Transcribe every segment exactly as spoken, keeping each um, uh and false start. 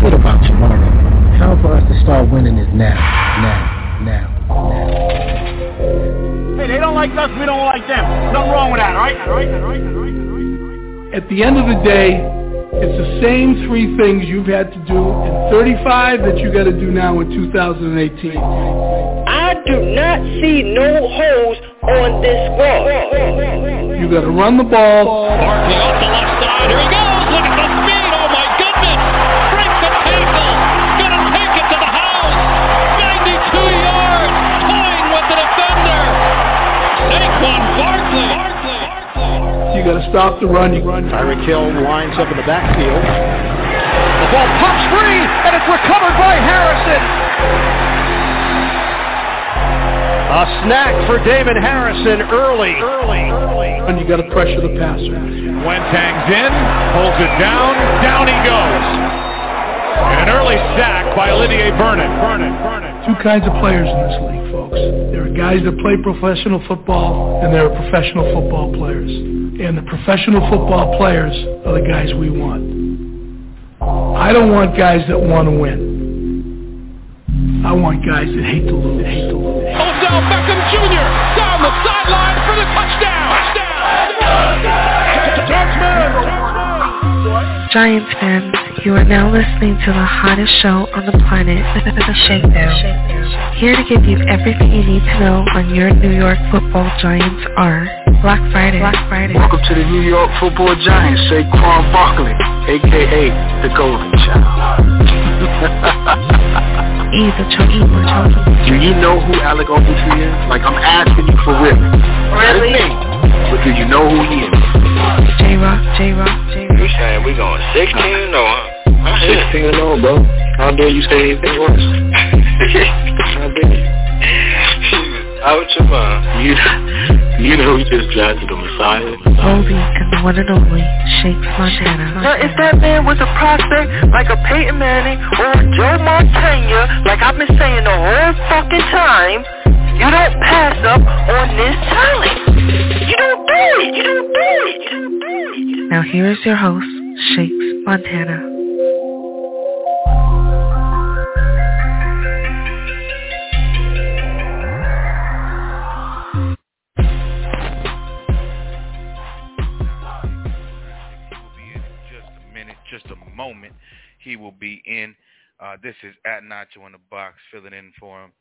What about tomorrow? Time for us to start winning is now, now, now, now. Hey, they don't like us, we don't like them. Nothing wrong with that, all right? All right, all right, all right, all right. At the end of the day, it's the same three things you've had to do in thirty-five that you got to do now in two thousand eighteen. I do not see no holes on this squad. You got to run the ball. Barkley off the left side. Here he goes. Look at the speed. Oh my goodness. You got to stop the run. Tyreek Hill lines up in the backfield. The ball pops free, and it's recovered by Harrison. A snack for David Harrison early. Early. early. And you got to pressure the passer. Wentz hangs in, holds it down, down he goes. And an early sack by Olivier Vernon. Vernon. Vernon. Two kinds of players in this league, folks. There are guys that play professional football, and there are professional football players. And the professional football players are the guys we want. I don't want guys that want to win. I want guys that hate to lose. Hate to lose. Odell Beckham Junior down the sideline for the touchdown. Touchdown. Touchdown. Giants fans, you are now listening to the hottest show on the planet, The Shakedown. Here to give you everything you need to know on your New York football Giants are... Black Friday. Black Friday. Welcome to the New York Football Giants, Saquon Barkley, a k a the Golden Child. Eat the choky, the choky. Do you know who Alec Ogletree is? Like, I'm asking you for real. Really? Me. But do you know who he is? J-Rock, J-Rock, J-Rock. You saying we going sixteen or huh? sixteen and on, bro. How dare you say anything worse? How dare you? Out your mind. You... You know, we just drafted the Messiah. Obi and the one and only Shakes Montana. Now, if that man was a prospect like a Peyton Manning or Joe Montana, like I've been saying the whole fucking time, you don't pass up on this talent. You don't do it. You don't do it. You don't do it. Now, here is your host, Shakes Montana. Moment he will be in. Uh, this is at Nacho in the Box, filling in for him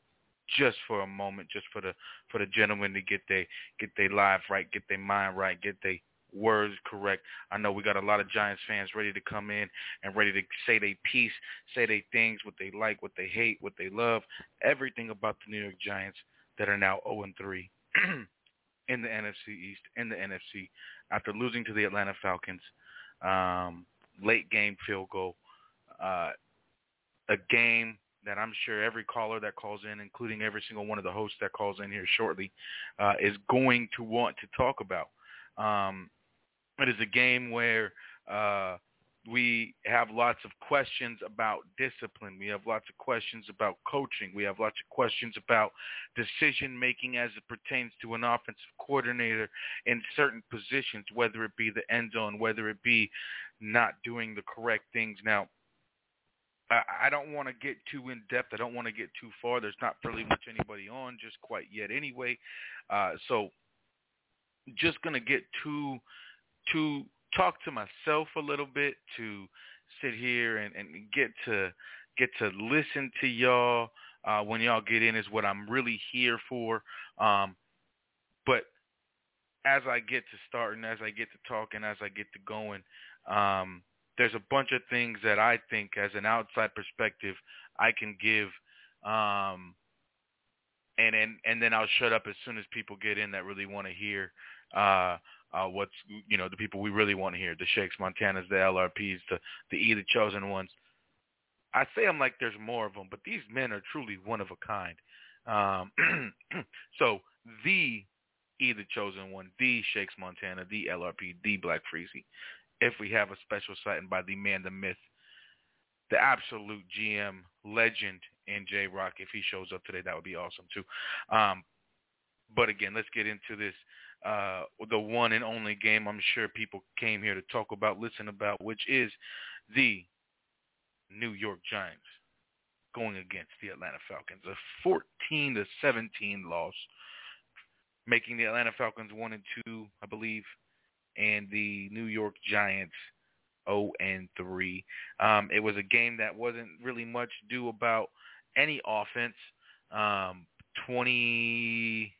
just for a moment, just for the for the gentlemen to get their get their lives right, get their mind right, get their words correct. I know we got a lot of Giants fans ready to come in and ready to say their piece, say their things, what they like, what they hate, what they love, everything about the New York Giants that are now zero and three in the N F C East, in the N F C after losing to the Atlanta Falcons. Um, late game field goal, uh, a game that I'm sure every caller that calls in, including every single one of the hosts that calls in here shortly, uh, is going to want to talk about. Um, it is a game where uh, we have lots of questions about discipline. We have lots of questions about coaching. We have lots of questions about decision-making as it pertains to an offensive coordinator in certain positions, whether it be the end zone, whether it be not doing the correct things. Now, I don't want to get too in-depth. I don't want to get too far. There's not really much anybody on just quite yet anyway. Uh, so just going to get too, too talk to myself a little bit, to sit here and, and get to get to listen to y'all uh, when y'all get in is what I'm really here for. Um, but as I get to starting, as I get to talking, as I get to going, um, there's a bunch of things that I think as an outside perspective I can give, um, and, and, and then I'll shut up as soon as people get in that really want to hear uh, uh, what's, you know, the people we really want to hear, the Shakes Montanas, the L R Ps, the, the E, the Chosen Ones. I say I'm like there's more of them, but these men are truly one of a kind. Um, so the E, the Chosen One, the Shakes Montana, the L R P, the Black Freezy. If we have a special sighting by the man, the myth, the absolute G M legend in J-Rock. If he shows up today, that would be awesome too. Um, but again, let's get into this. Uh, the one and only game I'm sure people came here to talk about, listen about, which is the New York Giants going against the Atlanta Falcons. A fourteen to seventeen loss, making the Atlanta Falcons one and two, I believe, and the New York Giants oh and three. Um, it was a game that wasn't really much due about any offense. Um, twenty,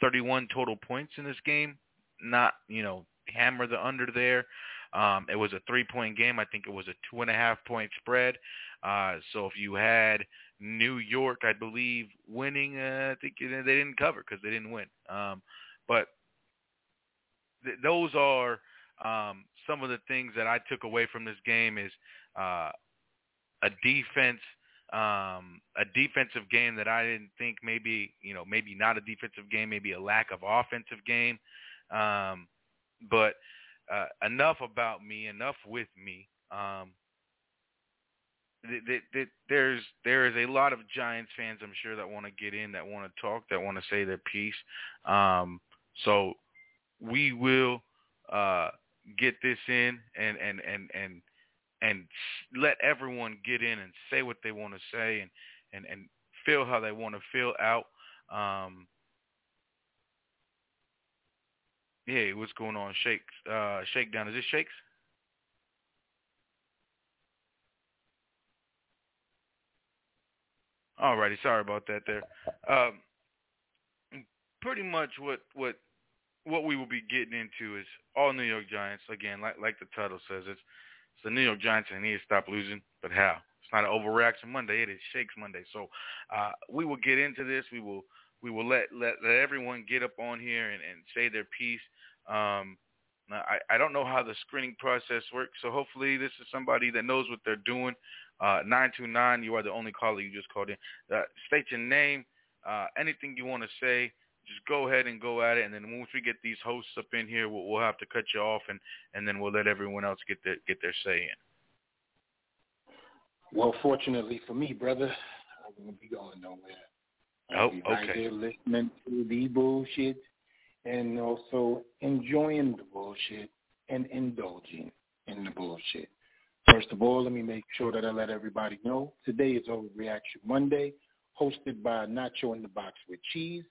thirty-one total points in this game. Not, you know, hammer the under there. Um, it was a three-point game. I think it was a two-and-a-half-point spread. Uh, so if you had New York, I believe, winning, uh, I think they didn't cover because they didn't win. Um, but th- those are um, some of the things that I took away from this game is uh, a defense, um, a defensive game that I didn't think maybe, you know, maybe not a defensive game, maybe a lack of offensive game. Um, but – Uh, enough about me, enough with me. Um, th- th- th- there's there is a lot of Giants fans, I'm sure, that want to get in, that want to talk, that want to say their piece. Um, so we will uh, get this in and and, and and and let everyone get in and say what they want to say and, and, and feel how they want to feel out. Um Hey, what's going on, Shakes? Uh, Shakedown. Is this Shakes? All righty. Sorry about that there. Um, pretty much what, what what we will be getting into is all New York Giants. Again, like like the title says, it's, it's the New York Giants and they need to stop losing. But how? It's not an overreaction Monday. It is Shakes Monday. So uh, we will get into this. We will We will let, let, let everyone get up on here and, and say their piece. Um, I, I don't know how the screening process works, so hopefully this is somebody that knows what they're doing. Uh, nine two nine, you are the only caller. You just called in. Uh, state your name, uh, anything you want to say. Just go ahead and go at it, and then once we get these hosts up in here, we'll, we'll have to cut you off, and, and then we'll let everyone else get their, get their say in. Well, fortunately for me, brother, I won't be going nowhere. Oh, okay. Right there listening to the bullshit and also enjoying the bullshit and indulging in the bullshit. First of all, let me make sure that I let everybody know today is Overreaction Monday, hosted by Nacho in the Box with Cheese.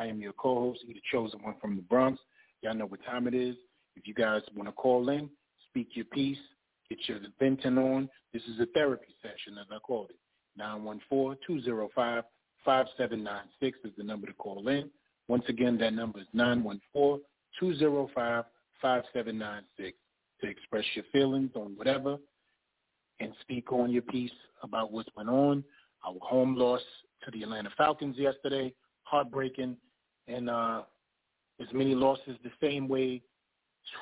I am your co-host, the Chosen One from the Bronx. Y'all know what time it is. If you guys want to call in, speak your piece, get your venting on. This is a therapy session, as I called it. nine one four, two zero five five seven nine six is the number to call in. Once again, that number is nine one four, two zero five, five seven nine six to express your feelings on whatever and speak on your piece about what's went on. Our home loss to the Atlanta Falcons yesterday, heartbreaking, and uh, as many losses the same way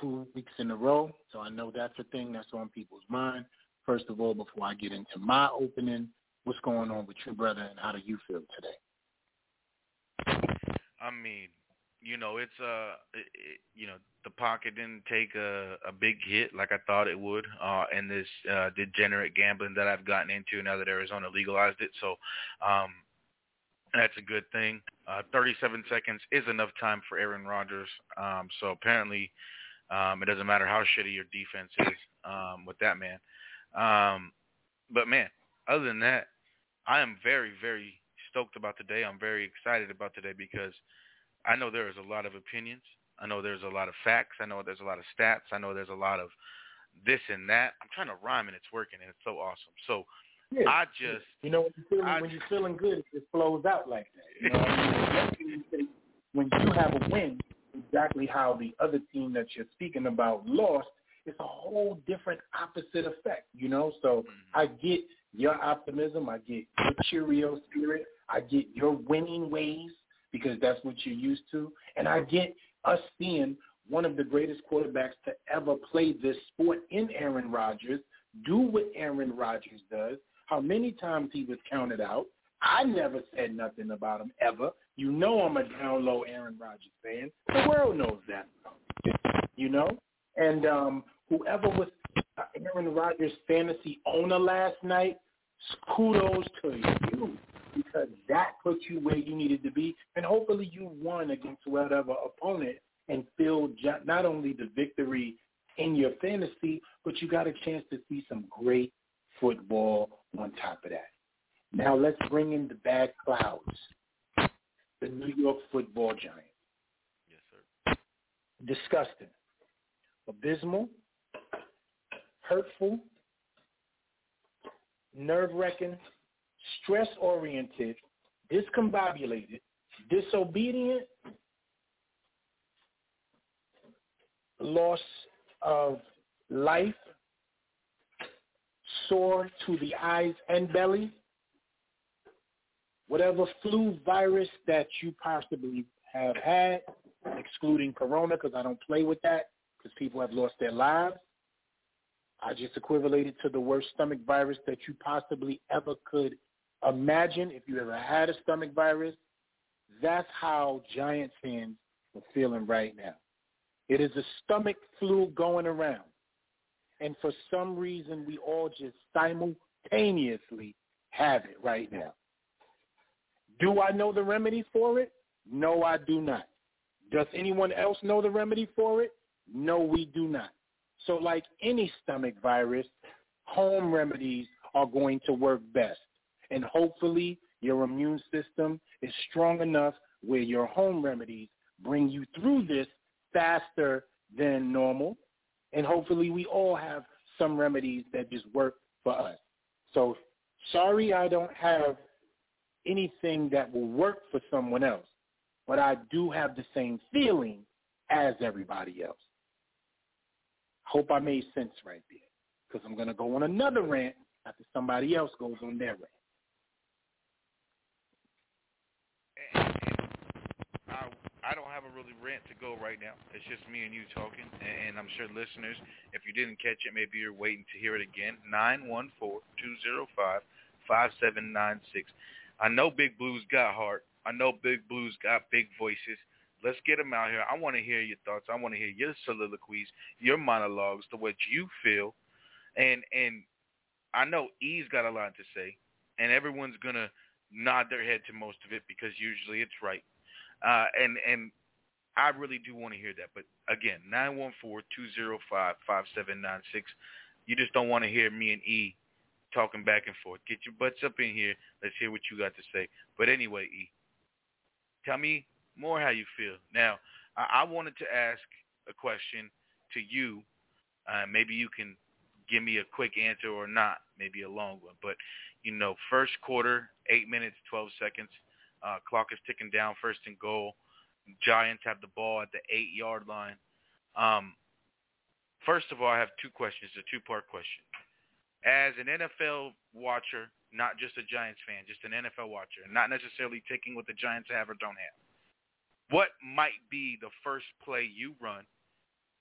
two weeks in a row. So I know that's a thing that's on people's mind. First of all, before I get into my opening, what's going on with you, brother, and how do you feel today? I mean, you know, it's uh, it, it, you know, the pocket didn't take a, a big hit like I thought it would, uh, in this uh, degenerate gambling that I've gotten into now that Arizona legalized it. So, um, that's a good thing. Uh, thirty-seven seconds is enough time for Aaron Rodgers. Um, so apparently, um, it doesn't matter how shitty your defense is, um, with that man. Um, but man, other than that, I am very, very stoked about today. I'm very excited about today because I know there is a lot of opinions. I know there's a lot of facts. I know there's a lot of stats. I know there's a lot of this and that. I'm trying to rhyme, and it's working, and it's so awesome. So yeah. I just – You know, when you're, feeling, I, when you're feeling good, it just flows out like that. You know what I mean? When you have a win, exactly how the other team that you're speaking about lost, it's a whole different opposite effect, you know? So I get your optimism. I get your Cheerio spirit. I get your winning ways because that's what you're used to. And I get us seeing one of the greatest quarterbacks to ever play this sport in Aaron Rodgers do what Aaron Rodgers does, how many times he was counted out. I never said nothing about him ever. You know I'm a down-low Aaron Rodgers fan. The world knows that, you know? And um, whoever was Aaron Rodgers' fantasy owner last night, kudos to you because that put you where you needed to be. And hopefully you won against whatever opponent and feel not only the victory in your fantasy, but you got a chance to see some great football on top of that. Now let's bring in the bad clouds, the New York football Giants. Yes, sir. Disgusting, abysmal, hurtful, nerve-wracking, stress-oriented, discombobulated, disobedient, loss of life, sore to the eyes and belly, whatever flu virus that you possibly have had, excluding corona because I don't play with that because people have lost their lives. I just equivalated to the worst stomach virus that you possibly ever could imagine if you ever had a stomach virus. That's how Giants fans are feeling right now. It is a stomach flu going around. And for some reason, we all just simultaneously have it right now. Do I know the remedy for it? No, I do not. Does anyone else know the remedy for it? No, we do not. So like any stomach virus, home remedies are going to work best. And hopefully your immune system is strong enough where your home remedies bring you through this faster than normal. And hopefully we all have some remedies that just work for us. So sorry I don't have anything that will work for someone else, but I do have the same feeling as everybody else. Hope I made sense right there, because I'm going to go on another rant after somebody else goes on their rant. And, and I, I don't have a really rant to go right now. It's just me and you talking, and I'm sure listeners, if you didn't catch it, maybe you're waiting to hear it again. nine one four, two oh five, five seven nine six. I know Big Blue's got heart. I know Big Blue's got big voices. Let's get them out here. I want to hear your thoughts. I want to hear your soliloquies, your monologues, the what you feel. And and I know E's got a lot to say, and everyone's going to nod their head to most of it because usually it's right. Uh, and, and I really do want to hear that. But, again, nine one four, two oh five, five seven nine six. You just don't want to hear me and E talking back and forth. Get your butts up in here. Let's hear what you got to say. But anyway, E, tell me more how you feel. Now, I wanted to ask a question to you. Uh, maybe you can give me a quick answer or not, maybe a long one. But, you know, first quarter, eight minutes, twelve seconds. Uh, clock is ticking down, first and goal. Giants have the ball at the eight-yard line. Um, first of all, I have two questions, a two-part question. As an N F L watcher, not just a Giants fan, just an N F L watcher, not necessarily taking what the Giants have or don't have, what might be the first play you run,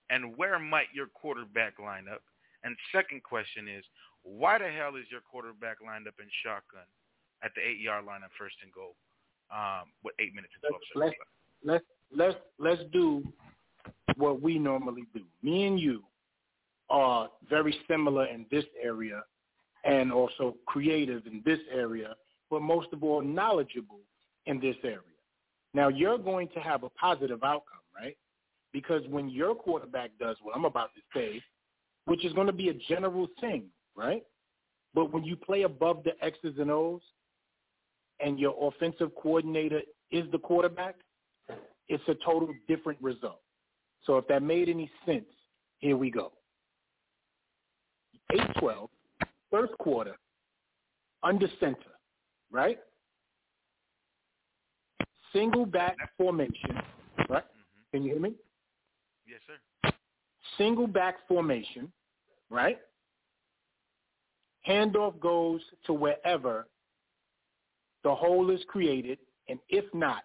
and where might your quarterback line up? And second question is, why the hell is your quarterback lined up in shotgun at the eight-yard line on first and goal um, with eight minutes and twelve seconds left? Let's, let's, let's do what we normally do. Me and you are very similar in this area and also creative in this area, but most of all knowledgeable in this area. Now, you're going to have a positive outcome, right? Because when your quarterback does what I'm about to say, which is going to be a general thing, right? But when you play above the X's and O's and your offensive coordinator is the quarterback, it's a total different result. So if that made any sense, here we go. eight twelve, first quarter, under center, right? Single back formation, right? Mm-hmm. Can you hear me? Yes, sir. Single back formation, right? Handoff goes to wherever the hole is created, and if not,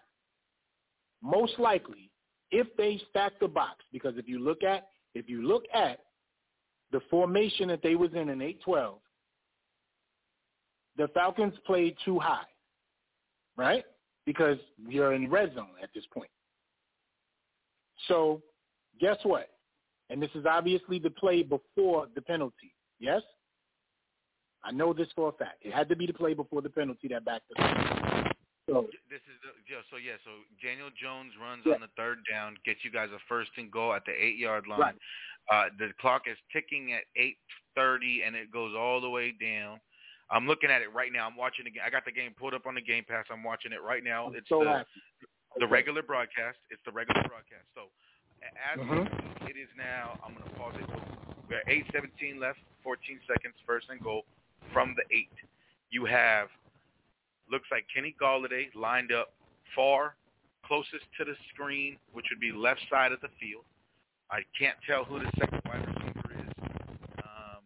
most likely, if they stack the box, because if you look at if you look at the formation that they was in in eight twelve, the Falcons played too high, right? Because you're in red zone at this point. So guess what? And this is obviously the play before the penalty, yes? I know this for a fact. It had to be the play before the penalty that backed us up. So this is the, yeah, so yeah, so Daniel Jones runs yeah. on the third down, gets you guys a first and goal at the eight-yard line. Right. Uh, the clock is ticking at eight thirty, and it goes all the way down. I'm looking at it right now. I'm watching the game. I got the game pulled up on the Game Pass. I'm watching it right now. I'm it's so the, the regular broadcast. It's the regular broadcast. So as mm-hmm. it is now, I'm going to pause it. We're at eight seventeen left, fourteen seconds, first and goal from the eight. You have, looks like Kenny Golladay lined up far, closest to the screen, which would be left side of the field. I can't tell who the second wide receiver is um,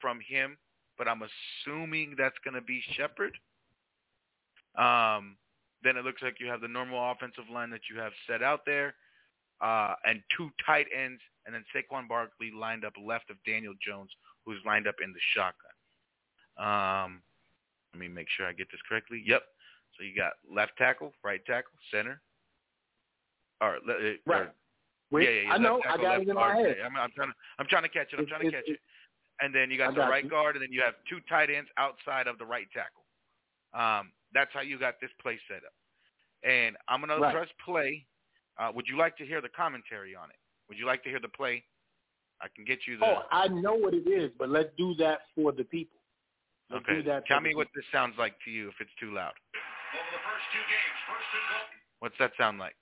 from him, but I'm assuming that's going to be Shepard. Um, then it looks like you have the normal offensive line that you have set out there, uh, and two tight ends, and then Saquon Barkley lined up left of Daniel Jones, who's lined up in the shotgun. Um, let me make sure I get this correctly. Yep. So you got left tackle, right tackle, center. All right. Let, right. Or, Wait, yeah, yeah, yeah. I know. Tackle, I got it in guard. my head. I'm, I'm, trying to, I'm trying to catch it. I'm it's, trying to catch it. And then you got, got the right you. guard, and then you have two tight ends outside of the right tackle. Um, that's how you got this play set up. And I'm going right. to press play. Uh, would you like to hear the commentary on it? Would you like to hear the play? I can get you the – Oh, I know what it is, but let's do that for the people. Let's okay. do that Tell me what people. this sounds like to you if it's too loud. Over the first two games, first and goal. What's that sound like?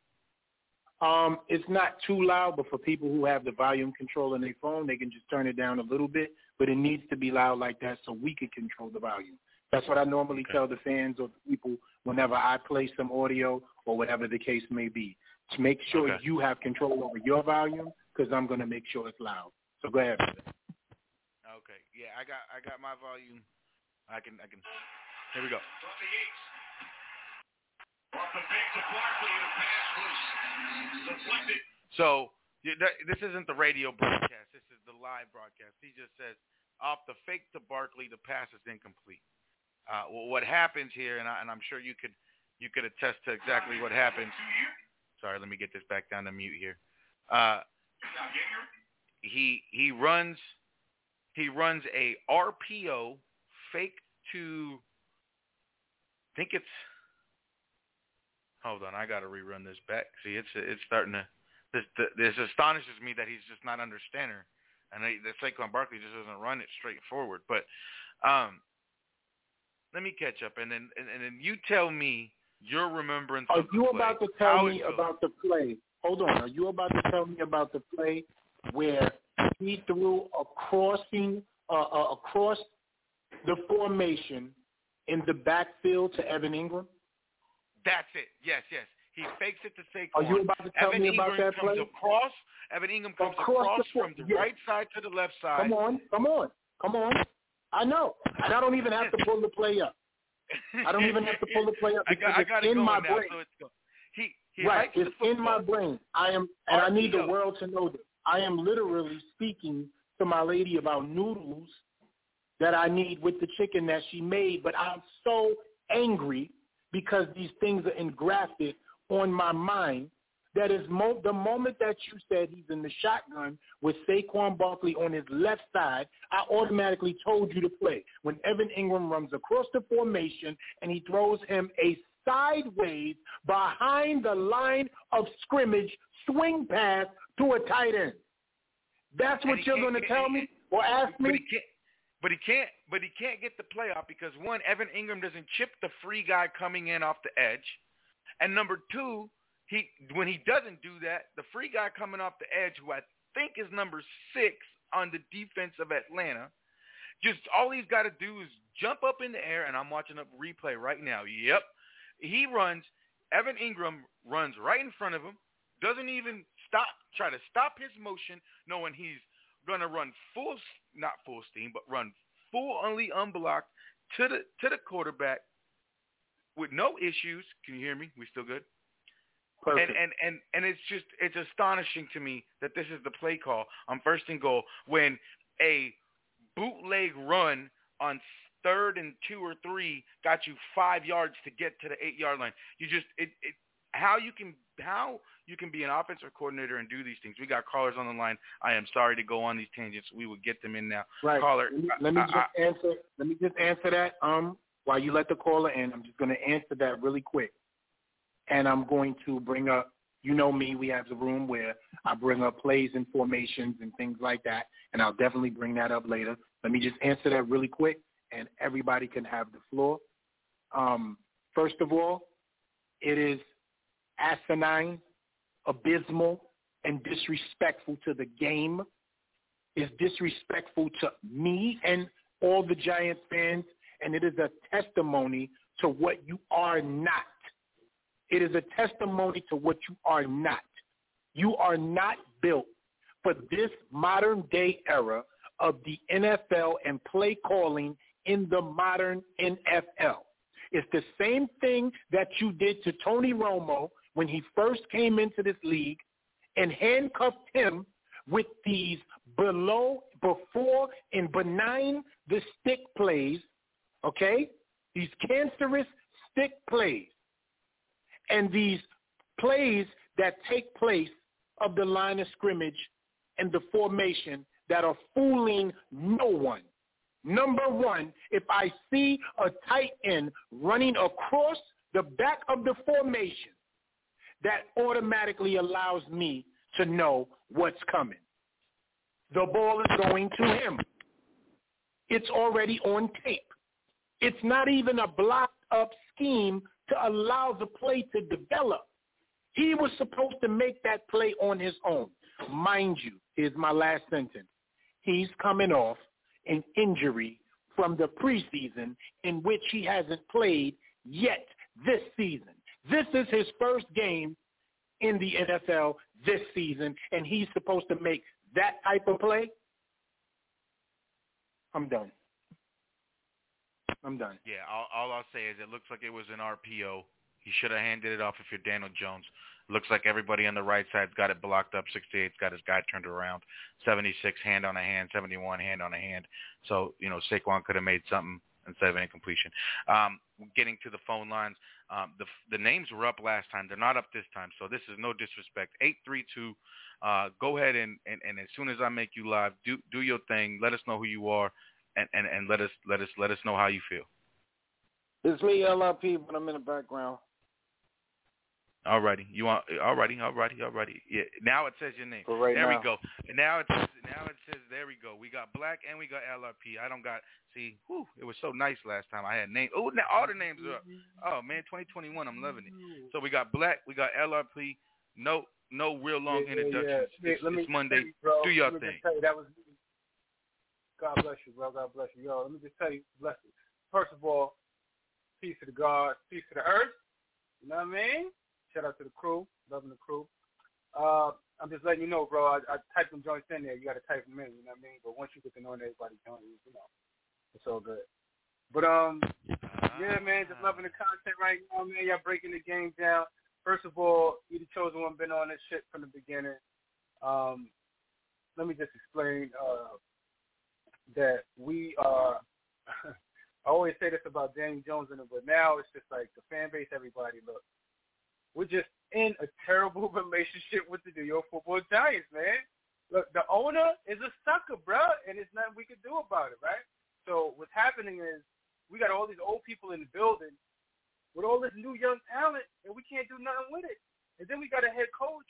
Um, it's not too loud, but for people who have the volume control on their phone, they can just turn it down a little bit, but it needs to be loud like that so we can control the volume. That's what I normally okay. tell the fans or the people whenever I play some audio or whatever the case may be. To make sure okay. you have control over your volume, because I'm going to make sure it's loud. So go ahead. Okay. Yeah, I got I got my volume. I can, I can. Here we go. So this isn't the radio broadcast. This is the live broadcast. He just says, off the fake to Barkley, the pass is incomplete. Uh, well, what happens here, and, I, and I'm sure you could you could attest to exactly what happens. Sorry, let me get this back down to mute here. Uh, he he runs he runs a R P O fake to. I think it's. Hold on, I got to rerun this back. See, it's it's starting to. This this astonishes me that he's just not understanding, and that Saquon Barkley just doesn't run it straight forward. But um, let me catch up, and then and, and then you tell me your remembrance. Are of you play, about to tell me about the play? Hold on. Are you about to tell me about the play where he threw a crossing uh, uh, across the formation in the backfield to Evan Engram? That's it. Yes, yes. He fakes it to Saquon. Are you about to tell Evan me about Ingram that play? Comes across. Evan Engram comes across, across the from the yes. right side to the left side. Come on, come on, come on. I know. And I don't even have to pull the play up. I don't even have to pull the play up because I got, I got it's in my now, brain. So it's go- he, he right, it's in my brain. I am, and R P O. I need the world to know this. I am literally speaking to my lady about noodles that I need with the chicken that she made, but I'm so angry because these things are engrafted on my mind, that is mo- the moment that you said he's in the shotgun with Saquon Barkley on his left side, I automatically told you to play. When Evan Engram runs across the formation and he throws him a sideways behind the line of scrimmage swing pass to a tight end. That's what you're going to tell me or ask me? But he can't. But he can't get the playoff because one, Evan Engram doesn't chip the free guy coming in off the edge, and number two, he when he doesn't do that, the free guy coming off the edge, who I think is number six on the defense of Atlanta, just all he's got to do is jump up in the air, and I'm watching a replay right now. Yep, he runs. Evan Engram runs right in front of him. Doesn't even stop, try to stop his motion, knowing he's going to run full, not full steam, but run full, only unblocked to the to the quarterback with no issues. Can you hear me? We still good? Perfect. And, and, and, and it's just, it's astonishing to me that this is the play call on first and goal when a bootleg run on third and two or three got you five yards to get to the eight-yard line. You just, it, it, how you can, how you can be an offensive coordinator and do these things. We got callers on the line. I am sorry to go on these tangents. We will get them in now. Right. Caller, let me, let me I, just I, answer. Let me just answer that. Um, while you let the caller in, I'm just going to answer that really quick. And I'm going to bring up, you know me, we have a room where I bring up plays and formations and things like that, and I'll definitely bring that up later. Let me just answer that really quick, and everybody can have the floor. Um, first of all, it is asinine, abysmal, and disrespectful to the game. It's disrespectful to me and all the Giants fans, and it is a testimony to what you are not. It is a testimony to what you are not. You are not built for this modern-day era of the N F L and play calling in the modern N F L. It's the same thing that you did to Tony Romo when he first came into this league and handcuffed him with these below, before, and benign the stick plays, okay? These cancerous stick plays. And these plays that take place of the line of scrimmage and the formation that are fooling no one. Number one, if I see a tight end running across the back of the formation, that automatically allows me to know what's coming. The ball is going to him. It's already on tape. It's not even a blocked-up scheme to allow the play to develop. He was supposed to make that play on his own. Mind you, here's my last sentence. He's coming off an injury from the preseason in which he hasn't played yet this season. This is his first game in the N F L this season, and he's supposed to make that type of play? I'm done. I'm done. Yeah, all, all I'll say is it looks like it was an R P O. You should have handed it off if you're Daniel Jones. Looks like everybody on the right side's got it blocked up. sixty-eight's got his guy turned around. seventy-six, hand on a hand. seventy-one, hand on a hand. So, you know, Saquon could have made something instead of an incompletion. Um, getting to the phone lines, um, the the names were up last time. They're not up this time, so this is no disrespect. eight three two, uh, go ahead and, and, and as soon as I make you live, do, do your thing. Let us know who you are. And, and, and let us let us let us know how you feel. It's me, L I P, but I'm in the background. All righty, you want? All righty, all righty, all righty. Yeah, now it says your name. Right there now. We go. And now it says, now it says there we go. We got Black and we got L R P. I don't got. See, whew, it was so nice last time. I had names. Oh, now all the names are up. Oh man, twenty twenty-one, I'm loving it. So we got Black, we got L R P. No, no real long yeah, introductions. Yeah, yeah. It's, let me, it's Monday. Bro, do your thing. You, that was. God bless you, bro. God bless you. Yo, let me just tell you, bless you. First of all, peace to the God, peace to the earth. You know what I mean? Shout out to the crew. Loving the crew. Uh, I'm just letting you know, bro. I, I typed them joints in there. You got to type them in. You know what I mean? But once you get to knowing everybody's joints, you know, it's all good. But, um, yeah, man, just loving the content right now, man. Y'all breaking the game down. First of all, you the chosen one, been on this shit from the beginning. Um, let me just explain, uh, that we are, I always say this about Daniel Jones, and but now it's just like the fan base, everybody, look, we're just in a terrible relationship with the New York Football Giants, man. Look, the owner is a sucker, bro, and there's nothing we can do about it, right? So what's happening is we got all these old people in the building with all this new young talent, and we can't do nothing with it. And then we got a head coach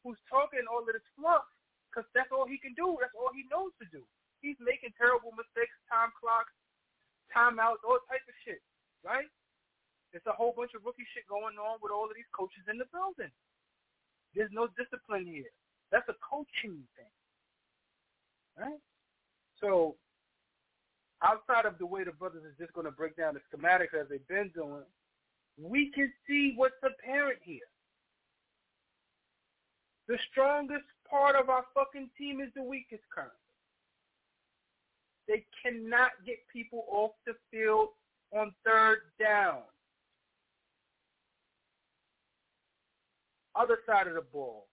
who's talking all of this fluff because that's all he can do. That's all he knows to do. He's making terrible mistakes, time clocks, timeouts, all type of shit, right? It's a whole bunch of rookie shit going on with all of these coaches in the building. There's no discipline here. That's a coaching thing, right? So outside of the way the brothers is just going to break down the schematics as they've been doing, we can see what's apparent here. The strongest part of our fucking team is the weakest currently. They cannot get people off the field on third down. Other side of the ball,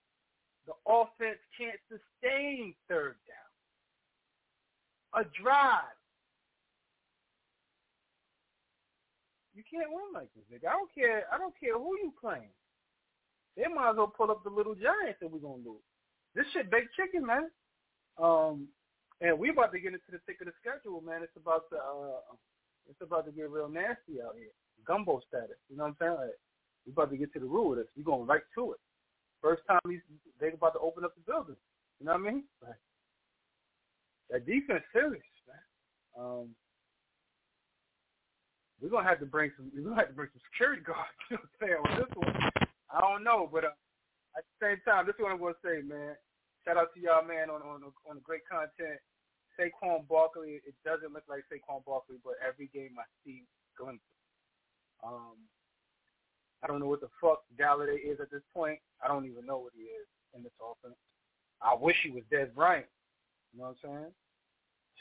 the offense can't sustain third down. A drive. You can't win like this, nigga. I don't care. I don't care who you playing. They might as well pull up the little Giants that we're gonna lose. This shit baked chicken, man. Um, and we about to get into the thick of the schedule, man. It's about to, uh, it's about to get real nasty out here. Gumbo status, you know what I'm saying? Like, we about to get to the root of this. We going right to it. First time these they about to open up the building. You know what I mean? Like, that defense serious, man. Um. We're gonna have to bring some. We're gonna have to bring some security guards. You know what I'm saying? With this one, I don't know, but uh, at the same time, this is what I'm gonna say, man. Shout out to y'all, man, on on on the great content. Saquon Barkley. It doesn't look like Saquon Barkley, but every game I see glimpses. Um, I don't know what the fuck Golladay is at this point. I don't even know what he is in this offense. I wish he was Dez Bryant. You know what I'm saying?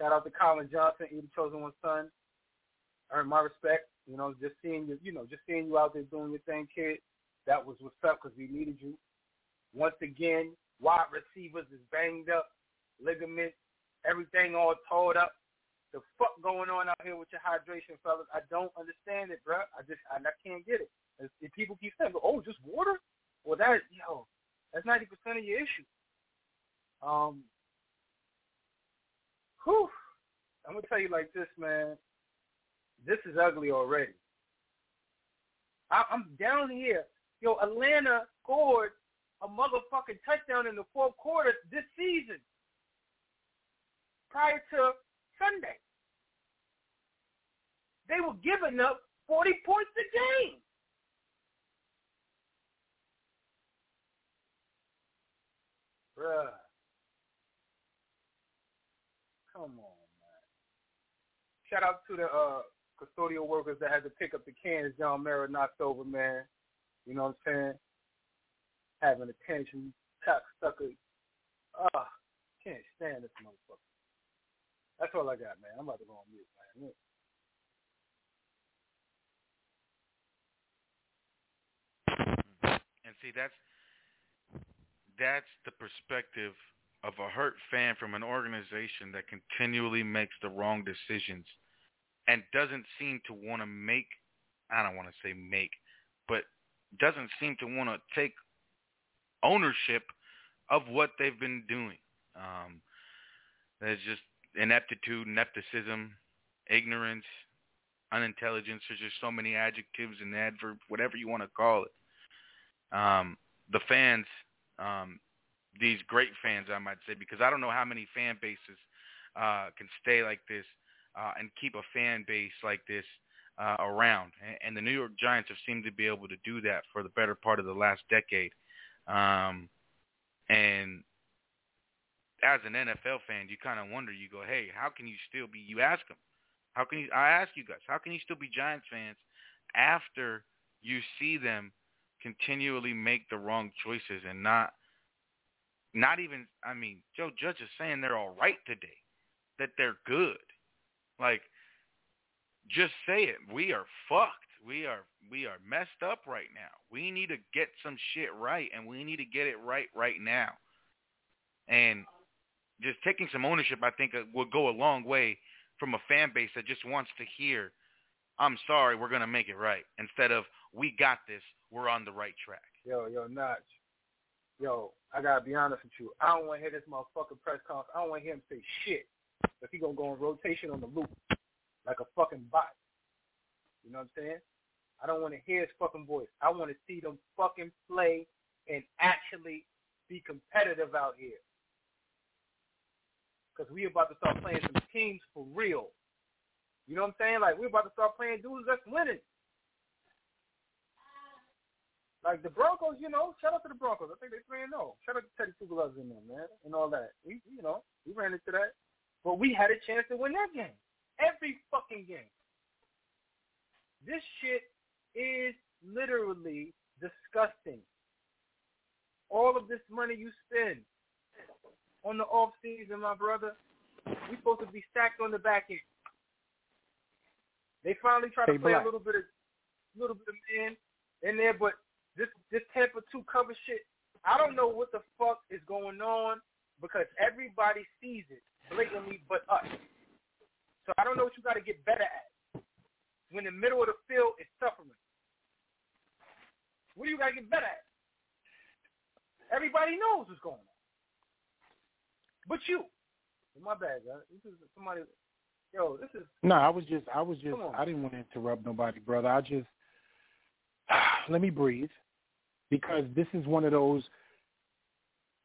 Shout out to Collin Johnson, Eden's chosen one son. Earn my respect, you know, just seeing you, you know, just seeing you out there doing your thing, kid. That was what's up because we needed you. Once again, wide receivers is banged up, ligaments, everything all tore up. The fuck going on out here with your hydration, fellas? I don't understand it, bro. I just, I, I can't get it. It's, if people keep saying, "Oh, just water," well, that, yo, that's ninety percent of your issue. Um, whew. I'm gonna tell you like this, man. This is ugly already. I, I'm down here. Yo, Atlanta scored a motherfucking touchdown in the fourth quarter this season prior to Sunday. They were giving up forty points a game. Bruh. Come on, man. Shout out to the... uh. custodial workers that had to pick up the cans John Mara knocked over, man. You know what I'm saying? Having attention, cocksucker. Ah, oh, can't stand this motherfucker. That's all I got, man. I'm about to go on mute, man. And see, that's that's the perspective of a hurt fan from an organization that continually makes the wrong decisions. And doesn't seem to want to make, I don't want to say make, but doesn't seem to want to take ownership of what they've been doing. Um, there's just ineptitude, nepotism, ignorance, unintelligence. There's just so many adjectives and adverbs, whatever you want to call it. Um, the fans, um, these great fans, I might say, because I don't know how many fan bases uh, can stay like this. Uh, and keep a fan base like this uh, around. And, and the New York Giants have seemed to be able to do that for the better part of the last decade. Um, and as an N F L fan, you kind of wonder, you go, hey, how can you still be, you ask them, how can you, I ask you guys, how can you still be Giants fans after you see them continually make the wrong choices and not, not even, I mean, Joe Judge is saying they're all right today, that they're good. Like, just say it. We are fucked. We are we are messed up right now. We need to get some shit right, and we need to get it right right now. And just taking some ownership, I think, will go a long way from a fan base that just wants to hear, I'm sorry, we're going to make it right, instead of, we got this, we're on the right track. Yo, yo, Notch. Yo, I got to be honest with you. I don't want to hear this motherfucking press conference. I don't want to hear him say shit. If he gonna go on rotation on the loop like a fucking bot. You know what I'm saying? I don't want to hear his fucking voice. I want to see them fucking play and actually be competitive out here. Because we about to start playing some teams for real. You know what I'm saying? Like, we're about to start playing dudes that's winning. Like, the Broncos, you know, shout out to the Broncos. I think they're three and oh. Shout out to Teddy Two Gloves in there, man, and all that. We, you know, we ran into that. But we had a chance to win that game. Every fucking game. This shit is literally disgusting. all of this money you spend on the off season, my brother, we supposed to be stacked on the back end. They finally try to hey, play black. a little bit of little bit of man in there, but this this Tampa two cover shit, I don't know what the fuck is going on because everybody sees it blatantly but us. So I don't know what you got to get better at when the middle of the field is suffering. What do you got to get better at? Everybody knows what's going on. But you. My bad, guys. This is somebody. Yo, this is. No, I was just, I was just, I didn't want to interrupt nobody, brother. I just, let me breathe because this is one of those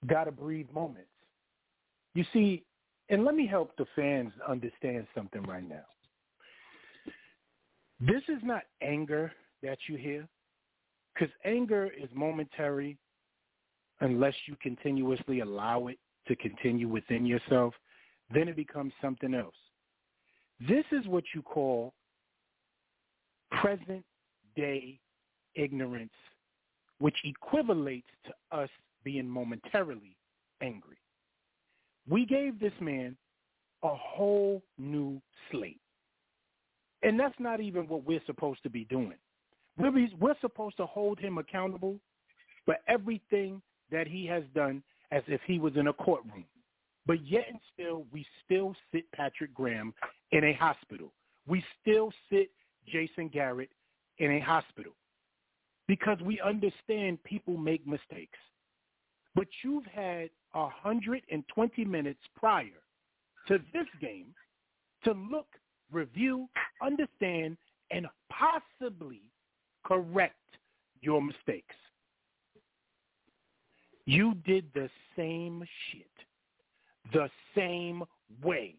gotta breathe moments. You see, and let me help the fans understand something right now. This is not anger that you hear, because anger is momentary unless you continuously allow it to continue within yourself. Then it becomes something else. This is what you call present-day ignorance, which equivalates to us being momentarily angry. We gave this man a whole new slate, and that's not even what we're supposed to be doing. We're, we're supposed to hold him accountable for everything that he has done as if he was in a courtroom. But yet and still, we still sit Patrick Graham in a hospital. We still sit Jason Garrett in a hospital because we understand people make mistakes. But you've had one hundred twenty minutes prior to this game to look, review, understand, and possibly correct your mistakes. You did the same shit the same way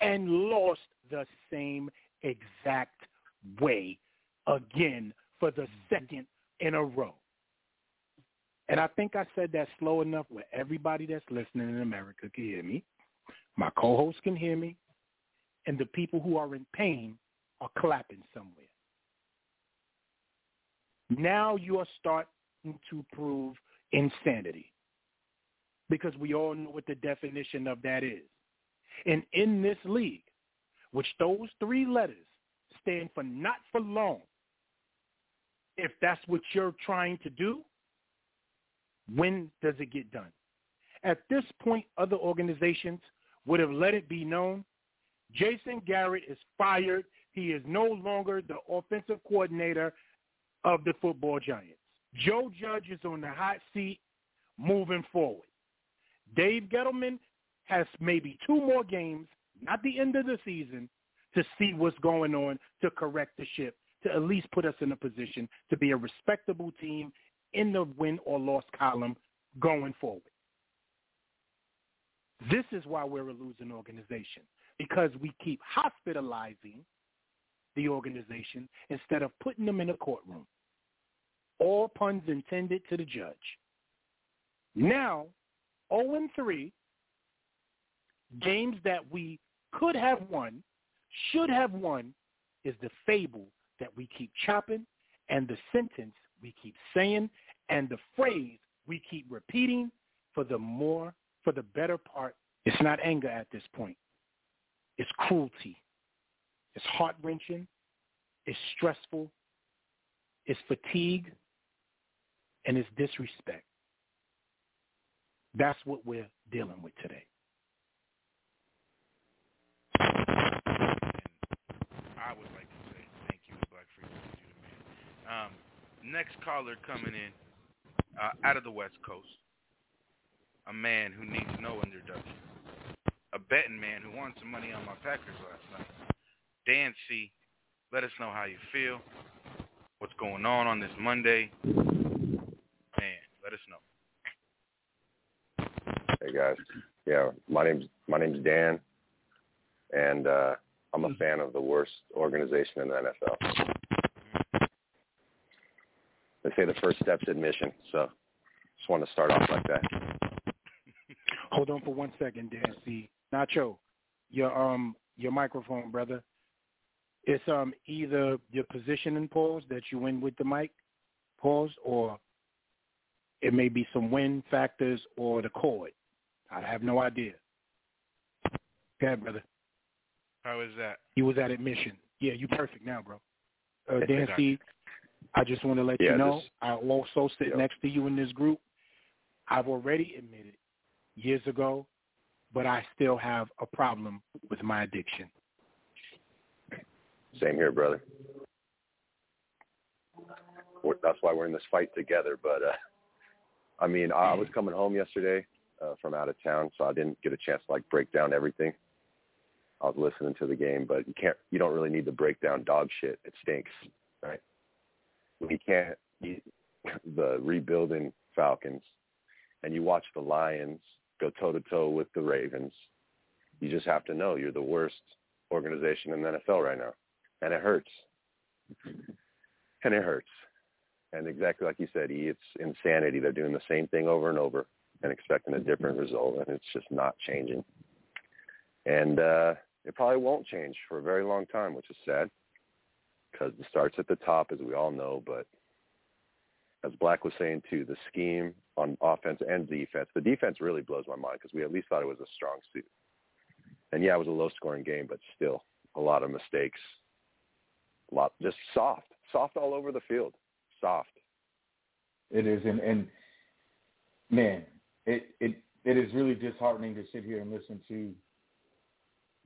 and lost the same exact way again for the second in a row. And I think I said that slow enough where everybody that's listening in America can hear me, my co-host can hear me, and the people who are in pain are clapping somewhere. Now you are starting to prove insanity, because we all know what the definition of that is. And in this league, which those three letters stand for not for long, if that's what you're trying to do, when does it get done? At this point, other organizations would have let it be known, Jason Garrett is fired. He is no longer the offensive coordinator of the football Giants. Joe Judge is on the hot seat moving forward. Dave Gettleman has maybe two more games, not the end of the season, to see what's going on, to correct the ship, to at least put us in a position to be a respectable team in the win or loss column going forward. This is why we're a losing organization, because we keep hospitalizing the organization instead of putting them in a courtroom. All puns intended to the judge. Now, oh and three, games that we could have won, should have won, is the fable that we keep chopping and the sentence we keep saying and the phrase we keep repeating for the more, for the better part. It's not anger at this point. It's cruelty. It's heart-wrenching. It's stressful. It's fatigue. And it's disrespect. That's what we're dealing with today. And I would like to say thank you to Black Frequency, you the man. Um, next caller coming in uh, out of the West Coast, a man who needs no introduction, a betting man who won some money on my Packers last night. Dan C., let us know how you feel, what's going on on this Monday. Man, let us know. Hey guys, yeah, my name's my name's Dan, and uh, I'm a fan of the worst organization in the N F L. They say the first step's admission, so just want to start off like that. Hold on for one second, Dan C. Nacho, your um your microphone, brother. It's um either your position in pause that you win with the mic, pause, or It may be some win factors or the cord. I have no idea. Okay, brother. How is that? He was at admission. Yeah, you perfect now, bro. Uh, Dan C, I just want to let yeah, you know, this, I also sit yeah. next to you in this group. I've already admitted years ago, but I still have a problem with my addiction. Same here, brother. That's why we're in this fight together. But, uh, I mean, I was coming home yesterday uh, from out of town, so I didn't get a chance to, like, break down everything. I was listening to the game, but you can't. You don't really need to break down dog shit. It stinks, right? We can't. You, the rebuilding Falcons, and you watch the Lions go toe-to-toe with the Ravens. You just have to know you're the worst organization in the N F L right now, and it hurts. And it hurts. And exactly like you said, E, it's insanity. They're doing the same thing over and over and expecting a different result, and it's just not changing. And uh, it probably won't change for a very long time, which is sad because it starts at the top, as we all know. But as Black was saying, too, the scheme on offense and defense, the defense really blows my mind because we at least thought it was a strong suit. And, yeah, it was a low-scoring game, but still a lot of mistakes, a lot just soft, soft all over the field. Soft. It is, and, and man, it, it it is really disheartening to sit here and listen to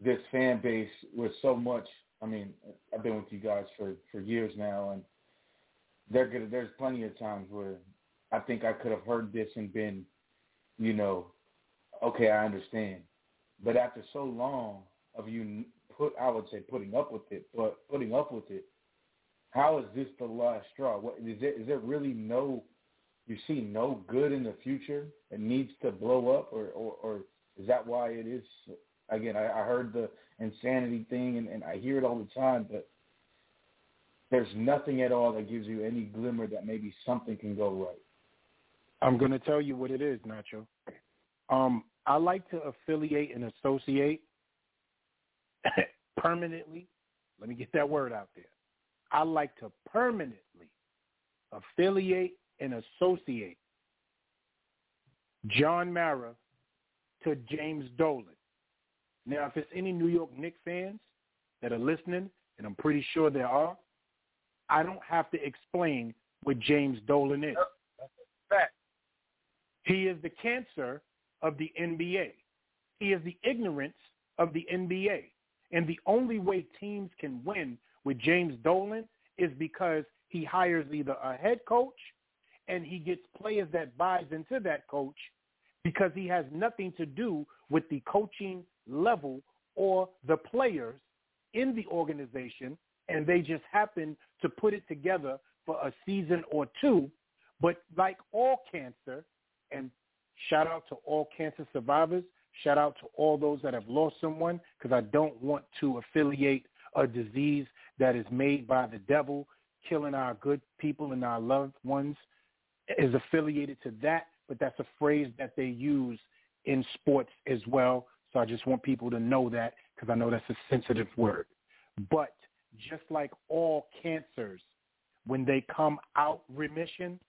this fan base with so much. I mean, I've been with you guys for, for years now, and they're gonna, there's plenty of times where I think I could have heard this and been, you know, okay, I understand. But after so long of you put, I would say putting up with it, but putting up with it, how is this the last straw? What, is, there, is there really no, you see no good in the future that needs to blow up, or, or, or is that why it is? Again, I, I heard the insanity thing, and, and I hear it all the time, but there's nothing at all that gives you any glimmer that maybe something can go right. I'm going to tell you what it is, Nacho. Um, I like to affiliate and associate permanently. Let me get that word out there. I like to permanently affiliate and associate John Mara to James Dolan. Now, if it's any New York Knicks fans that are listening, and I'm pretty sure there are, I don't have to explain what James Dolan is. That's a fact. He is the cancer of the N B A. He is the ignorance of the N B A. And the only way teams can win with James Dolan is because he hires either a head coach and he gets players that buys into that coach, because he has nothing to do with the coaching level or the players in the organization, and they just happen to put it together for a season or two. But like all cancer, and shout out to all cancer survivors, shout out to all those that have lost someone, because I don't want to affiliate a disease that is made by the devil, killing our good people and our loved ones, is affiliated to that, but that's a phrase that they use in sports as well. So I just want people to know that, because I know that's a sensitive word. But just like all cancers, when they come out remission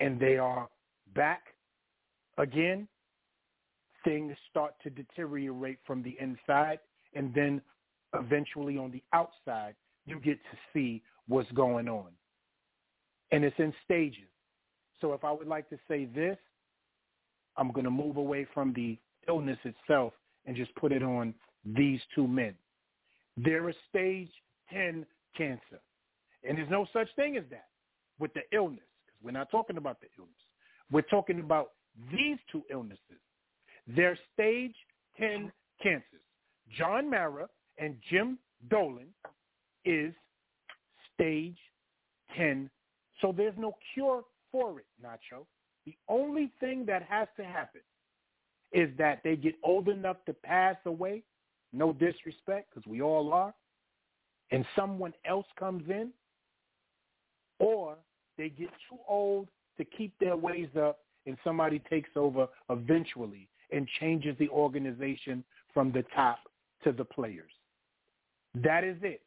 and they are back again, things start to deteriorate from the inside, and then eventually on the outside, you get to see what's going on. And it's in stages. So if I would like to say this, I'm going to move away from the illness itself and just put it on these two men. They're a stage ten cancer. And there's no such thing as that with the illness, because we're not talking about the illness. We're talking about these two illnesses. They're stage ten cancers. John Mara and Jim Dolan is stage ten. So there's no cure for it, Nacho. The only thing that has to happen is that they get old enough to pass away, no disrespect, because we all are, and someone else comes in, or they get too old to keep their ways up and somebody takes over eventually and changes the organization from the top to the players. That is it.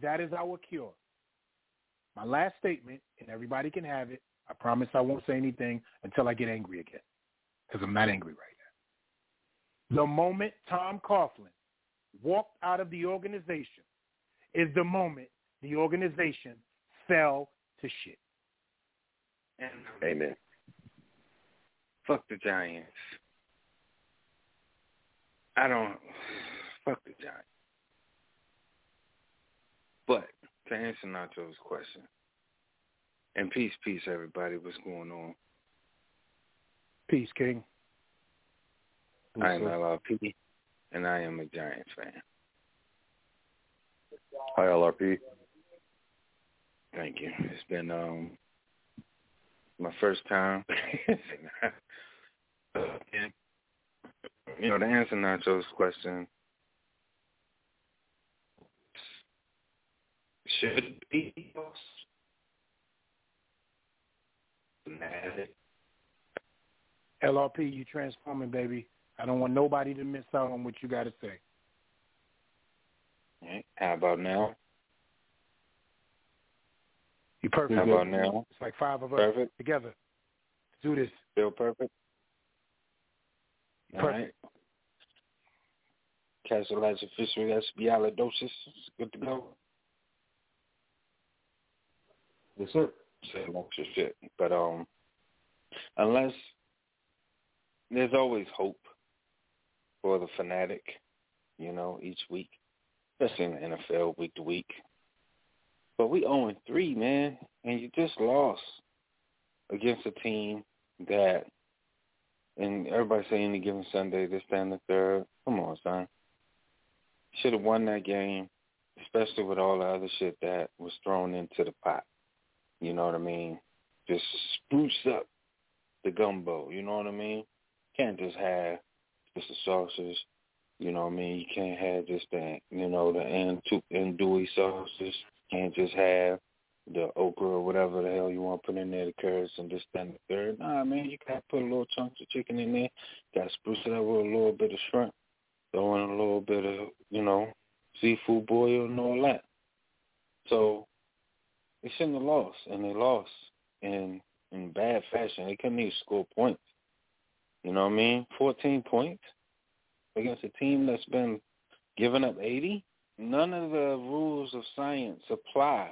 That is our cure. My last statement, and everybody can have it. I promise I won't say anything until I get angry again, because I'm not angry right now. The moment Tom Coughlin walked out of the organization is the moment the organization fell to shit. And amen. Fuck the Giants. I don't fuck the Giants. But to answer Nacho's question, and peace, peace, everybody. What's going on? Peace, King. Peace, I am L R P, and I am a Giants fan. Hi, L R P. Thank you. It's been um my first time. You know, to answer Nacho's question, should be L R P, you transforming, baby. I don't want nobody to miss out on what you got to say. All right. How about now? You perfect. How about now? It's like five of us perfect. Together. Let's do this. Still perfect. All perfect. Right. Casualized official espialidosis. It's good to go. Yes, sir. Shit. But um, unless there's always hope for the fanatic, you know, each week, especially in the N F L week to week. But we oh and three, man, and you just lost against a team that, and everybody saying any given Sunday, this, that, and the third. Come on, son. Should have won that game, especially with all the other shit that was thrown into the pot. You know what I mean? Just spruce up the gumbo. You know what I mean? Can't just have just the sauces. You know what I mean? You can't have just the, you know, the andouille sauces. Can't just have the okra or whatever the hell you want to put in there, the carrots and this, that, and the third. Nah, man, you got to put a little chunks of chicken in there. Got to spruce it up with a little bit of shrimp. Throw in a little bit of, you know, seafood boil and all that. So they shouldn't have lost, and they lost in in bad fashion. They couldn't even score points. You know what I mean? fourteen points against a team that's been giving up eighty. None of the rules of science apply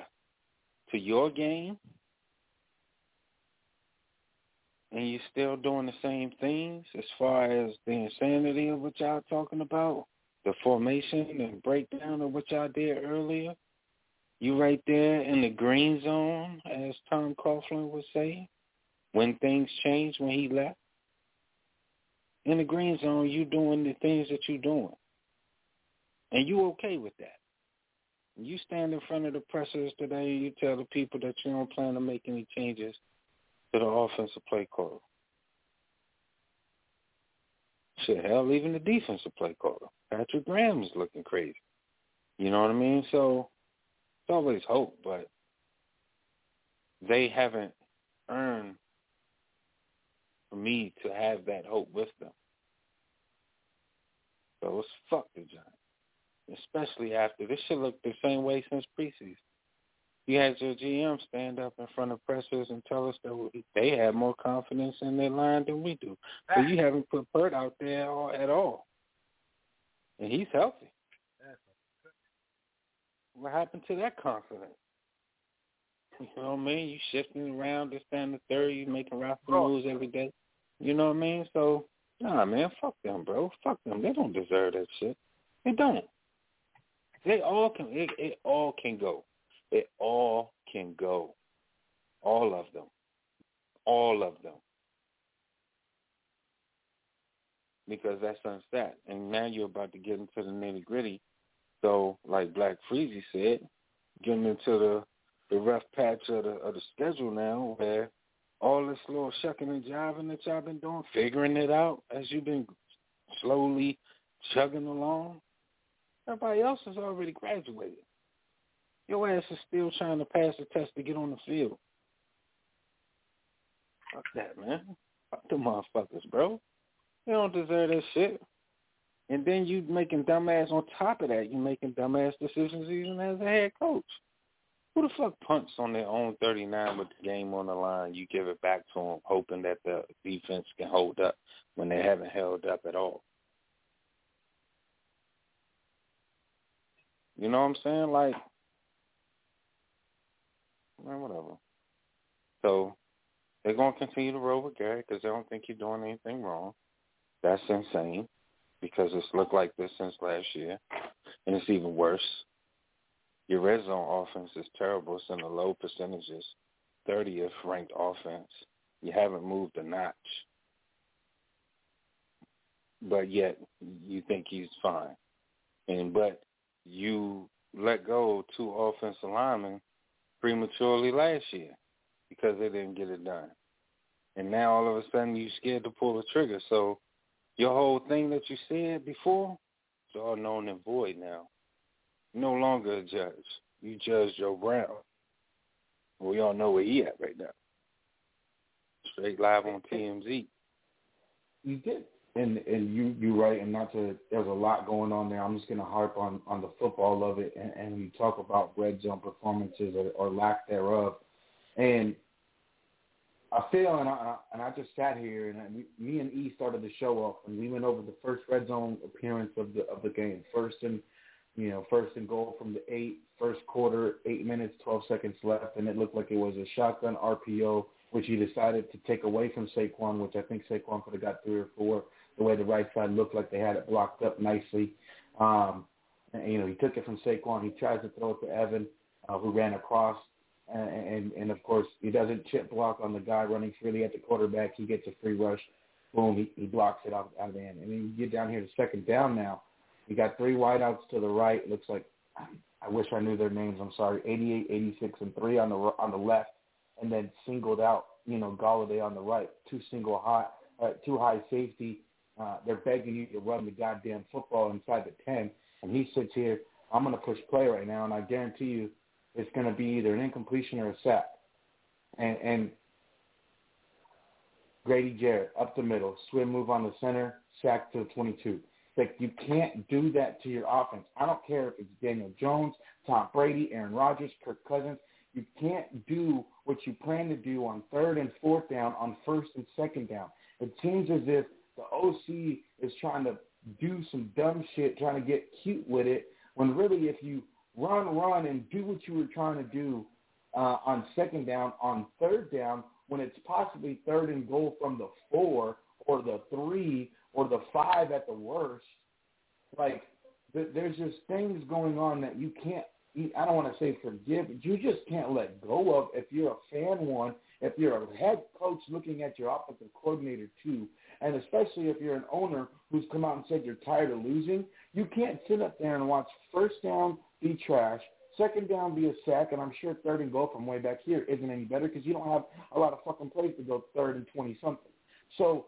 to your game, and you're still doing the same things as far as the insanity of what y'all talking about, the formation and breakdown of what y'all did earlier. You right there in the green zone, as Tom Coughlin would say, when things changed when he left. In the green zone, you doing the things that you're doing. And you okay with that. You stand in front of the pressers today and you tell the people that you don't plan to make any changes to the offensive play caller. Shit, hell, even the defensive play caller. Patrick Graham is looking crazy. You know what I mean? So it's always hope, but they haven't earned for me to have that hope with them. So let's fuck the Giants, especially after this shit looked the same way since preseason. You had your G M stand up in front of pressers and tell us that they had more confidence in their line than we do. So you haven't put Pert out there at all, and he's healthy. What happened to that confidence? You know what I mean? You shifting around, this, that, and the third. You making roster moves every day. You know what I mean? So, nah, man, fuck them, bro. Fuck them. They don't deserve that shit. They don't. They all can. It, it all can go. It all can go. All of them. All of them. Because that's unset. And now you're about to get into the nitty-gritty. So, like Black Freezy said, getting into the, the rough patch of the, of the schedule now, where all this little shucking and jiving that y'all been doing, figuring it out as you've been slowly chugging along, everybody else has already graduated. Your ass is still trying to pass the test to get on the field. Fuck that, man. Fuck them motherfuckers, bro. They don't deserve that shit. And then you making dumbass on top of that. You making dumbass decisions even as a head coach. Who the fuck punts on their own thirty-nine with the game on the line? You give it back to them, hoping that the defense can hold up when they haven't held up at all. You know what I'm saying? Like, man, whatever. So they're going to continue to roll with Garrett because they don't think he's doing anything wrong. That's insane because it's looked like this since last year, and it's even worse. Your red zone offense is terrible. It's in the low percentages, thirtieth ranked offense. You haven't moved a notch. But yet you think he's fine. And but you let go two offensive linemen prematurely last year because they didn't get it done. And now all of a sudden you're scared to pull the trigger. So your whole thing that you said before, it's all known and void now. No longer a judge. You judge Joe Brown. We all know where he at right now. Straight live on T M Z. You did. And and you, you're right, and not to, there's a lot going on there. I'm just going to harp on, on the football of it, and, and we talk about red zone performances or, or lack thereof. And I feel, and I, and I just sat here, and I, me and E started the show off, and we went over the first red zone appearance of the of the game. First and You know, first and goal from the eight, first quarter, eight minutes, twelve seconds left, and it looked like it was a shotgun R P O, which he decided to take away from Saquon, which I think Saquon could have got three or four, the way the right side looked like they had it blocked up nicely. Um, and, you know, he took it from Saquon. He tries to throw it to Evan, uh, who ran across, and, and, and, of course, he doesn't chip block on the guy running freely at the quarterback. He gets a free rush. Boom, he, he blocks it out, out of the end. And then you get down here to second down now. You got three wideouts to the right. It looks like, I wish I knew their names. I'm sorry, eighty-eight, eighty-six, and three on the on the left, and then singled out, you know, Golladay on the right. Two single high, uh, two high safety. Uh, they're begging you to run the goddamn football inside the ten, and he sits here. I'm going to push play right now, and I guarantee you, it's going to be either an incompletion or a sack. And, and Grady Jarrett up the middle, swim move on the center, sack to the twenty-two. Like, you can't do that to your offense. I don't care if it's Daniel Jones, Tom Brady, Aaron Rodgers, Kirk Cousins. You can't do what you plan to do on third and fourth down, on first and second down. It seems as if the O C is trying to do some dumb shit, trying to get cute with it, when really if you run, run, and do what you were trying to do uh, on second down, on third down, when it's possibly third and goal from the four or the three or the five at the worst, like th- there's just things going on that you can't, I don't want to say forgive, but you just can't let go of if you're a fan one, if you're a head coach looking at your offensive coordinator two, and especially if you're an owner who's come out and said you're tired of losing, you can't sit up there and watch first down be trash, second down be a sack, and I'm sure third and goal from way back here isn't any better because you don't have a lot of fucking plays to go third and twenty-something. So,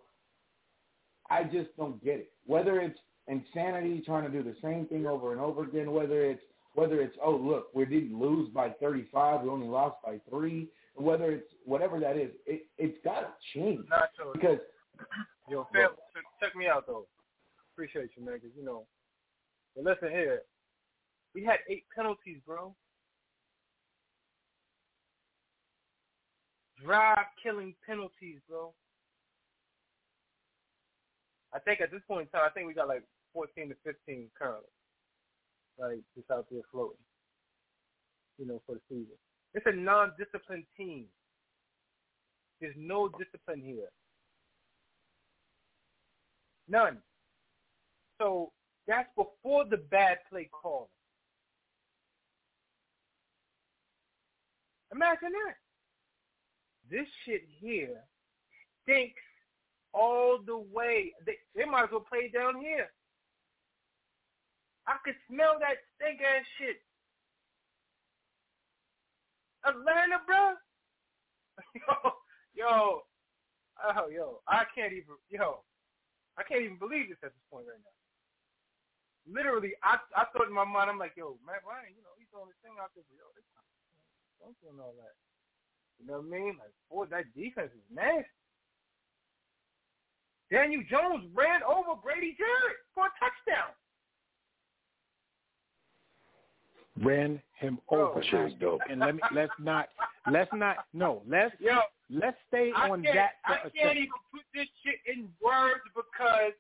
I just don't get it. Whether it's insanity trying to do the same thing over and over again, whether it's, whether it's oh, look, we didn't lose by thirty-five, we only lost by three, whether it's whatever that is, it, it's got to change. Nacho, because yo, fam, look, check me out, though. Appreciate you, man, because, you know, but listen here. We had eight penalties, bro. Drive-killing penalties, bro. I think at this point in time, I think we got like fourteen to fifteen currently, like just out there floating, you know, for the season. It's a non-disciplined team. There's no discipline here. None. So that's before the bad play calling. Imagine that. This shit here stinks. All the way. They, they might as well play down here. I could smell that stink-ass shit. Atlanta, bro. Yo. Yo. Oh, yo. I can't even, yo. I can't even believe this at this point right now. Literally, I I thought in my mind, I'm like, yo, Matt Ryan, you know, he's doing this thing out there, but yo, this, don't do all that. You know what I mean? Like, boy, that defense is nasty. Daniel Jones ran over Grady Jarrett for a touchdown. ran him over. That shit is dope. And let me, let's not, let's not, no, let's Yo, let's stay I on that. I can't second. even put this shit in words because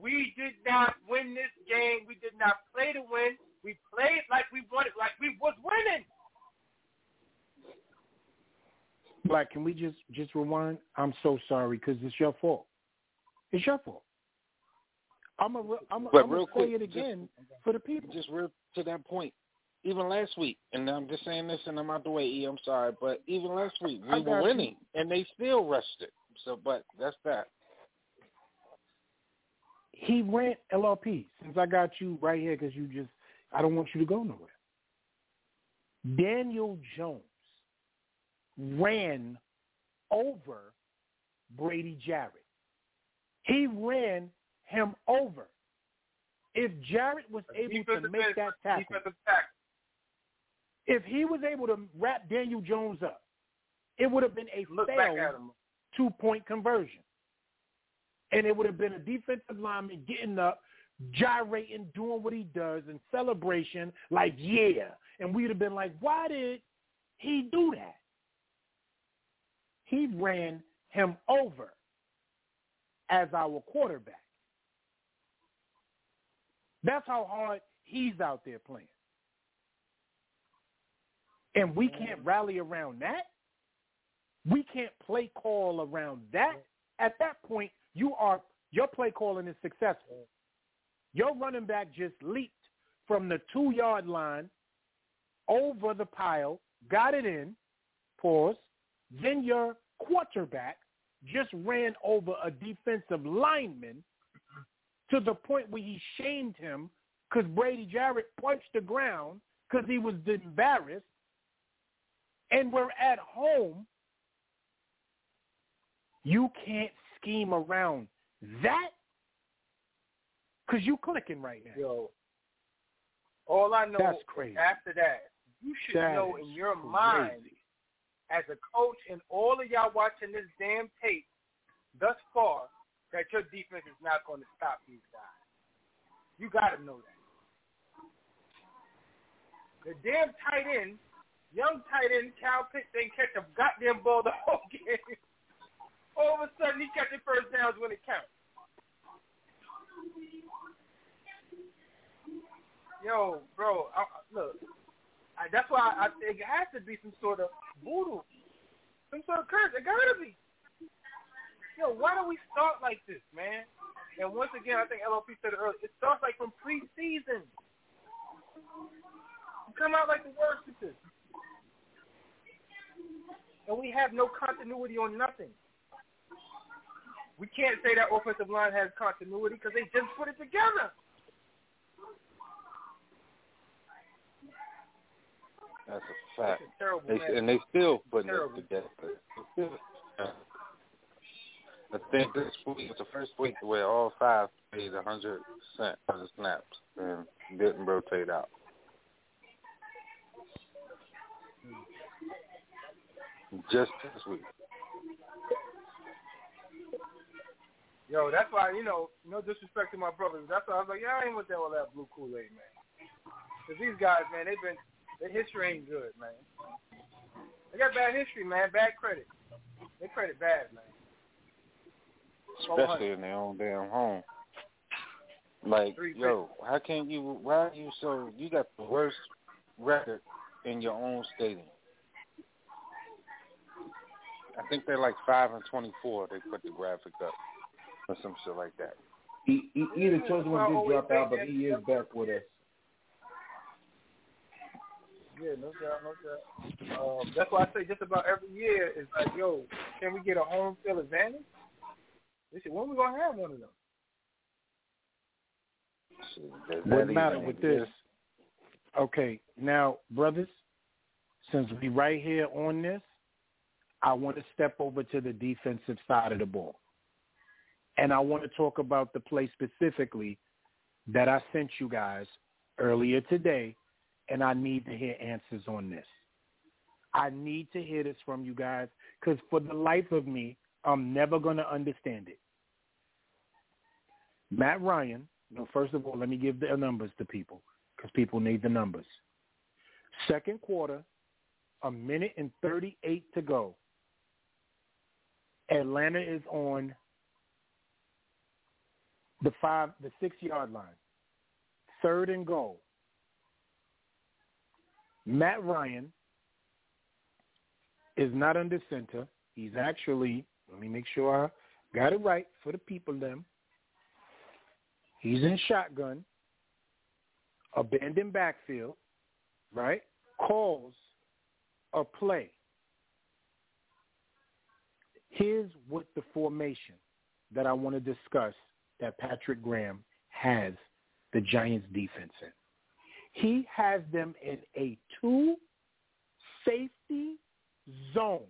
we did not win this game. We did not play to win. We played like we wanted, like we was winning. Like, can we just, just rewind? I'm so sorry because it's your fault. It's your fault. I'm going to say it again just, for the people. Just real to that point. Even last week, and I'm just saying this and I'm out the way, E, I'm sorry, but even last week, we were winning, you. and they still rushed it. So, but that's that. He ran L R P since I got you right here because you just, I don't want you to go nowhere. Daniel Jones ran over Grady Jarrett. He ran him over. If Jarrett was able to make that tackle, if he was able to wrap Daniel Jones up, it would have been a failed two-point conversion. And it would have been a defensive lineman getting up, gyrating, doing what he does in celebration, like, yeah. And we would have been like, why did he do that? He ran him over as our quarterback. That's how hard he's out there playing. And we can't rally around that. We can't play call around that. At that point, you are your play calling is successful. Your running back just leaped from the two-yard line over the pile, got it in, pause, then your quarterback just ran over a defensive lineman to the point where he shamed him because Grady Jarrett punched the ground because he was embarrassed. And we're at home. You can't scheme around that because you clicking right now. Yo, all I know That's crazy. after that, you should that know in your crazy. mind as a coach and all of y'all watching this damn tape thus far, that your defense is not going to stop these guys. You got to know that. The damn tight end, young tight end, Cal Pitts, didn't catch a goddamn ball the whole game. All of a sudden, he catching first downs when it counts. Yo, bro, I, look, I, that's why I think it has to be some sort of voodoo, some sort of curse. It got to be. Yo, why don't we start like this, man? And once again, I think L O P said it earlier, it starts like from preseason. We come out like the worst at this. And we have no continuity on nothing. We can't say that offensive line has continuity because they just put it together. That's a fact. That's a terrible they, and they still putting terrible. it together. I think this week was the first week where all five played one hundred percent of the snaps and didn't rotate out. Just this week. Yo, that's why, you know, no disrespect to my brothers. That's why I was like, yeah, I ain't with that all that blue Kool-Aid, man. Because these guys, man, they've been, their history ain't good, man. They got bad history, man, bad credit. They credit bad, man. Especially in their own damn home. Like, yo, how can't you, why are you so, you got the worst record in your own stadium. I think they're like five and twenty-four. They put the graphic up or some shit like that. He, he, he the chosen one did drop out, but he is back with us. Yeah, no doubt, no doubt. Um, that's why I say just about every year is like, yo, can we get a home field advantage? They said, when are we going to have one of them? What matter with this? Okay, now, brothers, since we right here on this, I want to step over to the defensive side of the ball. And I want to talk about the play specifically that I sent you guys earlier today, and I need to hear answers on this. I need to hear this from you guys because for the life of me, I'm never going to understand it. Matt Ryan, no, first of all, let me give the numbers to people because people need the numbers. Second quarter, a minute and thirty-eight to go. Atlanta is on the five, the six-yard line. Third and goal. Matt Ryan is not under center. He's actually, let me make sure I got it right for the people them. He's in shotgun, abandoned backfield, right? Calls a play. Here's what the formation that I want to discuss that Patrick Graham has the Giants defense in. He has them in a two-safety zone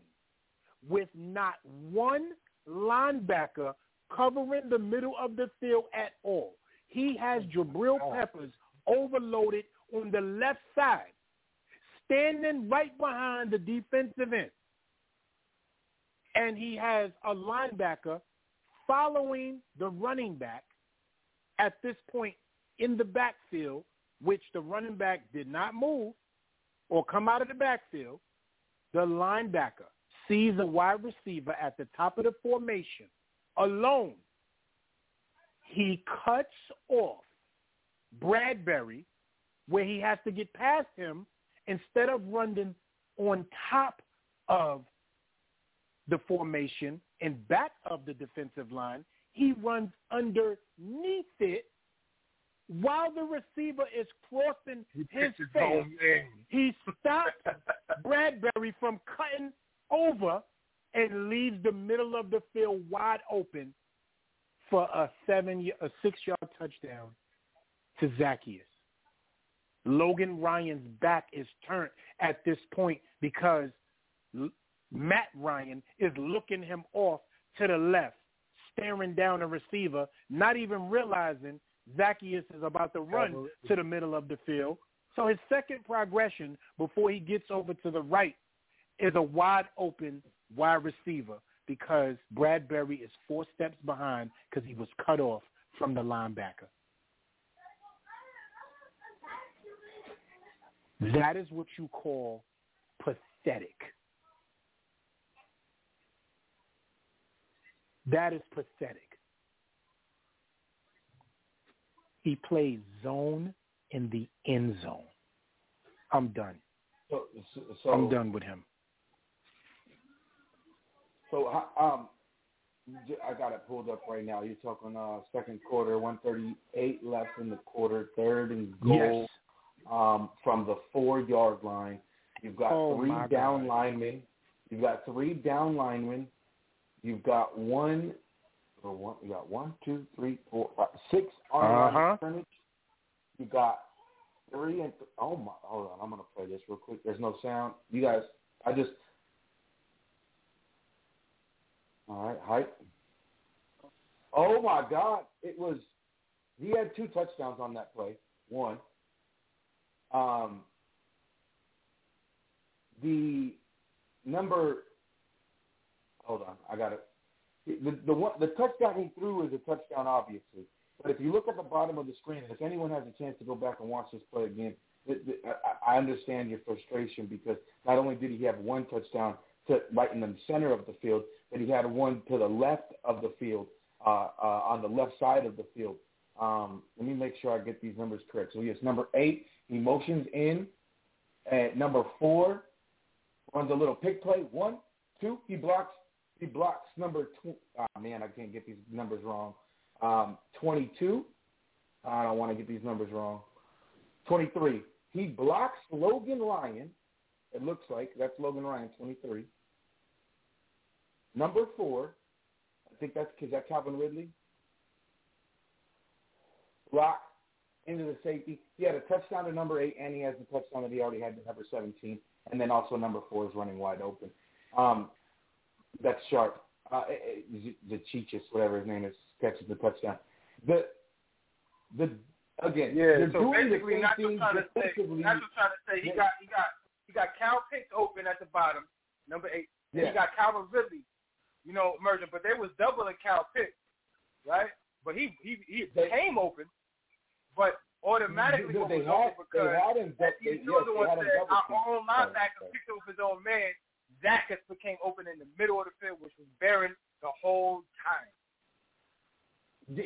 with not one linebacker covering the middle of the field at all. He has Jabril Peppers overloaded on the left side, standing right behind the defensive end. And he has a linebacker following the running back at this point in the backfield, which the running back did not move or come out of the backfield. The linebacker sees a wide receiver at the top of the formation alone. He cuts off Bradbury where he has to get past him instead of running on top of the formation and back of the defensive line. He runs underneath it while the receiver is crossing he his face. He stops Bradbury from cutting over and leaves the middle of the field wide open for a seven, a six-yard touchdown to Zaccheaus. Logan Ryan's back is turned at this point because Matt Ryan is looking him off to the left, staring down a receiver, not even realizing Zaccheaus is about to run to the middle of the field. So his second progression before he gets over to the right is a wide open wide receiver because Bradbury is four steps behind because he was cut off from the linebacker. That is what you call pathetic. That is pathetic. He plays zone in the end zone. I'm done. So, so, I'm done with him. So um, I got it pulled up right now. You're talking uh, second quarter, one thirty-eight left in the quarter, third and goal, yes. um, from the four-yard line. You've got oh three down God. linemen. You've got three down linemen. You've got one. One, you got one, two, three, four, five, six on the scrimmage. You got three and th- oh my! Hold on, I'm gonna play this real quick. There's no sound. You guys, I just all right. Hype. Oh my God! It was he had two touchdowns on that play. One. Um. The number. Hold on, I got it. The, the, one, the touchdown he threw is a touchdown, obviously. But if you look at the bottom of the screen, if anyone has a chance to go back and watch this play again, it, it, I, I understand your frustration because not only did he have one touchdown to right in the center of the field, but he had one to the left of the field, uh, uh, on the left side of the field. Um, let me make sure I get these numbers correct. So, yes, number eight, he motions in. At number four, runs a little pick play. One, two, he blocks. He blocks number tw- – oh, man, I can't get these numbers wrong. Um, twenty-two. I don't want to get these numbers wrong. twenty-three. He blocks Logan Ryan. It looks like that's Logan Ryan, twenty-three. Number four. I think that's – is that Calvin Ridley? Block into the safety. He had a touchdown to number eight, and he has the touchdown that he already had to number seventeen. And then also number four is running wide open. Um That's sharp. Uh, the Cheechus, whatever his name is, catches the touchdown. The the again, yeah. So basically, not just trying to say, not just trying to say he got he got he got Cal Pitts open at the bottom, number eight. Yeah. He got Calvin Ridley, you know, merging, but they was doubling Cal Pitts, right? But he he he they, came open, but automatically what was open because Matthew Northern said, our own linebacker picked up his own man. Zaccheaus became open in the middle of the field, which was barren the whole time.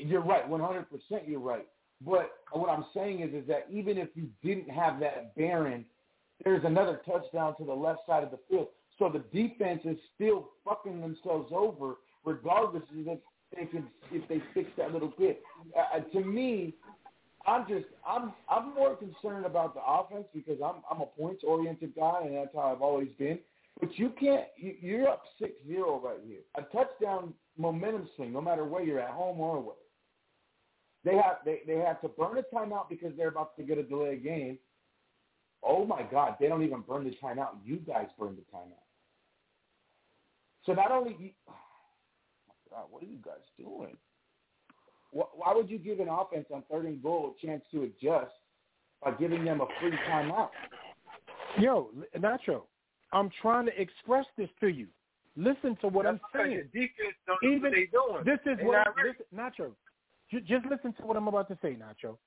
You're right. one hundred percent you're right. But what I'm saying is, is that even if you didn't have that barren, there's another touchdown to the left side of the field. So the defense is still fucking themselves over regardless if they, can, if they fix that little bit. Uh, to me, I'm just I'm I'm more concerned about the offense because I'm I'm a points oriented guy and that's how I've always been. But you can't you, you're up six zero right here. A touchdown momentum swing, no matter where you're at, home or away. They have they, they have to burn a timeout because they're about to get a delay game. Oh my God, they don't even burn the timeout. You guys burn the timeout. So not only you, oh my God, what are you guys doing? Why would you give an offense on third and goal a chance to adjust by giving them a free timeout? Yo, Nacho, I'm trying to express this to you. Listen to what That's I'm saying. Defense don't Even, know what they doing. This is they what this, Nacho. J- just listen to what I'm about to say, Nacho.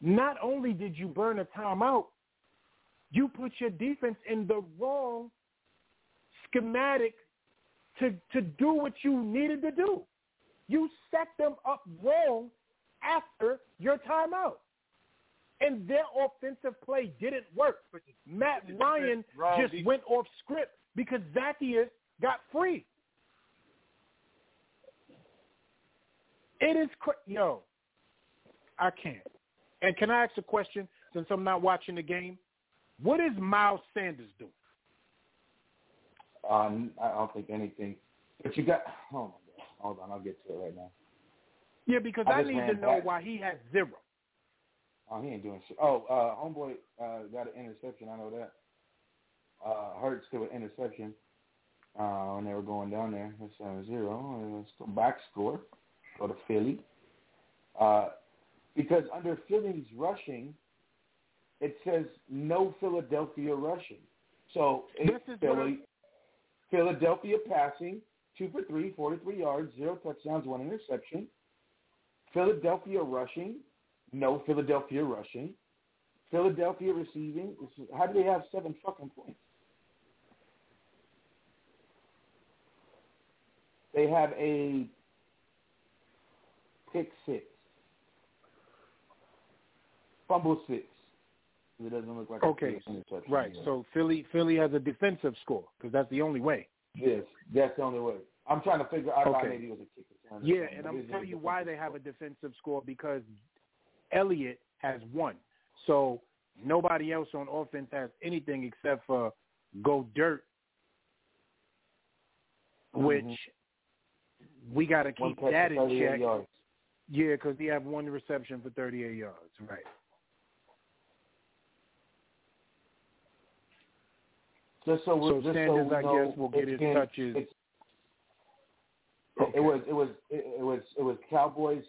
Not only did you burn a timeout, you put your defense in the wrong schematic to to do what you needed to do. You set them up wrong after your timeout. And their offensive play didn't work. Matt Ryan just went off script because Zaccheaus got free. It is cra- – yo, I can't. And can I ask a question since I'm not watching the game? What is Miles Sanders doing? Um, I don't think anything. But you got – oh, my God. Hold on, I'll get to it right now. Yeah, because I, I need to know back. Why he has zero. Oh, he ain't doing shit. Oh, uh, homeboy uh, got an interception. I know that. Uh, Hurts to an interception uh, when they were going down there. That's uh, zero. Let's go back score. Go to Philly. Uh, because under Philly's rushing, it says no Philadelphia rushing. So it's Philly, Philadelphia passing. Two for three, forty-three yards, zero touchdowns, one interception. Philadelphia rushing, no Philadelphia rushing. Philadelphia receiving. How do they have seven fucking points? They have a pick six, fumble six. It doesn't look like okay, right. Either. So Philly, Philly has a defensive score because that's the only way. Yes, that's the only way. I'm trying to figure out okay. why maybe it was a kicker. Yeah, and I'm telling you why they have a defensive score, because Elliott has one. So nobody else on offense has anything except for Goddard, which mm-hmm. we got to keep that in check. Yards. Yeah, because they have one reception for thirty-eight yards. Right. Just so, we're, so just Sanders, so I know, guess, will get his been, touches. Okay. It was, it was, it, it was, it was Cowboys'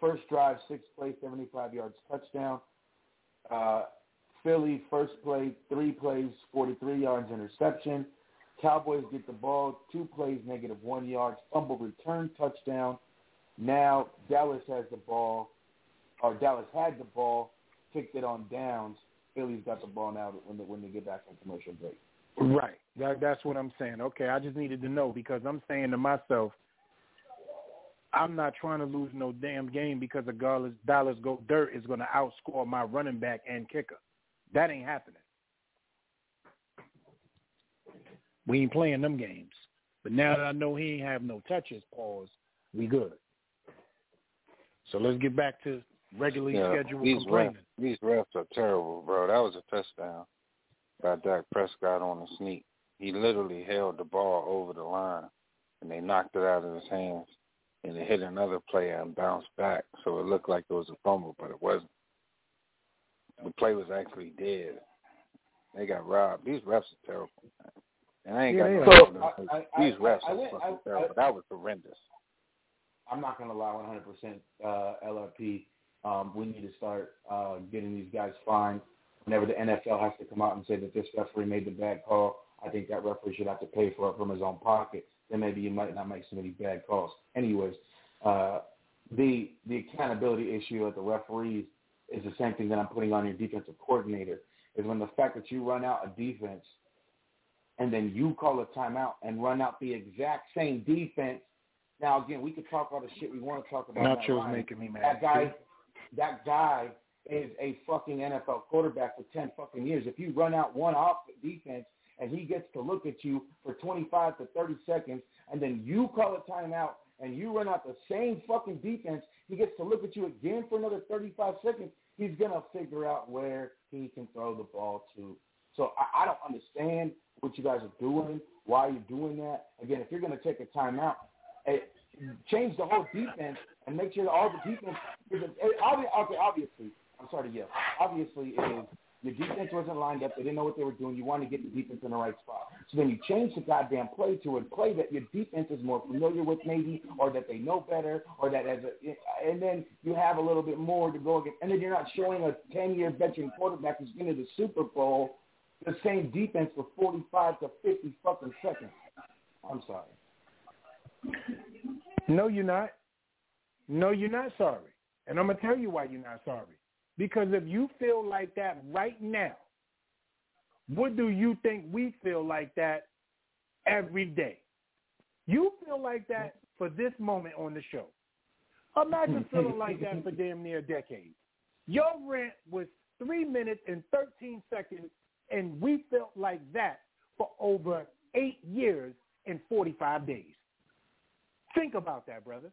first drive, sixth play, seventy-five yards, touchdown. Uh, Philly first play, three plays, forty-three yards, interception. Cowboys get the ball, two plays, negative one yards, fumble return, touchdown. Now Dallas has the ball, or Dallas had the ball, kicked it on downs. Philly's got the ball now when they, when they get back from commercial break. Right. That, that's what I'm saying. Okay, I just needed to know because I'm saying to myself, I'm not trying to lose no damn game because a Dallas Goedert is going to outscore my running back and kicker. That ain't happening. We ain't playing them games. But now that I know he ain't have no touches, pause, we good. So let's get back to regularly yeah, scheduled these complaining. Refs, these refs are terrible, bro. That was a touchdown by Dak Prescott on the sneak. He literally held the ball over the line, and they knocked it out of his hands, and it hit another player and bounced back. So it looked like it was a fumble, but it wasn't. The play was actually dead. They got robbed. These refs are terrible. And I ain't yeah, got no so I, I, These I, refs I, I, are I, I, terrible. I, that was horrendous. I'm not going to lie, one hundred percent uh, L R P. Um, we need to start uh, getting these guys fined. Whenever the N F L has to come out and say that this referee made the bad call, I think that referee should have to pay for it from his own pocket. Then maybe he might not make so many bad calls. Anyways, uh, the the accountability issue at the referees is the same thing that I'm putting on your defensive coordinator, is when the fact that you run out a defense and then you call a timeout and run out the exact same defense. Now, again, we could talk all the shit we want to talk about. Not sure what's making me mad. That guy, that guy is a fucking N F L quarterback for ten fucking years. If you run out one off defense and he gets to look at you for twenty-five to thirty seconds and then you call a timeout and you run out the same fucking defense, he gets to look at you again for another thirty-five seconds, he's going to figure out where he can throw the ball to. So I, I don't understand what you guys are doing, why you're doing that. Again, if you're going to take a timeout, it, change the whole defense and make sure that all the defense – okay, obviously, I'm sorry to yell. Obviously, it is your defense wasn't lined up. They didn't know what they were doing. You wanted to get the defense in the right spot. So then you change the goddamn play to a play that your defense is more familiar with maybe, or that they know better, or that as a – and then you have a little bit more to go against. And then you're not showing a ten-year veteran quarterback who's been to the Super Bowl the same defense for forty-five to fifty fucking seconds. I'm sorry. No, you're not. No, you're not sorry. And I'm going to tell you why you're not sorry. Because if you feel like that right now, what do you think we feel like that every day? You feel like that for this moment on the show. Imagine feeling like that for damn near a decade. Your rant was three minutes and thirteen seconds, and we felt like that for over eight years and forty-five days. Think about that, brother.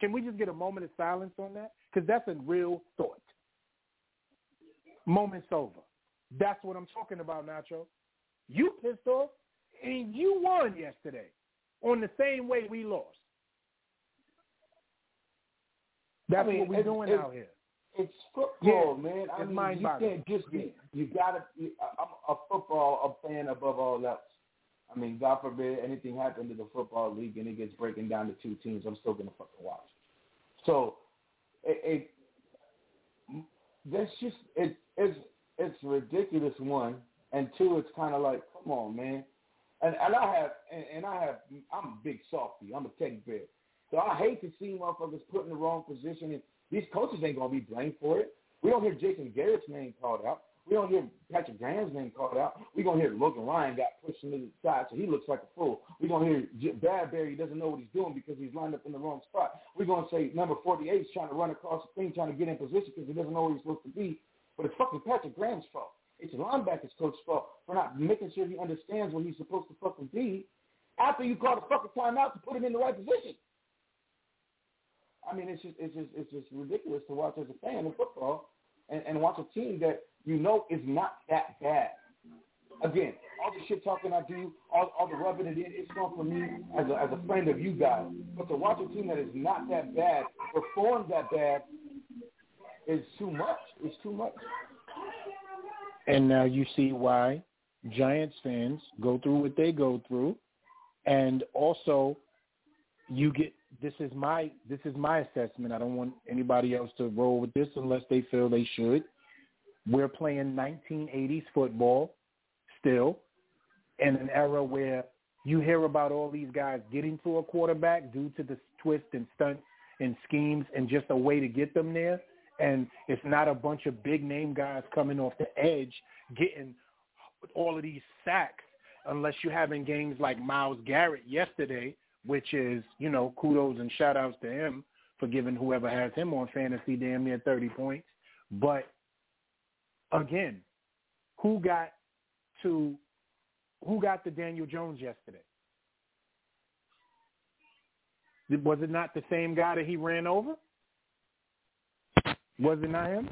Can we just get a moment of silence on that? Because that's a real thought. Moment's over. That's what I'm talking about, Nacho. You pissed off, and you won yesterday on the same way we lost. That's I mean, what we're doing out here. It's football, yeah, man. I it's mean, you can't just get – you got to – I'm a football a fan above all else. I mean, God forbid anything happened to the football league and it gets breaking down to two teams, I'm still going to fucking watch it. So, it, it that's just, it, it's it's ridiculous, one. And two, it's kind of like, come on, man. And, and I have, and, and I have, I'm a big softie. I'm a teddy bear. So I hate to see motherfuckers put in the wrong position. And these coaches ain't going to be blamed for it. We don't hear Jason Garrett's name called out. We don't hear Patrick Graham's name called out. We're going to hear Logan Ryan got pushed into the side, so he looks like a fool. We're going to hear Bradbury doesn't know what he's doing because he's lined up in the wrong spot. We're going to say number forty-eight is trying to run across the thing, trying to get in position because he doesn't know where he's supposed to be. But it's fucking Patrick Graham's fault. It's the linebacker's coach's fault for not making sure he understands where he's supposed to fucking be after you call the fucking timeout to put him in the right position. I mean, it's just it's just, it's just ridiculous to watch as a fan of football and, and watch a team that you know it's not that bad. Again, all the shit talking I do, all, all the rubbing it in, it's not for me as a, as a friend of you guys. But to watch a team that is not that bad, perform that bad, is too much. It's too much. And now you see why Giants fans go through what they go through. And also, you get, this is my, this is my assessment. I don't want anybody else to roll with this unless they feel they should. We're playing nineteen eighties football still in an era where you hear about all these guys getting to a quarterback due to the twists and stunts and schemes and just a way to get them there. And it's not a bunch of big-name guys coming off the edge getting all of these sacks unless you're having games like Myles Garrett yesterday, which is, you know, kudos and shout-outs to him for giving whoever has him on fantasy damn near thirty points. But again, who got to who got to Daniel Jones yesterday? Was it not the same guy that he ran over? Was it not him?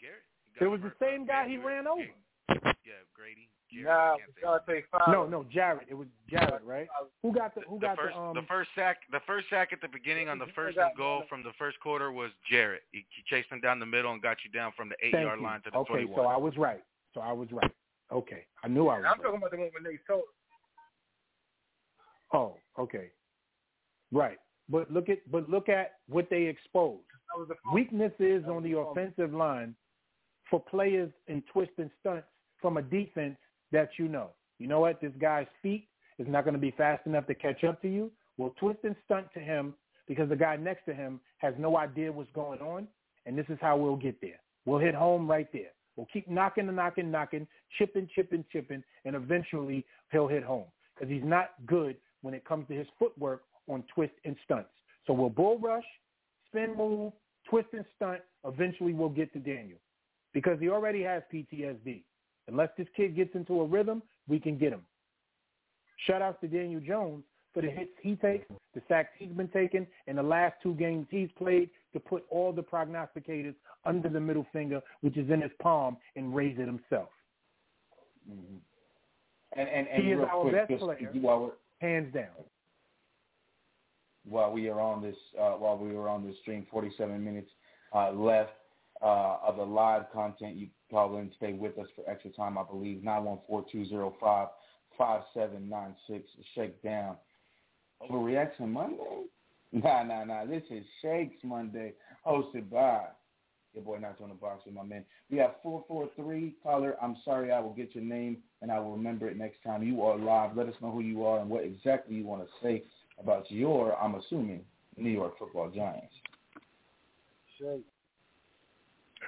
Garrett, it was the same guy he ran over. Yeah, Grady. Jarrett, nah, five. No, no, Jarrett. It was Jarrett, right? Who got the who the got first, the, um, the first sack? The first sack at the beginning on the first and goal from the first quarter was Jarrett. He, he chased him down the middle and got you down from the eight Thank yard you. line to the okay, twenty-one. Okay, so I was right. So I was right. Okay, I knew I was. I'm right. talking about the one when they sold. Oh, okay, right. But look at but look at what they exposed. Weaknesses on the offensive line for players in twists and stunts from a defense. That you know. You know what? This guy's feet is not going to be fast enough to catch up to you. We'll twist and stunt to him because the guy next to him has no idea what's going on, and this is how we'll get there. We'll hit home right there. We'll keep knocking and knocking, knocking, chipping, chipping, chipping, and eventually he'll hit home because he's not good when it comes to his footwork on twist and stunts. So we'll bull rush, spin move, twist and stunt. Eventually we'll get to Daniel because he already has P T S D. Unless this kid gets into a rhythm, we can get him. Shout out to Daniel Jones for the hits he takes, the sacks he's been taking, and the last two games he's played to put all the prognosticators under the middle finger, which is in his palm, and raise it himself. Mm-hmm. And, and, and he is our quick, best just, player, while hands down. While we are on this, uh, while we were on this stream, forty-seven minutes uh, left uh, of the live content. You probably can stay with us for extra time, I believe. nine one four, two zero five, five seven nine six. Shakedown. Overreaction Monday? Nah, nah, nah. This is Shakes Monday, hosted by your boy Knox on the Box with my man. We have four four three. Caller, I'm sorry, I will get your name, and I will remember it next time. You are live. Let us know who you are and what exactly you want to say about your, I'm assuming, New York football Giants. Shakes.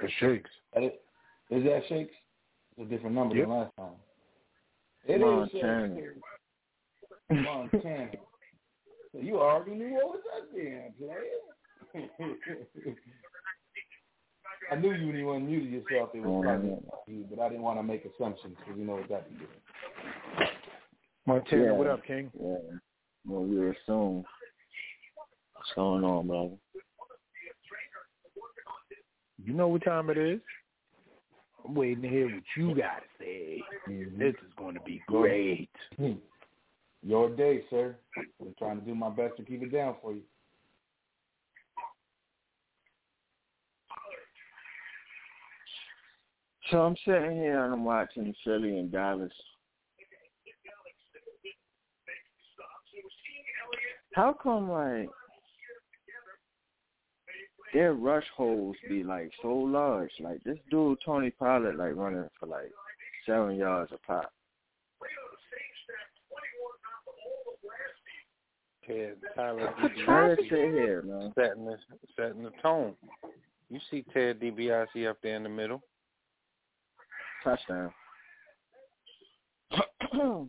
That's Shakes. Is that Shakes? It's a different number yep. than last time. It Montana. Is Shakes. Montana. So you already knew what was up there, player. I knew you didn't want to mute yourself. It was talking about you, but I didn't want to make assumptions because you know what that would do. Montana, yeah. What up, King? Yeah. Well, we were assumed. What's going on, brother? You know what time it is? I'm waiting to hear what you got to say. Mm-hmm. This is going to be great. Your day, sir. I'm trying to do my best to keep it down for you. So I'm sitting here and I'm watching Philly and Dallas. How come, like, their rush holes be, like, so large? Like, this dude, Tony Pollard, like, running for, like, seven yards a pop. Yeah, Tyler DiBiase. Tyler sit here, man. Setting the, setting the tone. You see Ted DiBiase up there in the middle. Touchdown. So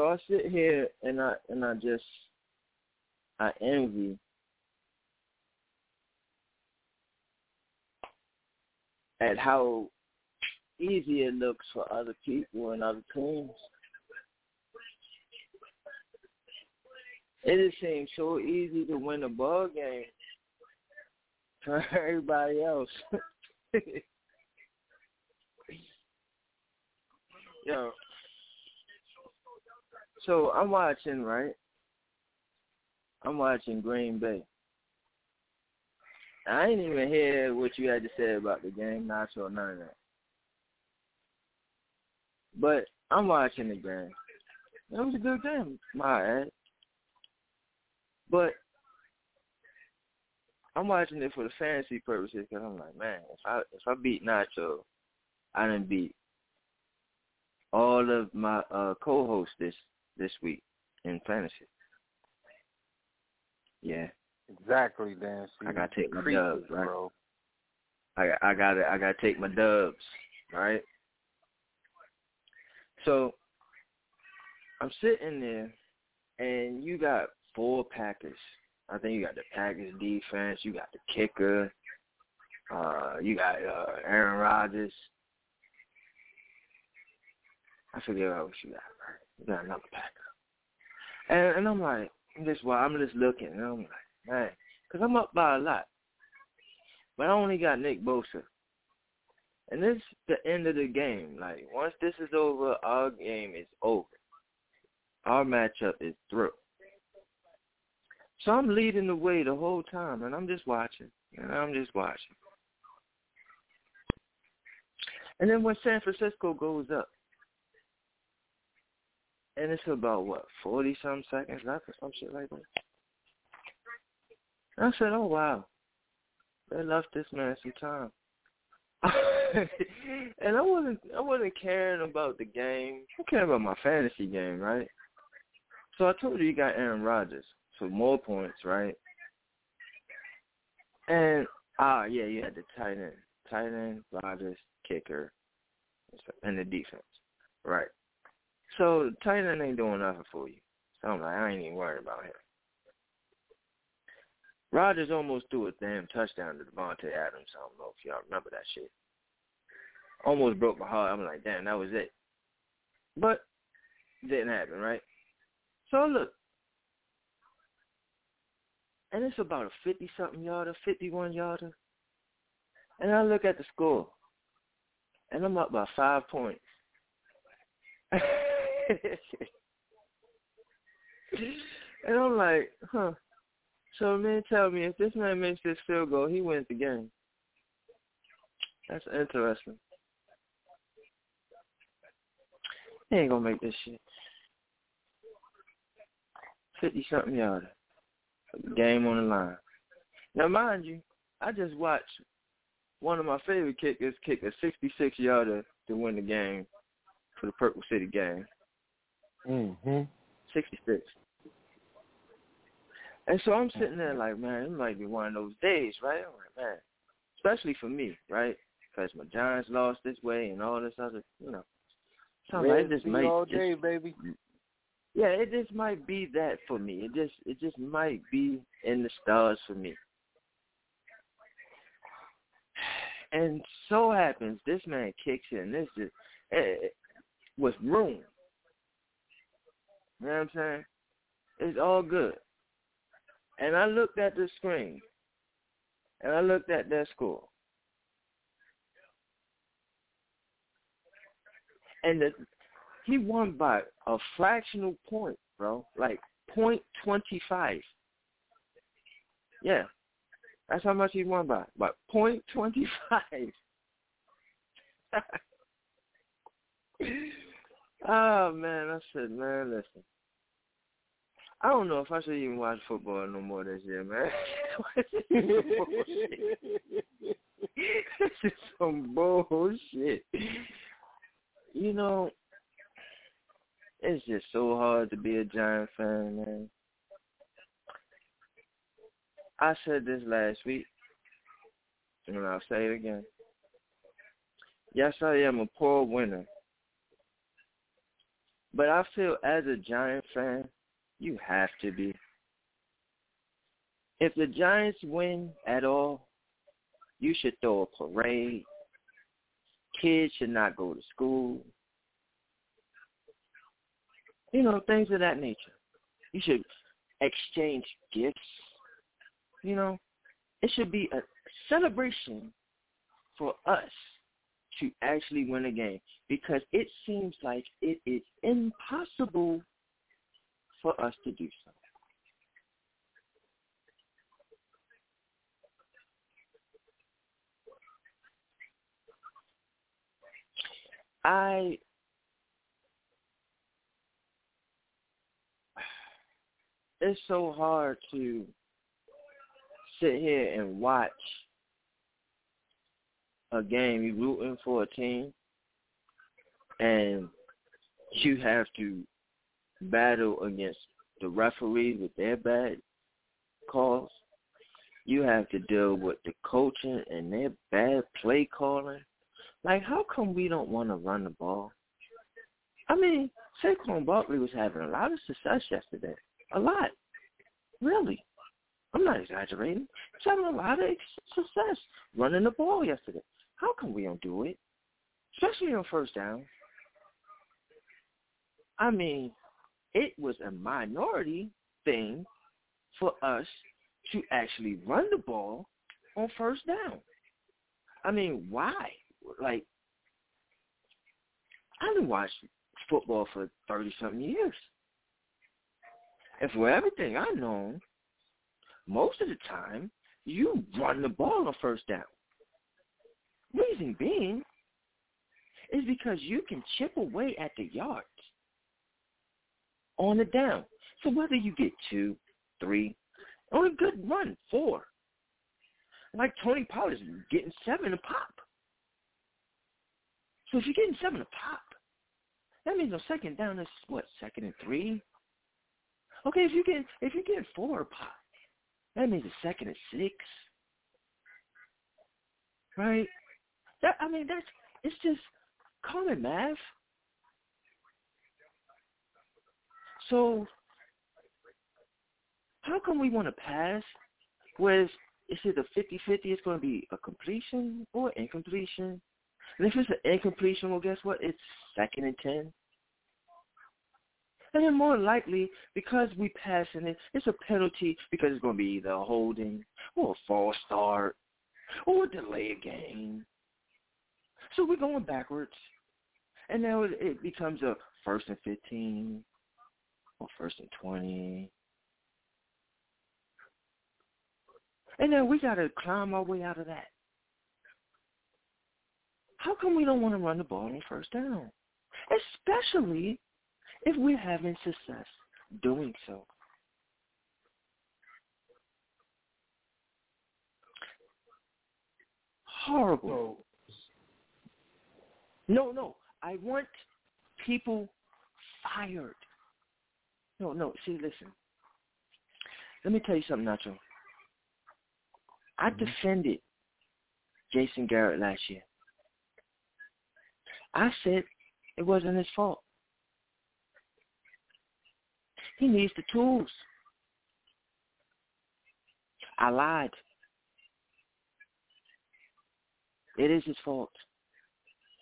I sit here and I and I just I envy at how easy it looks for other people and other teams. It just seems so easy to win a ball game for everybody else. Yo. So I'm watching, right? I'm watching Green Bay. I didn't even hear what you had to say about the game, not sure none of that. But I'm watching the game. It was a good game, my ass. But I'm watching it for the fantasy purposes because I'm like, man, if I if I beat Nacho, I done beat all of my uh, co-hosts this this week in fantasy. Yeah, exactly, Dan. I gotta take my dubs, right? Bro. I I gotta I gotta take my dubs, right? So I'm sitting there, and you got four Packers. I think you got the Packers defense. You got the kicker. Uh, you got uh, Aaron Rodgers. I forget what you got. Right? You got another Packer. And, and I'm like, I'm just, well, I'm just looking. And I'm like, man, because I'm up by a lot. But I only got Nick Bosa. And this is the end of the game. Like, once this is over, our game is over. Our matchup is through. So I'm leading the way the whole time, and I'm just watching, and I'm just watching. And then when San Francisco goes up, and it's about, what, forty-some seconds left or some shit like that? And I said, oh, wow. They left this man some time. And I wasn't, I wasn't caring about the game. I'm caring about my fantasy game, right? So I told you you got Aaron Rodgers. For more points, right? And Ah, yeah, you had the tight end. Tight end, Rodgers, kicker, and the defense. Right. So, the tight end ain't doing nothing for you. So, I'm like, I ain't even worried about him. Rodgers almost threw a damn touchdown to Devontae Adams. I don't know if y'all remember that shit. Almost broke my heart. I'm like, damn, that was it. But it didn't happen, right? So, look. And it's about a fifty-something yarder, fifty-one yarder. And I look at the score. And I'm up by five points. And I'm like, huh. So the man tell me, if this man makes this field goal, he wins the game. That's interesting. He ain't going to make this shit. fifty-something yarder. Game on the line. Now, mind you, I just watched one of my favorite kickers kick a sixty-six-yarder to win the game for the Purple City game. Mm-hmm. sixty-six. And so I'm sitting there like, man, it might be one of those days, right? I'm like, man, especially for me, right? Because my Giants lost this way and all this other, you know. So I'm like, it just might all day, just, baby. Yeah, it just might be that for me. It just it just might be in the stars for me. And so happens this man kicks in. This is it, with room. You know what I'm saying? It's all good. And I looked at the screen, and I looked at their score. And the, he won by a fractional point, bro, like point two five. Yeah, that's how much he won by, by point two five. Oh, man, I said, man, listen. I don't know if I should even watch football no more this year, man. This is some bullshit. You know, it's just so hard to be a Giant fan, man. I said this last week, and I'll say it again. Yes, I am a poor winner. But I feel as a Giant fan, you have to be. If the Giants win at all, you should throw a parade. Kids should not go to school. You know, things of that nature. You should exchange gifts. You know, it should be a celebration for us to actually win a game, because it seems like it is impossible for us to do so. I it's so hard to sit here and watch a game. You're rooting for a team, and you have to battle against the referees with their bad calls. You have to deal with the coaching and their bad play calling. Like, how come we don't want to run the ball? I mean, Saquon Barkley was having a lot of success yesterday. A lot. Really. I'm not exaggerating. He's having a lot of success running the ball yesterday. How come we don't do it? Especially on first down. I mean, it was a minority thing for us to actually run the ball on first down. I mean, why? Like, I've been watching football for thirty-something years. And for everything I know, most of the time, you run the ball on first down. Reason being is because you can chip away at the yards on the down. So whether you get two, three, on a good run, four. Like Tony Pollard's getting seven to pop. So if you're getting seven to pop, that means on second down, it's what, second and three? Okay, if you're getting, if you're getting four to pop, that means it's second and six. right? That, I mean, that's it's just common math. So how come we want to pass, whereas it's either fifty-fifty, it's going to be a completion or incompletion? And if it's an incompletion, well, guess what? It's second and ten. And then more likely, because we passing it, it's a penalty because it's going to be either a holding or a false start or a delay of game. So we're going backwards. And now it becomes a first and fifteen or first and twenty. And then we got to climb our way out of that. How come we don't want to run the ball on first down? Especially if we're having success doing so. Horrible. No, no. I want people fired. No, no. See, listen. Let me tell you something, Nacho. I defended Jason Garrett last year. I said it wasn't his fault. He needs the tools. I lied. It is his fault.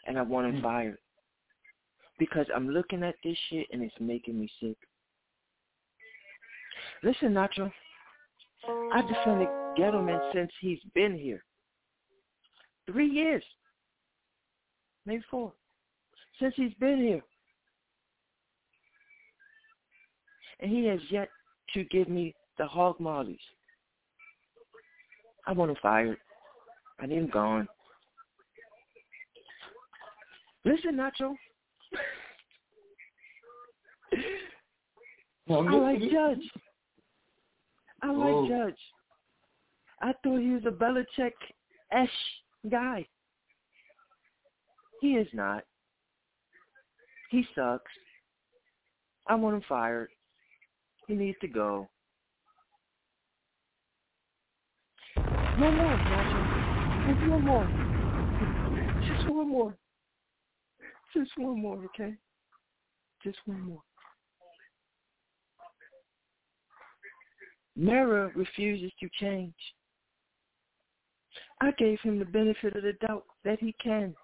And I want him fired. Because I'm looking at this shit and it's making me sick. Listen, Nacho. I defended Gettleman since he's been here. Three years. Maybe four. Since he's been here. And he has yet to give me the hog mollies. I want him fired. I need him gone. Listen, Nacho. I like Judge. I like Whoa. Judge. I thought he was a Belichick-esque guy. He is not. He sucks. I want him fired. He needs to go. No more, Nacho. Just one more. Just one more. Just one more, okay? Just one more. Mara refuses to change. I gave him the benefit of the doubt that he can.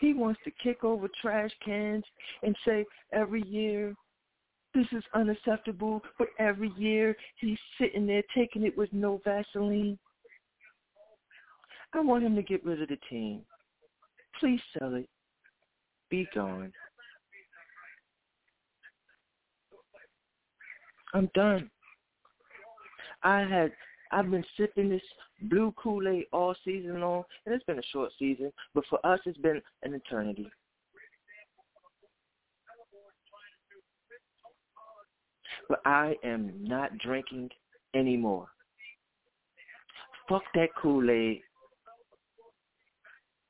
He wants to kick over trash cans and say every year, this is unacceptable, but every year he's sitting there taking it with no Vaseline. I want him to get rid of the team. Please sell it. Be gone. I'm done. I had, I've been sipping this blue Kool-Aid all season long, and it's been a short season, but for us it's been an eternity. But I am not drinking anymore. Fuck that Kool-Aid.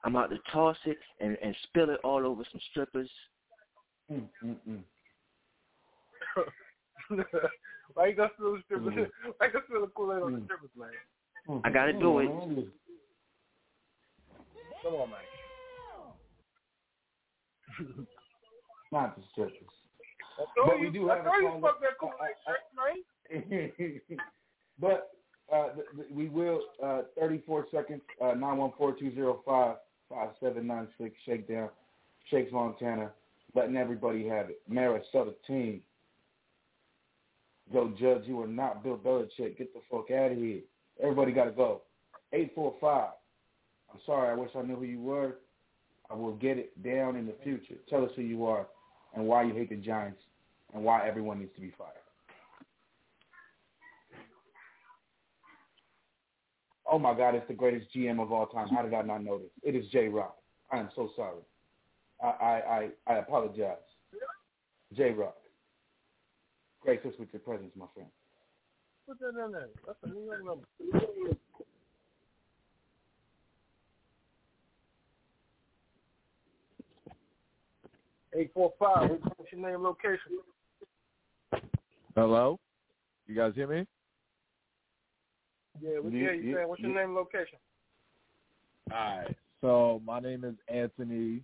I'm out to toss it and, and spill it all over some strippers. Mm, mm, mm. Why you gonna spill strippers? Mm-hmm. Why you gonna spill a Kool-Aid on mm-hmm. the strippers, man? Mm-hmm. I gotta do it. Come on, man. Not the strippers. But we do have a song. Fuck that Kool-Aid, right? But uh, we will. Uh, Thirty-four seconds. Nine one four two zero five five seven nine six. Shakedown. Shakes Montana. Letting everybody have it. Mara Sutter team. Go, Judge, you are not Bill Belichick. Get the fuck out of here. Everybody got to go. eight four five. I'm sorry. I wish I knew who you were. I will get it down in the future. Tell us who you are and why you hate the Giants and why everyone needs to be fired. Oh, my God. It's the greatest G M of all time. How did I not know this? It is J-Rock. I am so sorry. I, I, I, I apologize. J-Rock. Grace us with your presence, my friend. Put that in there. That's a New York number. eight four five. What's your name, location? Hello? You guys hear me? Yeah, we hear you, you, you, what's your you. name, location? All right. So my name is Anthony,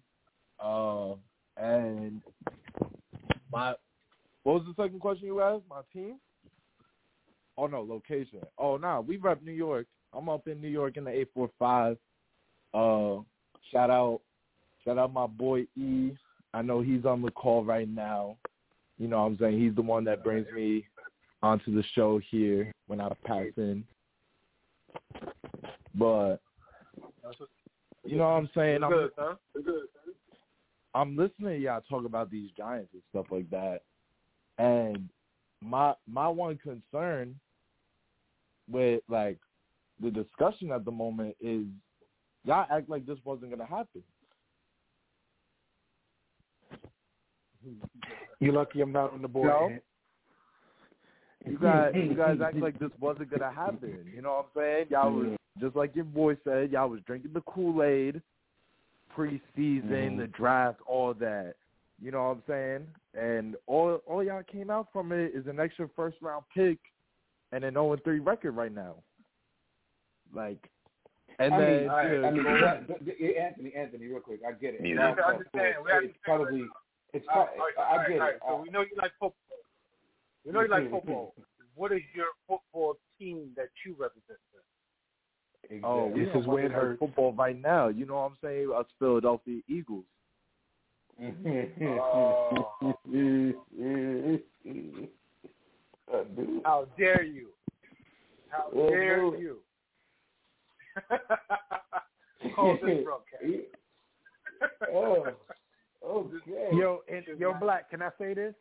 uh, and my what was the second question you asked? My team? Oh no, location. Oh no, nah, we rep New York. I'm up in New York in the eight four five. Uh, shout out, shout out my boy E. I know he's on the call right now. You know what I'm saying? He's the one that brings me onto the show here when I pass in. But you know what I'm saying? I'm, good, huh? good. I'm listening to y'all talk about these Giants and stuff like that. And my my one concern with like the discussion at the moment is y'all act like this wasn't gonna happen. You're lucky I'm not on the board. No. You guys, you guys act like this wasn't gonna happen. You know what I'm saying? Y'all was just like your boy said. Y'all was drinking the Kool-Aid, preseason, mm-hmm. the draft, all that. You know what I'm saying? And all all y'all came out from it is an extra first round pick and an zero and three record right now. Like, and I then mean, I, you know, I mean, that, Anthony, Anthony, real quick, I get it. You know, I understand. We it's probably it's all probably right, I, I get right, it. Right. So I, we know you like football. You know you like football. What is your football team that you represent? Exactly. Oh, this is where it hurts. Football right now. You know what I'm saying? Us Philadelphia Eagles. Oh. How dare you? How well, dare well. you? Call this broadcast. oh, okay. Yo, and, yo, Black, can I say this?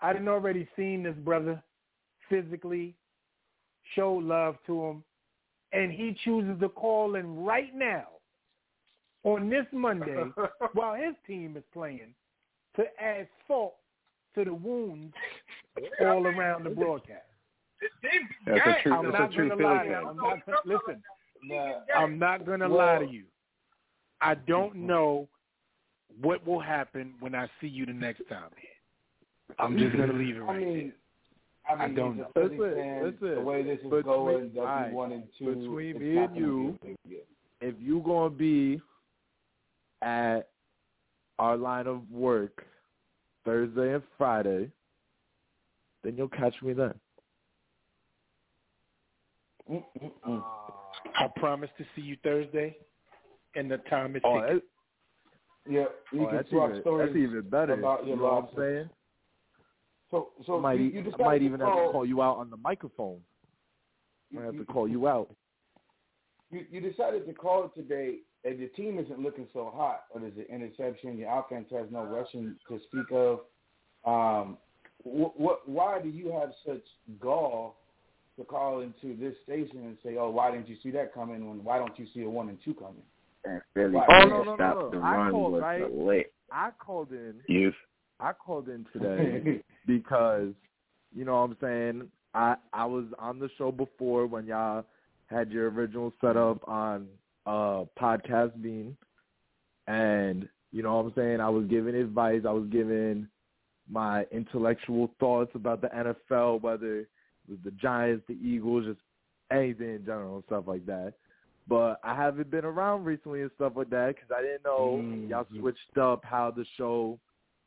I done already seen this brother physically show love to him, and he chooses to call in right now on this Monday while his team is playing to add salt to the wounds all around the broadcast. That's a true, I'm that's not going to lie to you. I'm not, listen, I'm not going to lie to you. I don't know what will happen when I see you the next time. I'm just gonna leave it right I mean, there. I mean, I don't know. Listen, listen. The way this is between, going, right, one and two, between me and you, if you gonna be at our line of work Thursday and Friday, then you'll catch me then. Mm-mm-mm. I promise to see you Thursday, and the time is oh, ticking. Yeah, you oh, can swap even, stories. That's even better. About your you know what I'm saying? So, so I might, you, you I might even call, have to call you out on the microphone. I have you, to call you out. You, you decided to call today, and your team isn't looking so hot. What is it? Interception. Your offense has no rushing to speak of. Um, what? Wh- why do you have such gall to call into this station and say, "Oh, why didn't you see that coming? When why don't you see a one and two coming?" And Philly oh no no no! no. I called right. I called in. Yes. I called in today because, you know what I'm saying, I, I was on the show before when y'all had your original setup on uh, Podcast Bean. And, you know what I'm saying, I was giving advice. I was giving my intellectual thoughts about the N F L, whether it was the Giants, the Eagles, just anything in general and stuff like that. But I haven't been around recently and stuff like that because I didn't know mm-hmm. y'all switched up how the show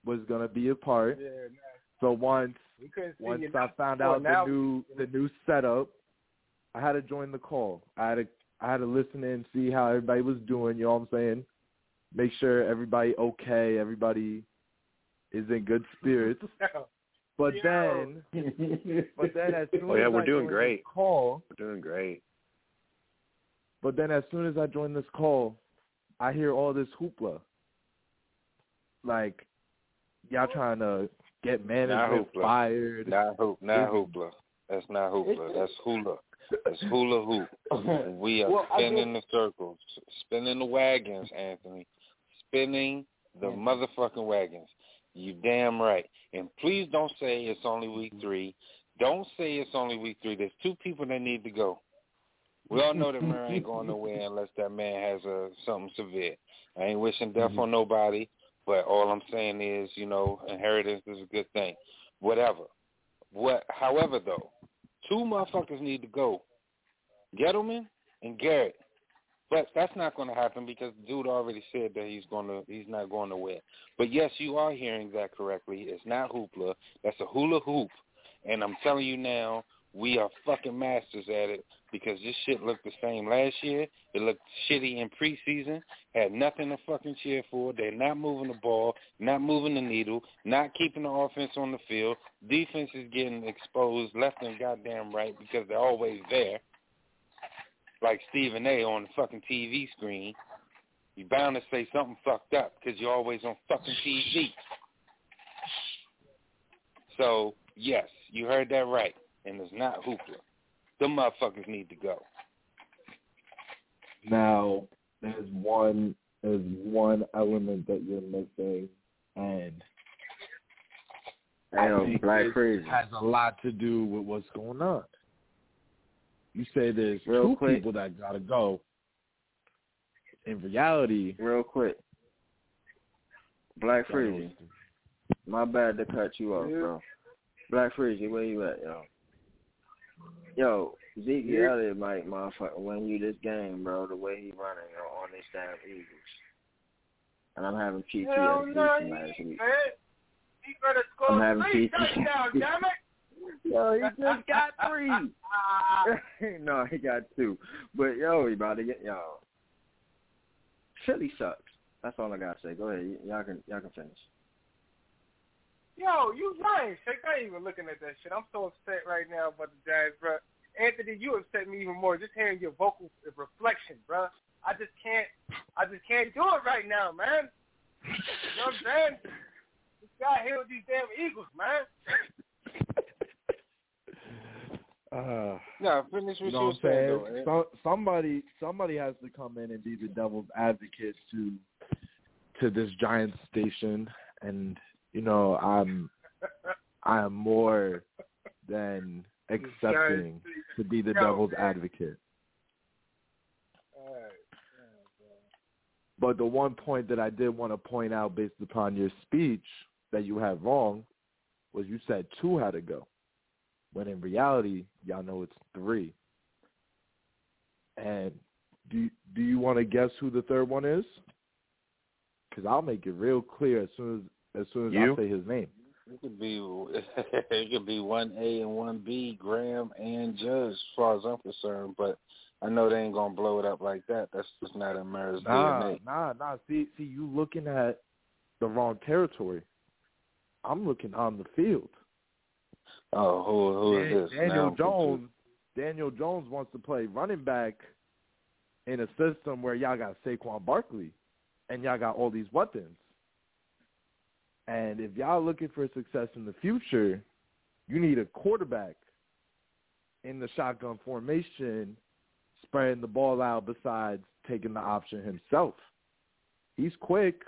was gonna be a part. Yeah, nice. So once once I found out the new the new setup, I had to join the call. I had to I had to listen in, see how everybody was doing. You know what I'm saying? Make sure everybody okay, everybody is in good spirits. But yeah. then, but then as soon oh, yeah, as we're I doing great. Call, we're doing great. But then as soon as I join this call, I hear all this hoopla. Like. Y'all trying to get management fired. Not hoopla. Not hoopla. That's not hoopla. That's hula. That's hula hoop. We are well, spinning the circles. Spinning the wagons, Anthony. Spinning the motherfucking wagons. You damn right. And please don't say it's only week three. Don't say it's only week three. There's two people that need to go. We all know that Murray ain't going nowhere unless that man has uh, something severe. I ain't wishing death mm-hmm. on nobody. But all I'm saying is, you know, inheritance is a good thing. Whatever. What? However, though, two motherfuckers need to go. Gettleman and Garrett. But that's not going to happen because the dude already said that he's going to he's not going to win. But yes, you are hearing that correctly. It's not hoopla. That's a hula hoop. And I'm telling you now, we are fucking masters at it because this shit looked the same last year. It looked shitty in preseason. Had nothing to fucking cheer for. They're not moving the ball, not moving the needle, not keeping the offense on the field. Defense is getting exposed left and goddamn right because they're always there. Like Stephen A. on the fucking T V screen. You're bound to say something fucked up because you're always on fucking T V. So, yes, you heard that right. And it's not hoopla. Them motherfuckers need to go. Now, there's one there's one element that you're missing, and I think it has a lot to do with what's going on. You say there's real two quick. people that gotta go. In reality, real quick, Black Freezy, my bad to cut you off, yeah. bro. Black Freezy, where you at, yo? Yo, Zeke yeah. Elliott might motherfucker win you this game, bro. The way he running yo, on this damn Eagles, and I'm having P T S D from last week. He better score I'm having three touchdowns, damn it. Yo, he just got three. No, he got two. But, yo, he about to get, yo. Philly sucks. That's all I got to say. Go ahead. Y- y'all can y'all can finish. Yo, you lying, Shake. I ain't even looking at that shit. I'm so upset right now about the Giants, bro. Anthony, you upset me even more. Just hearing your vocal reflection, bro. I just can't, I just can't do it right now, man. You know what I'm saying? This guy here with these damn Eagles, man. Uh, no, finish what you were saying. saying so, somebody, somebody has to come in and be the devil's advocate to to this Giants station, and you know, I'm I'm more than accepting to be the devil's advocate. But the one point that I did want to point out, based upon your speech, that you had wrong, was you said two had to go. When in reality, y'all know it's three. And do do you want to guess who the third one is? Because I'll make it real clear as soon as as soon as you? I say his name. It could be it could be one A and one B, Graham and Judge, as far as I'm concerned. But I know they ain't gonna blow it up like that. That's just not in Mara's nah, D N A. Nah, nah. See, see, you looking at the wrong territory. I'm looking on the field. Oh, who who is this? Daniel Jones. Daniel Jones wants to play running back in a system where y'all got Saquon Barkley and y'all got all these weapons. And if y'all looking for success in the future, you need a quarterback in the shotgun formation, spreading the ball out. Besides taking the option himself, he's quick.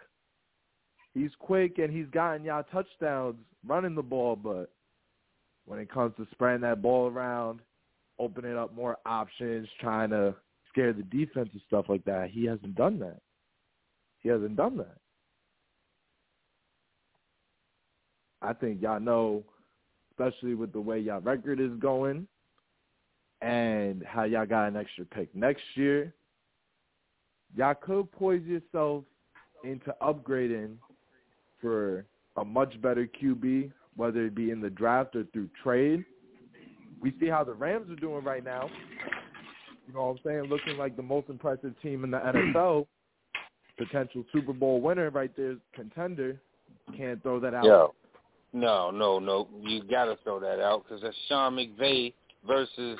He's quick, and he's gotten y'all touchdowns running the ball, but when it comes to spreading that ball around, opening up more options, trying to scare the defense and stuff like that, he hasn't done that. He hasn't done that. I think y'all know, especially with the way y'all record is going and how y'all got an extra pick next year, y'all could poise yourself into upgrading for a much better Q B, whether it be in the draft or through trade. We see how the Rams are doing right now. You know what I'm saying? Looking like the most impressive team in the N F L. Potential Super Bowl winner right there, contender. Can't throw that out. Yo. No, no, no. You got to throw that out because that's Sean McVay versus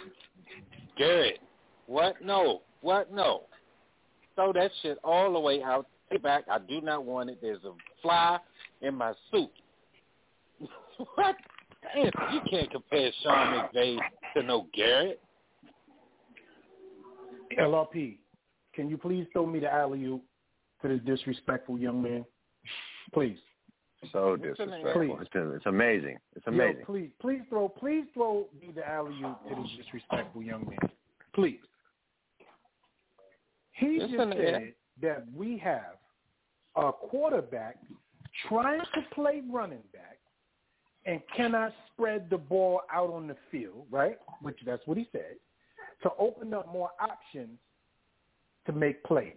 Garrett. What? No. What? No. Throw that shit all the way out. Take back. I do not want it. There's a fly in my suit. What? Damn, you can't compare Sean McVay to no Garrett. L R P, can you please throw me the alley-oop to this disrespectful young man? Please. So disrespectful. It's, it's amazing. It's amazing. Yo, please, please throw, please throw me the alley-oop to this disrespectful young man. Please. He it's just said that we have a quarterback trying to play running back and cannot spread the ball out on the field, right? Which that's what he said, to open up more options to make plays.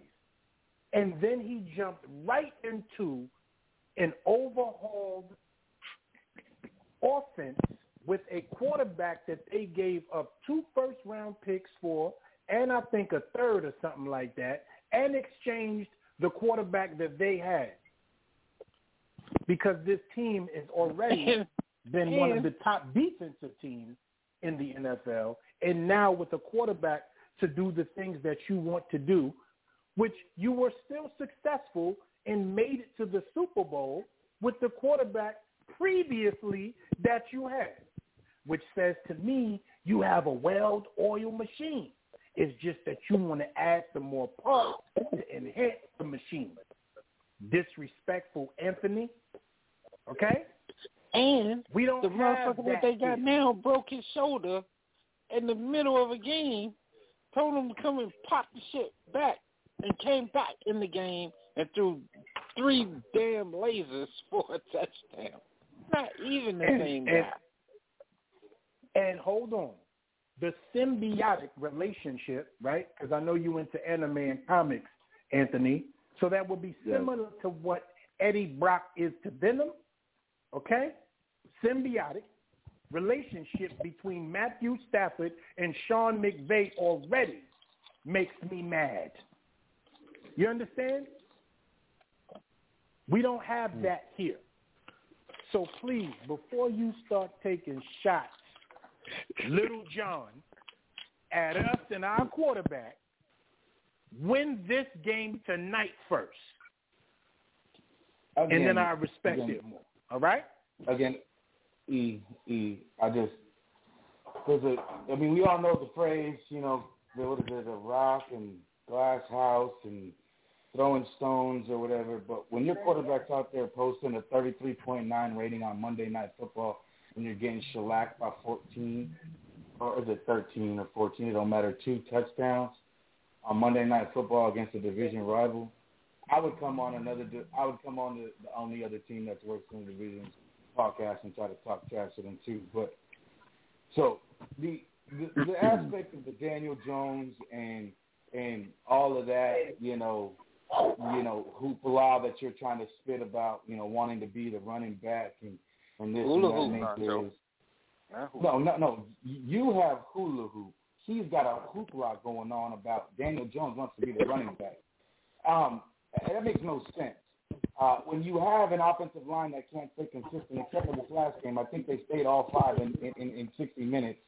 And then he jumped right into an overhauled offense with a quarterback that they gave up two first-round picks for, and I think a third or something like that, and exchanged the quarterback that they had, because this team is already been and, one of the top defensive teams in the N F L, and now with a quarterback to do the things that you want to do, which you were still successful and made it to the Super Bowl with the quarterback previously that you had, which says to me you have a well-oiled machine. It's just that you want to add some more parts to enhance the machine. Disrespectful, Anthony. Okay? And we don't the motherfucker that, that they got here. Now broke his shoulder in the middle of a game, told him to come and pop the shit back, and came back in the game and threw three damn lasers for a touchdown. Not even the and, same guy. And, and hold on. The symbiotic relationship, right? Because I know you into anime and comics, Anthony. So that would be similar yeah. to what Eddie Brock is to Venom, okay? Symbiotic relationship between Matthew Stafford and Sean McVay already makes me mad. You understand? We don't have mm. that here. So please, before you start taking shots, Little John, at us and our quarterback, win this game tonight first. Again, and then I respect again, it more. All right? Again, E, E, I just, there's a, I mean, we all know the phrase, you know, what is it, a rock and glass house and throwing stones or whatever, but when your quarterback's out there posting a thirty-three point nine rating on Monday Night Football, and you're getting shellacked by fourteen, or is it thirteen or fourteen, it don't matter, two touchdowns on Monday Night Football against a division rival, I would come on another, I would come on the, the only other team that's worked in the division podcast and try to talk trash to them too. But so the, the the aspect of the Daniel Jones and and all of that, you know, you know, hoopla that you're trying to spit about, you know, wanting to be the running back and. From this hula hoop, is, no, no, no. You have hula hoop. He's got a hoopla going on about Daniel Jones wants to be the running back. Um, that makes no sense. Uh, when you have an offensive line that can't stay consistent, except for this last game, I think they stayed all five in, in, in sixty minutes.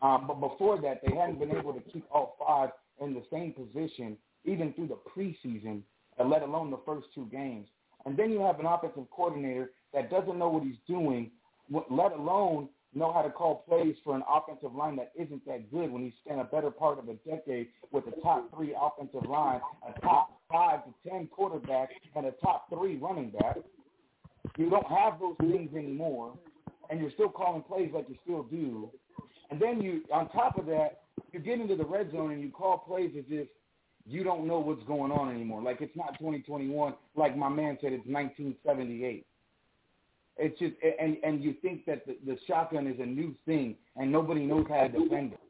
Um, but before that, they hadn't been able to keep all five in the same position, even through the preseason, let alone the first two games. And then you have an offensive coordinator that doesn't know what he's doing, let alone know how to call plays for an offensive line that isn't that good when he's spent a better part of a decade with a top three offensive line, a top five to ten quarterback, and a top three running back. You don't have those things anymore, and you're still calling plays like you still do. And then you, on top of that, you get into the red zone and you call plays as if you don't know what's going on anymore. Like it's not twenty twenty-one. Like my man said, it's nineteen seventy-eight. It's just, and, and you think that the, the shotgun is a new thing and nobody knows how to defend it.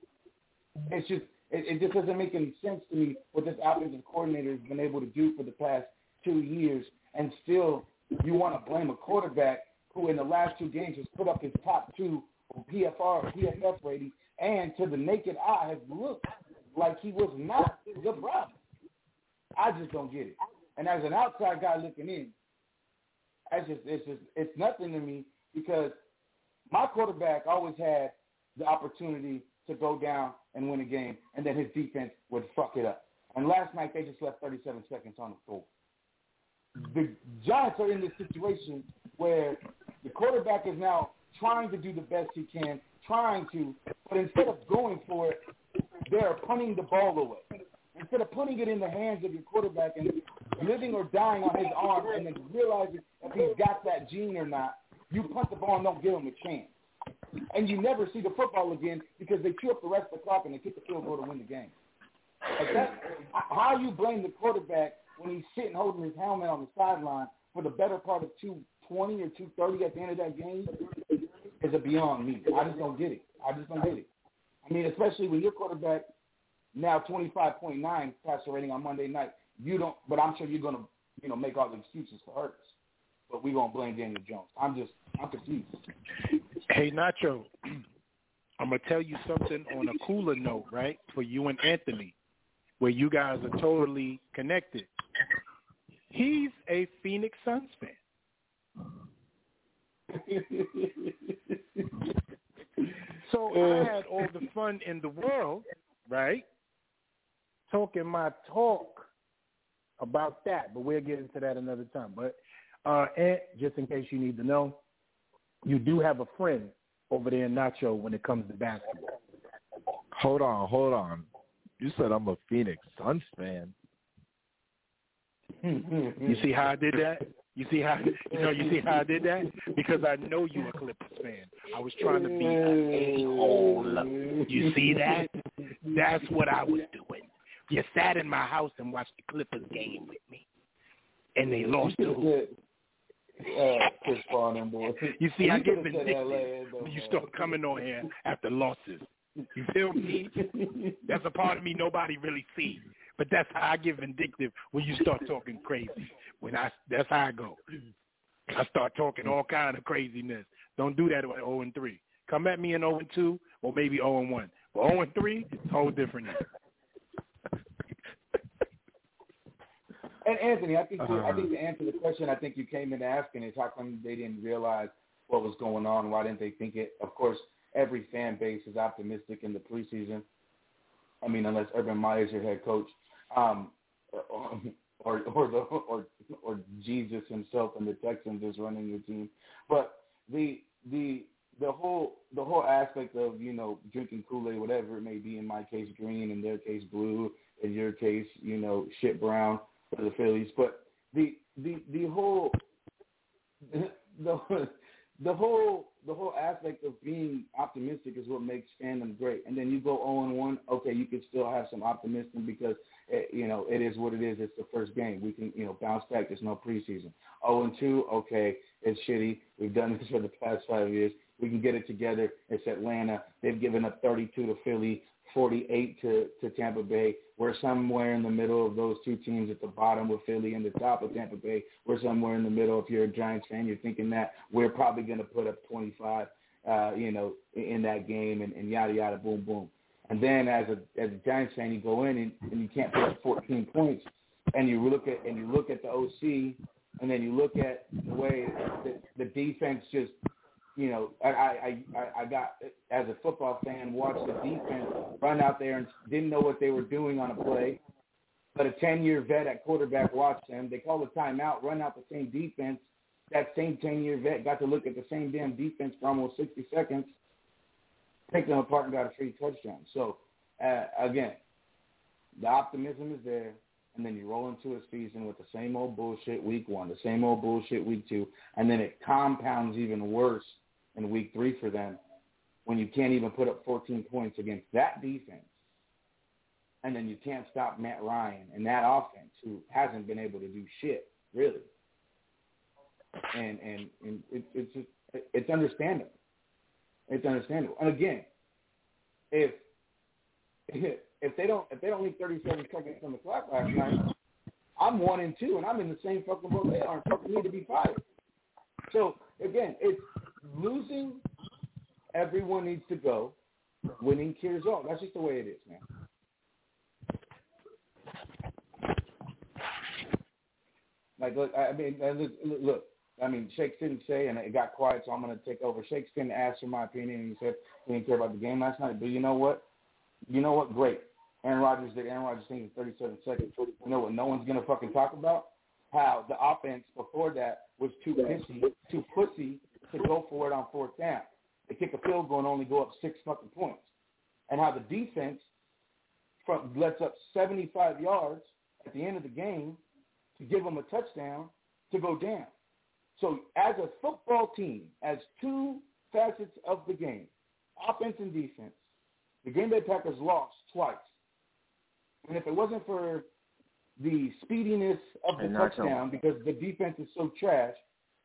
It's just, it, it just doesn't make any sense to me what this offensive coordinator has been able to do for the past two years. And still, you want to blame a quarterback who in the last two games has put up his top two P F R or P F F rating and to the naked eye has looked like he was not the problem. I just don't get it. And as an outside guy looking in, It's just, it's just, it's nothing to me because my quarterback always had the opportunity to go down and win a game, and then his defense would fuck it up. And last night they just left thirty-seven seconds on the floor. The Giants are in this situation where the quarterback is now trying to do the best he can, trying to, but instead of going for it, they're punting the ball away. Instead of putting it in the hands of your quarterback and living or dying on his arm and then realizing if he's got that gene or not, you punt the ball and don't give him a chance. And you never see the football again because they chew up the rest of the clock and they kick the field goal to win the game. Like that, how you blame the quarterback when he's sitting holding his helmet on the sideline for the better part of two twenty or two thirty at the end of that game is a beyond me. I just don't get it. I just don't get it. I mean, especially when your quarterback Now twenty-five point nine passer rating on Monday night. You don't, but I'm sure you're gonna, you know, make all the excuses for Hurts. But we're gonna blame Daniel Jones. I'm just, I'm confused. Hey Nacho, I'm gonna tell you something on a cooler note, right? For you and Anthony, where you guys are totally connected. He's a Phoenix Suns fan. So I had all the fun in the world, right? Talking my talk about that, but we'll get into that another time. But uh, and just in case you need to know, you do have a friend over there in Nacho when it comes to basketball. Hold on, hold on. You said I'm a Phoenix Suns fan. You see how I did that? You see how you know? You see how I did that? Because I know you a Clippers fan. I was trying to be an a-hole. You see that? That's what I was doing. You sat in my house and watched the Clippers game with me, and they lost to who? Chris Paul and boy. You see, I get vindictive when you start coming on here after losses. You feel me? That's a part of me nobody really sees. But that's how I get vindictive when you start talking crazy. When I that's how I go. I start talking all kind of craziness. Don't do that at oh and three. Come at me in oh and two or maybe oh and one. But oh and three, it's a whole different. And Anthony, I think uh-huh. I think to answer the question I think you came in asking is how come they didn't realize what was going on? Why didn't they think it? Of course, every fan base is optimistic in the preseason. I mean, unless Urban Meyer is your head coach, um, or or the or or Jesus himself and the Texans is running your team. But the the the whole the whole aspect of, you know, drinking Kool-Aid, whatever it may be. In my case, green. In their case, blue. In your case, you know, shit brown for the Phillies. But the the the whole the the whole the whole aspect of being optimistic is what makes fandom great. And then you go oh and one, okay, you can still have some optimism because, it, you know, it is what it is. It's the first game. We can, you know, bounce back. There's no preseason. oh and two, okay, it's shitty. We've done this for the past five years. We can get it together. It's Atlanta. They've given up thirty-two to Philly, forty-eight to, to Tampa Bay. We're somewhere in the middle of those two teams, at the bottom with Philly and the top of Tampa Bay. We're somewhere in the middle. If you're a Giants fan, you're thinking that we're probably going to put up twenty-five, uh, you know, in that game, and, and yada, yada, boom, boom. And then as a as a Giants fan, you go in and, and you can't put up fourteen points, and you look at and you look at the O C, and then you look at the way the, the defense just – You know, I, I, I got, as a football fan, watched the defense run out there and didn't know what they were doing on a play. But a ten-year vet at quarterback watched them. They called a timeout, run out the same defense. That same ten-year vet got to look at the same damn defense for almost sixty seconds, picked them apart and got a free touchdown. So, uh, again, the optimism is there. And then you roll into a season with the same old bullshit week one, the same old bullshit week two. And then it compounds even worse in week three for them, when you can't even put up fourteen points against that defense, and then you can't stop Matt Ryan and that offense, who hasn't been able to do shit really. And and, and it, it's just, it's understandable. It's understandable. And again, if if they don't if they don't leave thirty-seven seconds on the clock last night, I'm one and two, and I'm in the same fucking boat they are, and fucking need to be fired. So again, it's. Losing, everyone needs to go. Winning cures all. That's just the way it is, man. Like, look, I mean, look, look I mean, Shakes didn't say, and it got quiet, so I'm going to take over. Shakes didn't ask for my opinion, and he said he didn't care about the game last night. But you know what? You know what? Great. Aaron Rodgers did Aaron Rodgers thing in thirty-seven seconds. You know what no one's going to fucking talk about? How the offense before that was too pissy, too pussy, to go for it on fourth down. They kick a field goal and only go up six fucking points. And how the defense front lets up seventy-five yards at the end of the game to give them a touchdown to go down. So as a football team, as two facets of the game, offense and defense, the Green Bay Packers lost twice. And if it wasn't for the speediness of the touchdown, because the defense is so trash,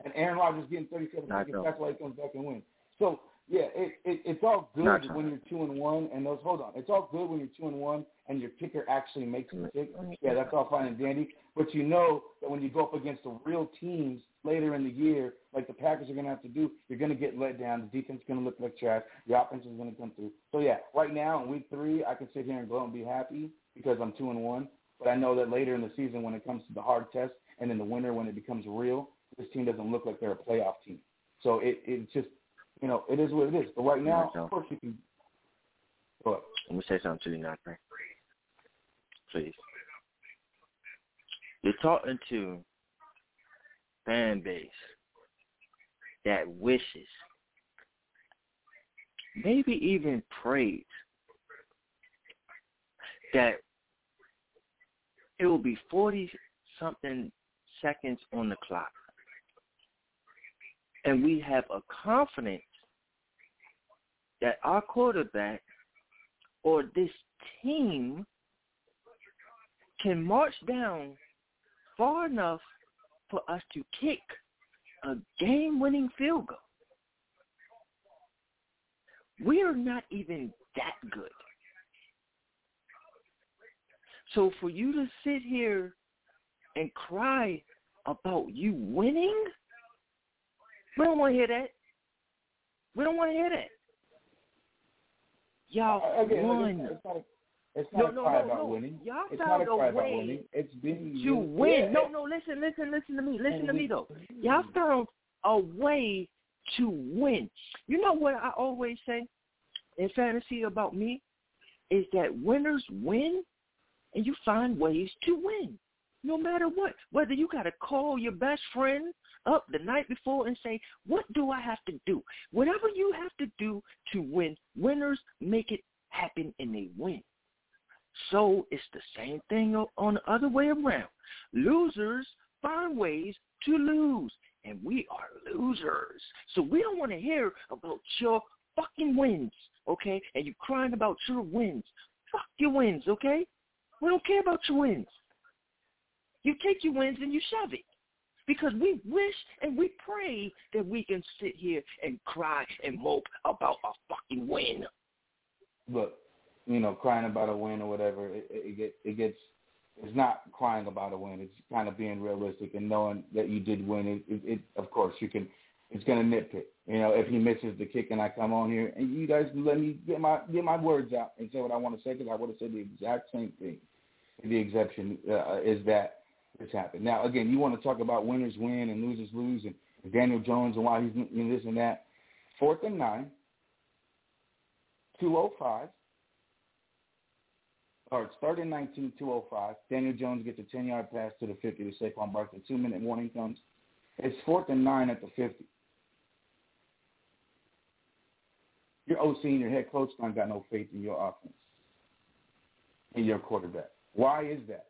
and Aaron Rodgers getting thirty-seven seconds, so that's why he comes back and wins. So, yeah, it, it, it's all good when you're two and one, and those, hold on, it's all good when you're two and one, and your kicker actually makes a kick, yeah, that's all fine and dandy. But you know that when you go up against the real teams later in the year, like the Packers are going to have to do, you're going to get let down. The defense is going to look like trash. Your offense is going to come through. So, yeah, right now in week three, I can sit here and go and be happy because I'm two and one. But I know that later in the season when it comes to the hard test and in the winter when it becomes real, this team doesn't look like they're a playoff team. So it it just, you know, it is what it is. But right now, of course you can go ahead. Let me say something to you now, Frank. Please. You're talking to fan base that wishes, maybe even prays, that it will be forty-something seconds on the clock. And we have a confidence that our quarterback or this team can march down far enough for us to kick a game-winning field goal. We are not even that good. So for you to sit here and cry about you winning, we don't want to hear that. We don't want to hear that. Y'all okay, won. It's not, it's not no, a cry no, no, about no. winning. Y'all it's not a cry about winning. It's been you win. No, no, listen, listen, listen to me. Listen and to we, me, though. Y'all found a way to win. You know what I always say in fantasy about me is that winners win, and you find ways to win, no matter what. Whether you got to call your best friend up the night before and say, what do I have to do? Whatever you have to do to win, winners make it happen and they win. So it's the same thing on the other way around. Losers find ways to lose, and we are losers. So we don't want to hear about your fucking wins, okay? And you crying about your wins. Fuck your wins, okay? We don't care about your wins. You take your wins and you shove it, because we wish and we pray that we can sit here and cry and mope about a fucking win. Look, you know, crying about a win or whatever, it, it, gets, it gets, it's not crying about a win. It's kind of being realistic and knowing that you did win. It, it, it of course, you can. It's going to nitpick. You know, if he misses the kick and I come on here, and you guys let me get my get my words out and say what I want to say, because I would have said the exact same thing. The exception uh, is that this happened. Now, again, you want to talk about winners win and losers lose and Daniel Jones and why he's in this and that. Fourth and nine, two oh five. Or it's third and nineteen, two oh five. Daniel Jones gets a ten-yard pass to the fifty to Saquon Barkley. Two-minute warning comes. It's fourth and nine at the fifty. Your O C and your head coach don't got no faith in your offense, in your quarterback. Why is that?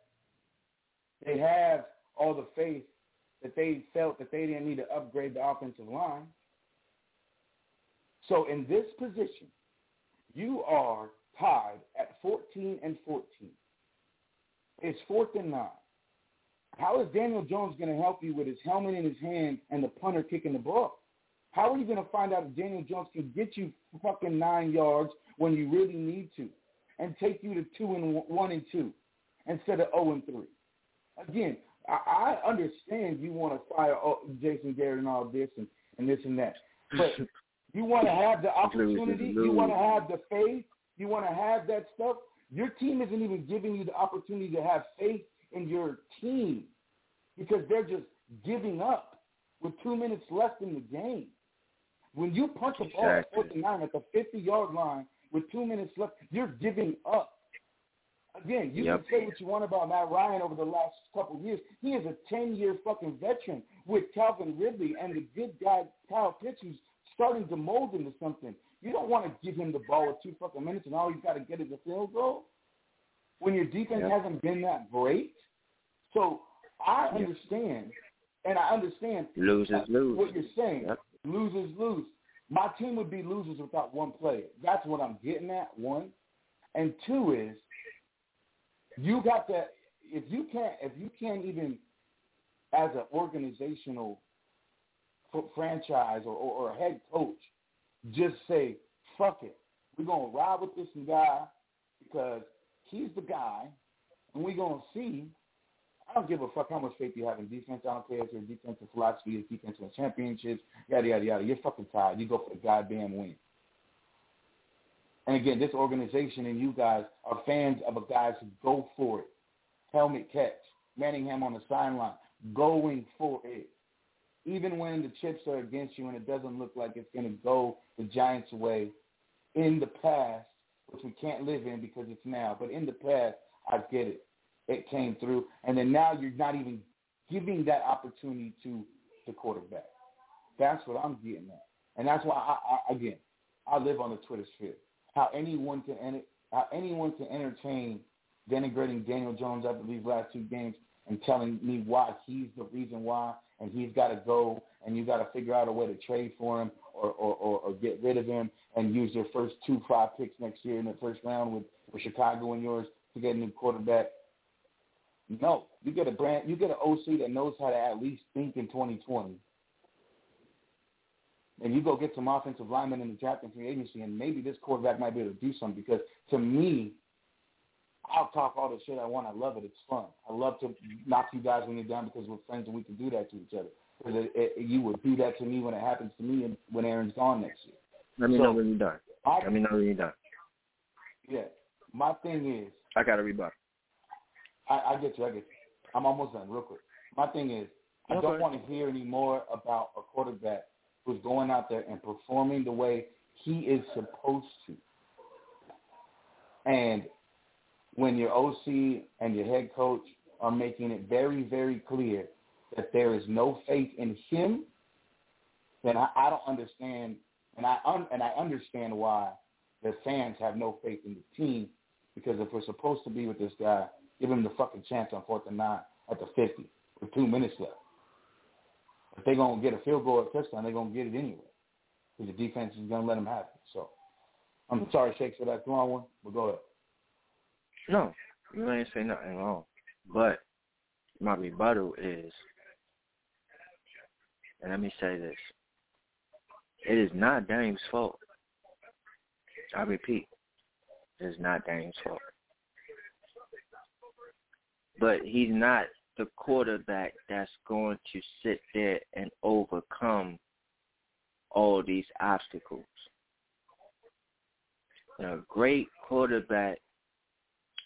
They have all the faith that they felt that they didn't need to upgrade the offensive line. So in this position, you are tied at fourteen and fourteen. It's fourth and nine. How is Daniel Jones going to help you with his helmet in his hand and the punter kicking the ball? How are you going to find out if Daniel Jones can get you fucking nine yards when you really need to and take you to two and one and two instead of oh and three? Again, I, I understand you want to fire Jason Garrett and all this and, and this and that, but you want to have the opportunity, you want to have the faith, you want to have that stuff. Your team isn't even giving you the opportunity to have faith in your team, because they're just giving up with two minutes left in the game. When you punch exactly. a ball at forty-nine at the fifty-yard line with two minutes left, you're giving up. Again, you yep. can say what you want about Matt Ryan over the last couple of years. He is a ten-year fucking veteran with Calvin Ridley and the good guy Kyle Pitts, who's starting to mold into something. You don't want to give him the ball with two fucking minutes and all you've got to get is a field goal when your defense yep. hasn't been that great. So I understand, and I understand losers, lose. what you're saying. Yep. Losers lose. My team would be losers without one player. That's what I'm getting at, one. And two is you got to – if you can't if you can't even as an organizational franchise or, or, or a head coach just say, fuck it, we're going to ride with this guy because – He's the guy, and we're going to see. I don't give a fuck how much faith you have in defense. I don't care if your defensive philosophy is defense wins championships, yada, yada, yada. You're fucking tired. You go for the goddamn win. And again, this organization and you guys are fans of a guys who go for it. Helmet catch. Manningham on the sideline. Going for it. Even when the chips are against you and it doesn't look like it's going to go the Giants' way in the past, which we can't live in because it's now. But in the past, I get it. It came through, and then now you're not even giving that opportunity to the quarterback. That's what I'm getting at, and that's why I, I again I live on the Twitter sphere. How anyone can enter, how anyone can entertain denigrating Daniel Jones, I believe, last two games, and telling me why he's the reason why, and he's got to go, and you got to figure out a way to trade for him or or, or or get rid of him, and use your first two five picks next year in the first round with, with Chicago and yours to get a new quarterback. No, you get a brand, you get an O C that knows how to at least think in twenty twenty, and you go get some offensive linemen in the draft and free agency, and maybe this quarterback might be able to do something. Because to me, I'll talk all the shit I want. I love it. It's fun. I love to knock you guys when you're down because we're friends and we can do that to each other. Because it, it, you would do that to me when it happens to me and when Aaron's gone next year. Let me so, know when you're done. I, Let me know when you're done. Yeah, my thing is I got to rebuff. I, I get you, I get you. I'm almost done, real quick. My thing is, I okay. don't want to hear any more about a quarterback who's going out there and performing the way he is supposed to. And when your O C and your head coach are making it very, very clear that there is no faith in him, then I, I don't understand, and I un, and I understand why the fans have no faith in the team, because if we're supposed to be with this guy, give him the fucking chance on fourth and nine at the fifty with two minutes left. If they're going to get a field goal at touchdown, they're going to get it anyway because the defense is going to let them have it. So I'm sorry, Shakes, for that long one, but go ahead. No, you ain't say nothing wrong. But my rebuttal is, and let me say this, it is not Dame's fault. I repeat, it is not Dame's fault. But he's not the quarterback that's going to sit there and overcome all these obstacles. And a great quarterback,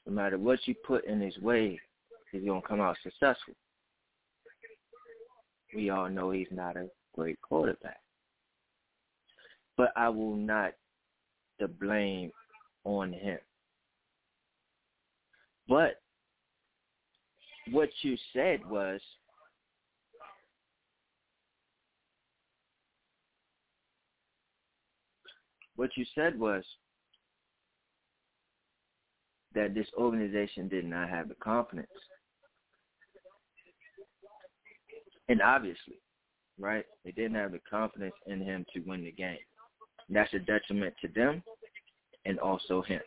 no matter what you put in his way, he's going to come out successful. We all know he's not a great quarterback. But I will not the blame on him. But what you said was what you said was that this organization did not have the confidence. And obviously, right, they didn't have the confidence in him to win the game. And that's a detriment to them and also him.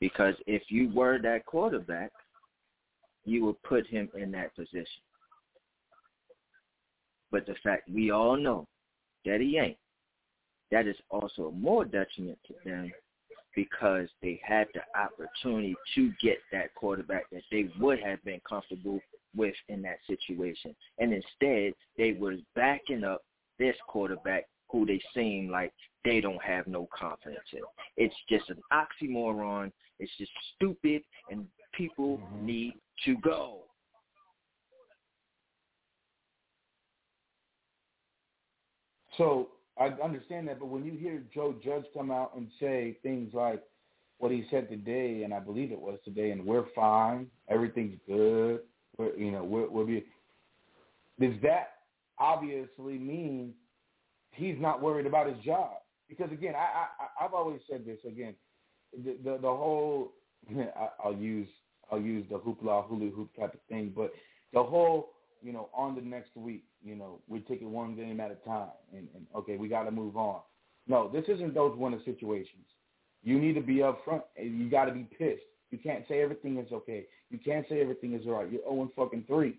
Because if you were that quarterback, you will put him in that position. But the fact we all know that he ain't, that is also more detriment to them because they had the opportunity to get that quarterback that they would have been comfortable with in that situation. And instead, they was backing up this quarterback who they seem like they don't have no confidence in. It's just an oxymoron. It's just stupid, and people mm-hmm. need to go. So I understand that, but when you hear Joe Judge come out and say things like what he said today, and I believe it was today, and we're fine, everything's good, we're, you know, we're, we'll be. Does that obviously mean he's not worried about his job? Because again, I, I I've always said this. Again, the the, the whole I, I'll use. I'll use the hoopla, hula hoop type of thing, but the whole, you know, on the next week, you know, we're taking one game at a time, and, and okay, we got to move on. No, this isn't those winner situations. You need to be up front, and you got to be pissed. You can't say everything is okay. You can't say everything is all right. You're zero and fucking three.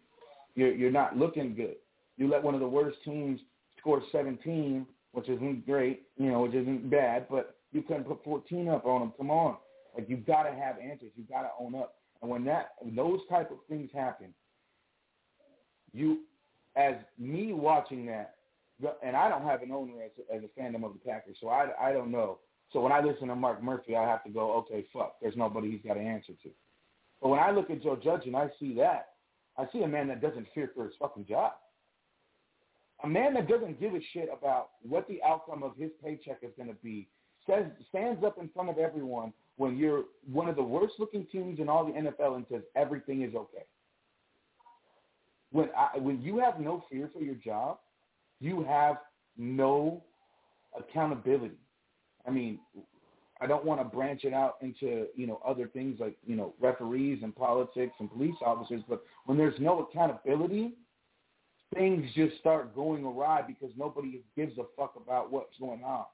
You're you're not looking good. You let one of the worst teams score seventeen, which isn't great, you know, which isn't bad, but you couldn't put fourteen up on them. Come on. Like, you've got to have answers. You've got to own up. And when that, when those type of things happen, you, as me watching that, and I don't have an owner as a, as a fandom of the Packers, so I, I don't know. So when I listen to Mark Murphy, I have to go, okay, fuck, there's nobody he's got to answer to. But when I look at Joe Judge and I see that, I see a man that doesn't fear for his fucking job. A man that doesn't give a shit about what the outcome of his paycheck is going to be, says, stands up in front of everyone when you're one of the worst-looking teams in all the N F L and says everything is okay. When I, when you have no fear for your job, you have no accountability. I mean, I don't want to branch it out into, you know, other things like, you know, referees and politics and police officers, but when there's no accountability, things just start going awry because nobody gives a fuck about what's going on.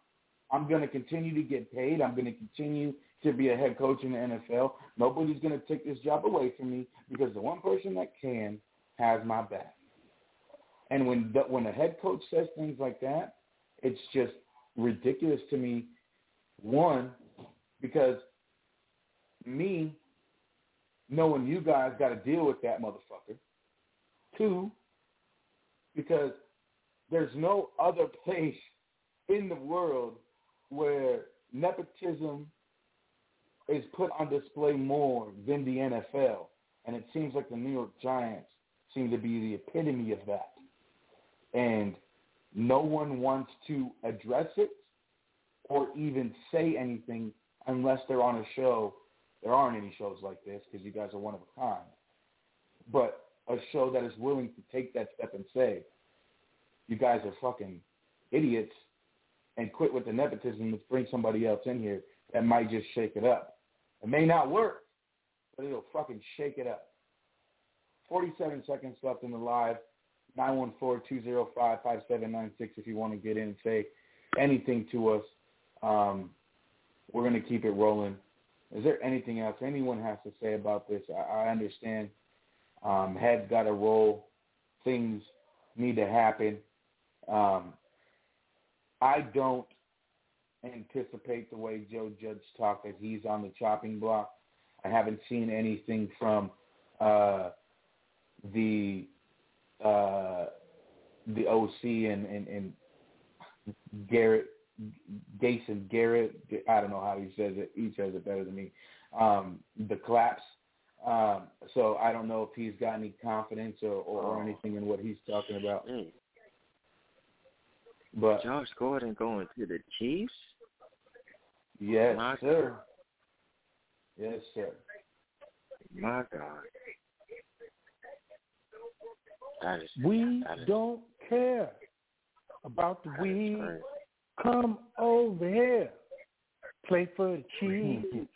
I'm going to continue to get paid. I'm going to continue to be a head coach in the N F L. Nobody's going to take this job away from me because the one person that can has my back. And when the, when a head coach says things like that, it's just ridiculous to me. One, because me knowing you guys got to deal with that motherfucker. Two, because there's no other place in the world where nepotism is put on display more than the N F L. And it seems like the New York Giants seem to be the epitome of that. And no one wants to address it or even say anything unless they're on a show. There aren't any shows like this because you guys are one of a kind. But a show that is willing to take that step and say, you guys are fucking idiots, and quit with the nepotism and bring somebody else in here that might just shake it up. It may not work, but it'll fucking shake it up. forty-seven seconds left in the live. nine one four, two zero five, five seven nine six if you want to get in and say anything to us. Um, we're going to keep it rolling. Is there anything else anyone has to say about this? I, I understand um, heads got to roll. Things need to happen. Um, I don't anticipate the way Joe Judge talked that he's on the chopping block. I haven't seen anything from uh, the uh, the O C and, and, and Garrett, Jason Garrett. I don't know how he says it. He says it better than me. Um, the claps. Um, so I don't know if he's got any confidence or, or, or anything in what he's talking about. Mm. But Josh Gordon going to the Chiefs? Yes, oh, sir. God. Yes, sir. My God. That is, we that is, don't care about the weed. Come over here. Play for the Chiefs.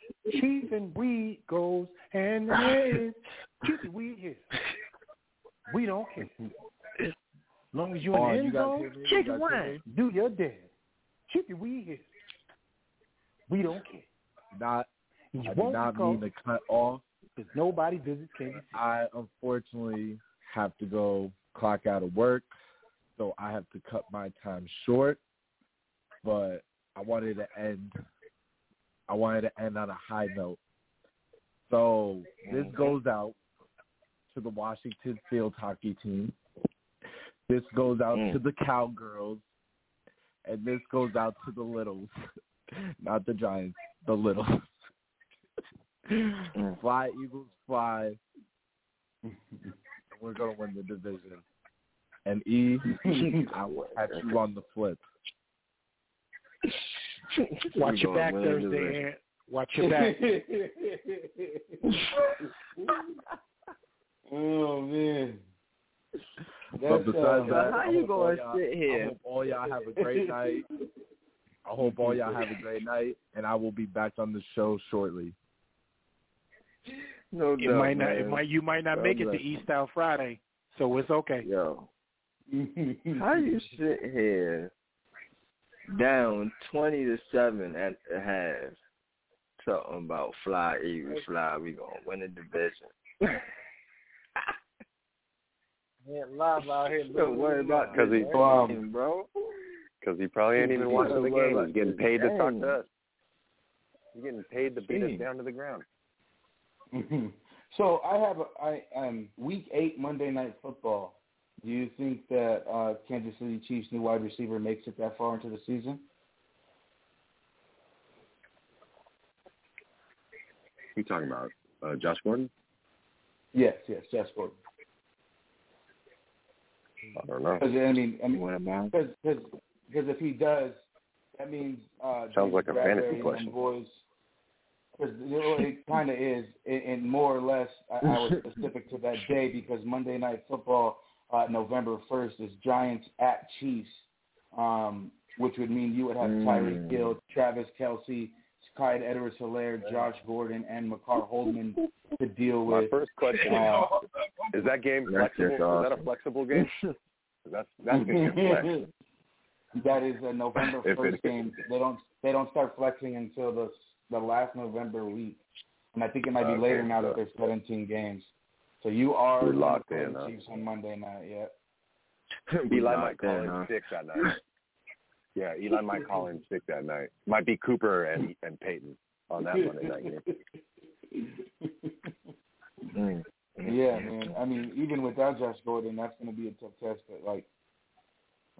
Chiefs and weed goes hand in hand. Keep the weed here. We don't care. As long as you're oh, in the end zone, check your wine. Do your dance. Check your weed here. We don't care. Not, I do not mean to cut off. Because nobody visits Kansas City. I, unfortunately, have to go clock out of work, so I have to cut my time short. But I wanted to end. I wanted to end on a high note. So this goes out to the Washington field hockey team. This goes out mm. to the Cowgirls, and this goes out to the Littles, not the Giants, the Littles. mm. Fly, Eagles, fly. We're going to win the division. And E, I will catch you on the flip. Watch your back Thursday, Ant. Watch your back. Oh, man. But besides so that, how you gonna sit here? I hope all y'all have a great night. I hope all y'all have a great night, and I will be back on the show shortly. No, it no, might man. not. It might. You might not no, make it no. to East Style Friday, so it's okay. Yo, how you sit here down twenty to seven at the half, talking about fly Eagles fly? We gonna win the division. Can't live out here. Don't worry about because he, um, bro. Because he probably ain't even watching the game. He's getting paid to talk to us. You're getting paid to beat us down to the ground. Mm-hmm. So I have a, I um week eight Monday Night Football. Do you think that uh, Kansas City Chiefs' new wide receiver makes it that far into the season? Who are you talking about? Uh, Josh Gordon? Yes, yes, Josh Gordon. I don't know. Because I mean, I mean, because if he does, that means uh, sounds like a fantasy question. Boys, cause it kind of is, and more or less, I, I was specific to that day because Monday Night Football. Uh, November first is Giants at Chiefs, um, which would mean you would have Tyreek Hill, mm. Travis Kelce, Clyde Edwards-Helaire, Josh Gordon, and Makar Holdman to deal with. My first question uh, is, that game flexible? Awesome. Is that a flexible game? that's that's going to get flexed. That is a November first game. They don't they don't start flexing until the the last November week, and I think it might be okay, later now so. that there's seventeen games. So you are We're locked in huh? Chiefs on Monday night, yeah. Eli might call in sick that night. Yeah, Eli might call in sick that night. Might be Cooper and, and Peyton on that Monday night game. mm. Yeah, man. I mean, even without Josh Gordon, that's going to be a tough test. But like,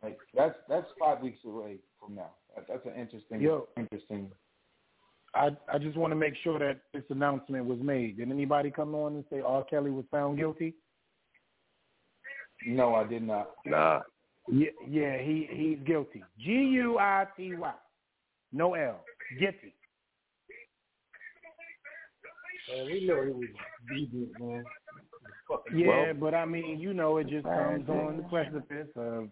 like that's that's five weeks away from now. That, that's an interesting, Yo, interesting. I, I just want to make sure that this announcement was made. Did anybody come on and say R. Kelly was found guilty? No, I did not. Nah. Yeah, yeah he, he's guilty. G U I T Y. No L. Guilty. Man, we know he was deviant, man. Yeah, well, but I mean, you know, it just comes on the precipice of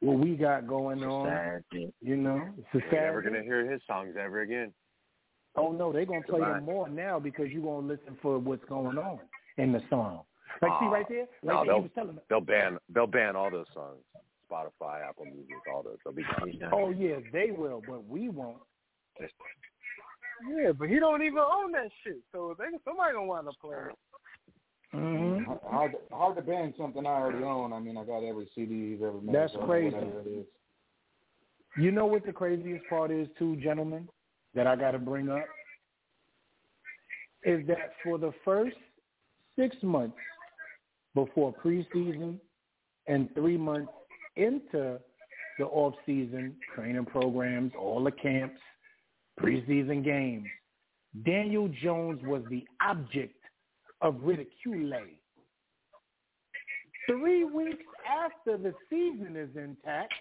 what we got going on. You know? We're never going to hear his songs ever again. Oh, no, they're going to play them more now because you're going to listen for what's going on in the song. Like, oh, see right there? Right no, there he was telling them. They'll ban, they'll ban all those songs, Spotify, Apple Music, all those. They'll be gone. Oh, yeah, they will, but we won't. Yeah, but he don't even own that shit, so they, somebody going to want to play it. Mm-hmm. Hard, hard to ban something I already own. I mean, I got every C D he's ever made. That's crazy. You know what the craziest part is, too, gentlemen? That I got to bring up is that for the first six months before preseason and three months into the off-season training programs, all the camps, preseason games, Daniel Jones was the object of ridicule. Three weeks after the season is intact,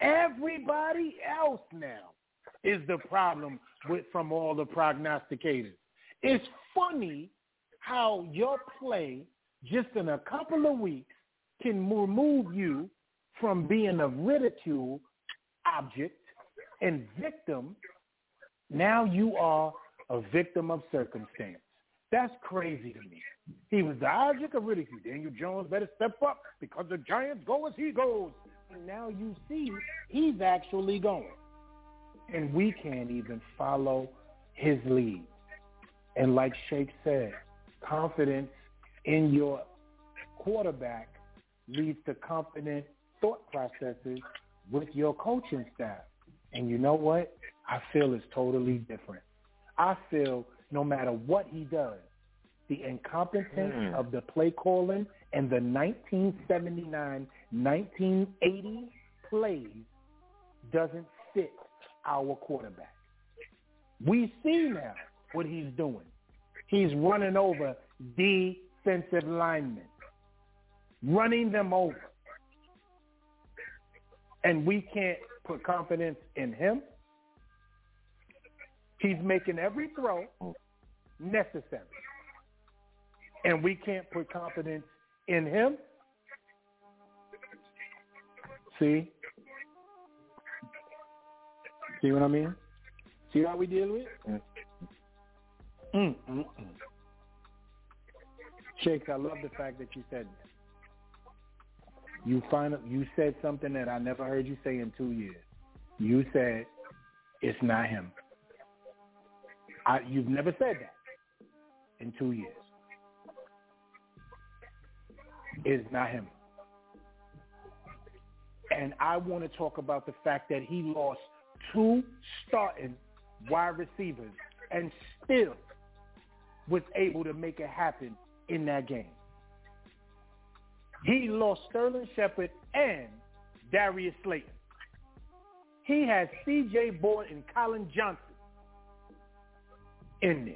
everybody else now is the problem with from all the prognosticators. It's funny how your play just in a couple of weeks can remove you from being a ridicule object and victim. Now you are a victim of circumstance. That's crazy to me. He was the object of ridicule. Daniel Jones better step up because the Giants go as he goes. And now you see he's actually going. And we can't even follow his lead. And like Shakes said, confidence in your quarterback leads to confident thought processes with your coaching staff. And you know what? I feel it's totally different. I feel no matter what he does, the incompetence mm. of the play calling and the nineteen seventy-nine nineteen eighty plays doesn't fit our quarterback. We see now what he's doing. He's running over defensive linemen, running them over. And we can't put confidence in him. He's making every throw necessary. And we can't put confidence in him. See? See what I mean? See how we deal with it? Mm. Mm-mm. Shakes, I love the fact that you said that. You find, you said something that I never heard you say in two years. You said, it's not him. I, you've never said that in two years. It's not him. And I want to talk about the fact that he lost two starting wide receivers and still was able to make it happen in that game. He lost Sterling Shepard and Darius Slayton. He has C J Board and Collin Johnson in there.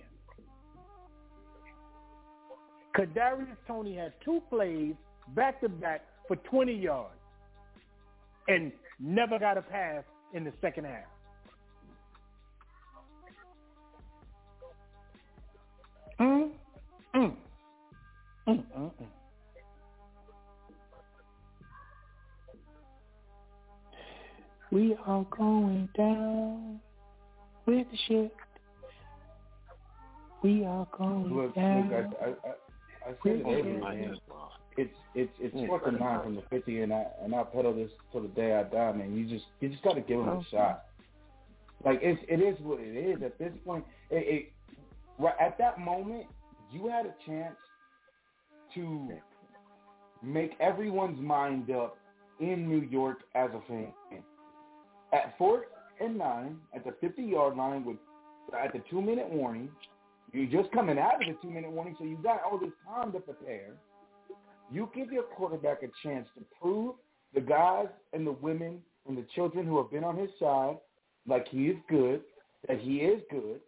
Kadarius Toney has two plays back-to-back for twenty yards and never got a pass in the second half. Mm, mm, mm, mm, mm. We are going down with the ship. We are going look, down. Look, I, I, I, I said it earlier, It's it's it's fourth and nine from the fifty, and I and I pedal this till the day I die, man. You just you just got to give him a shot. Like it's it is what it is at this point. It, it right at that moment, you had a chance to make everyone's mind up in New York as a fan. At fourth and nine, at the fifty-yard line, with at the two-minute warning, you're just coming out of the two-minute warning, so you got all this time to prepare. You give your quarterback a chance to prove the guys and the women and the children who have been on his side, like he is good, that he is good,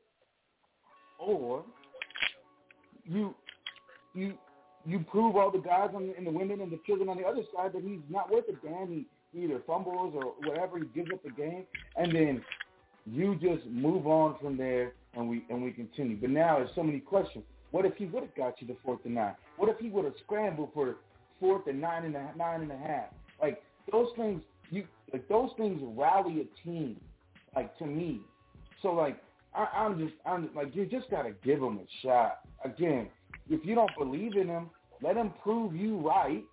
or you you you prove all the guys on, and the women and the children on the other side that he's not worth a damn. He either fumbles or whatever, he gives up the game, and then you just move on from there, and we and we continue. But now there's so many questions. What if he would have got you to fourth and nine? What if he would have scrambled for fourth and nine and a, nine and a half? Like those things, you like those things rally a team. Like to me, so like I, I'm just I'm like you just gotta give him a shot. Again, if you don't believe in him, let him prove you right.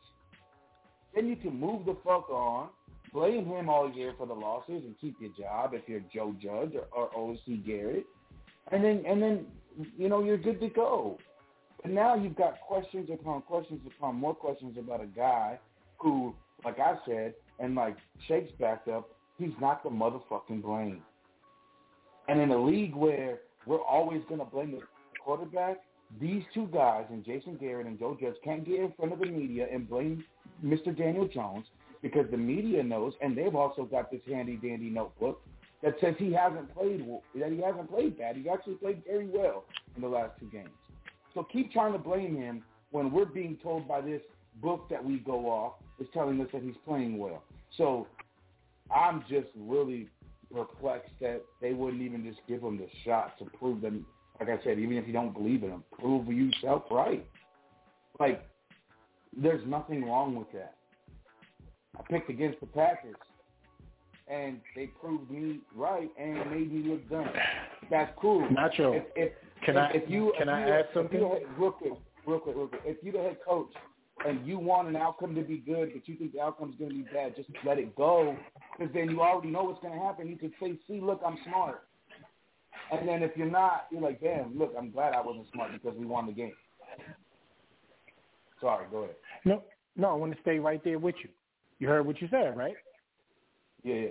Then you can move the fuck on, blame him all year for the losses, and keep your job if you're Joe Judge or, or O C Garrett, and then and then. You know, you're good to go. But now you've got questions upon questions upon more questions about a guy who, like I said, and like Shakes backed up, he's not the motherfucking blame. And in a league where we're always going to blame the quarterback, these two guys, and Jason Garrett and Joe Judge, can't get in front of the media and blame Mister Daniel Jones because the media knows, and they've also got this handy-dandy notebook that says he hasn't played that he hasn't played bad. He's actually played very well in the last two games. So keep trying to blame him when we're being told by this book that we go off is telling us that he's playing well. So I'm just really perplexed that they wouldn't even just give him the shot to prove them. Like I said, even if you don't believe in him, prove yourself right. Like there's nothing wrong with that. I picked against the Packers, and they proved me right and made me look dumb. That's cool. Nacho, if, if, can if, I if you, can if I you, add if something? You, real quick, real quick, real quick. If you're the head coach and you want an outcome to be good, but you think the outcome's going to be bad, just let it go, because then you already know what's going to happen. You can say, "See, look, I'm smart." And then if you're not, you're like, "Damn, look, I'm glad I wasn't smart because we won the game." Sorry, go ahead. No, no, I want to stay right there with you. You heard what you said, right? Yeah.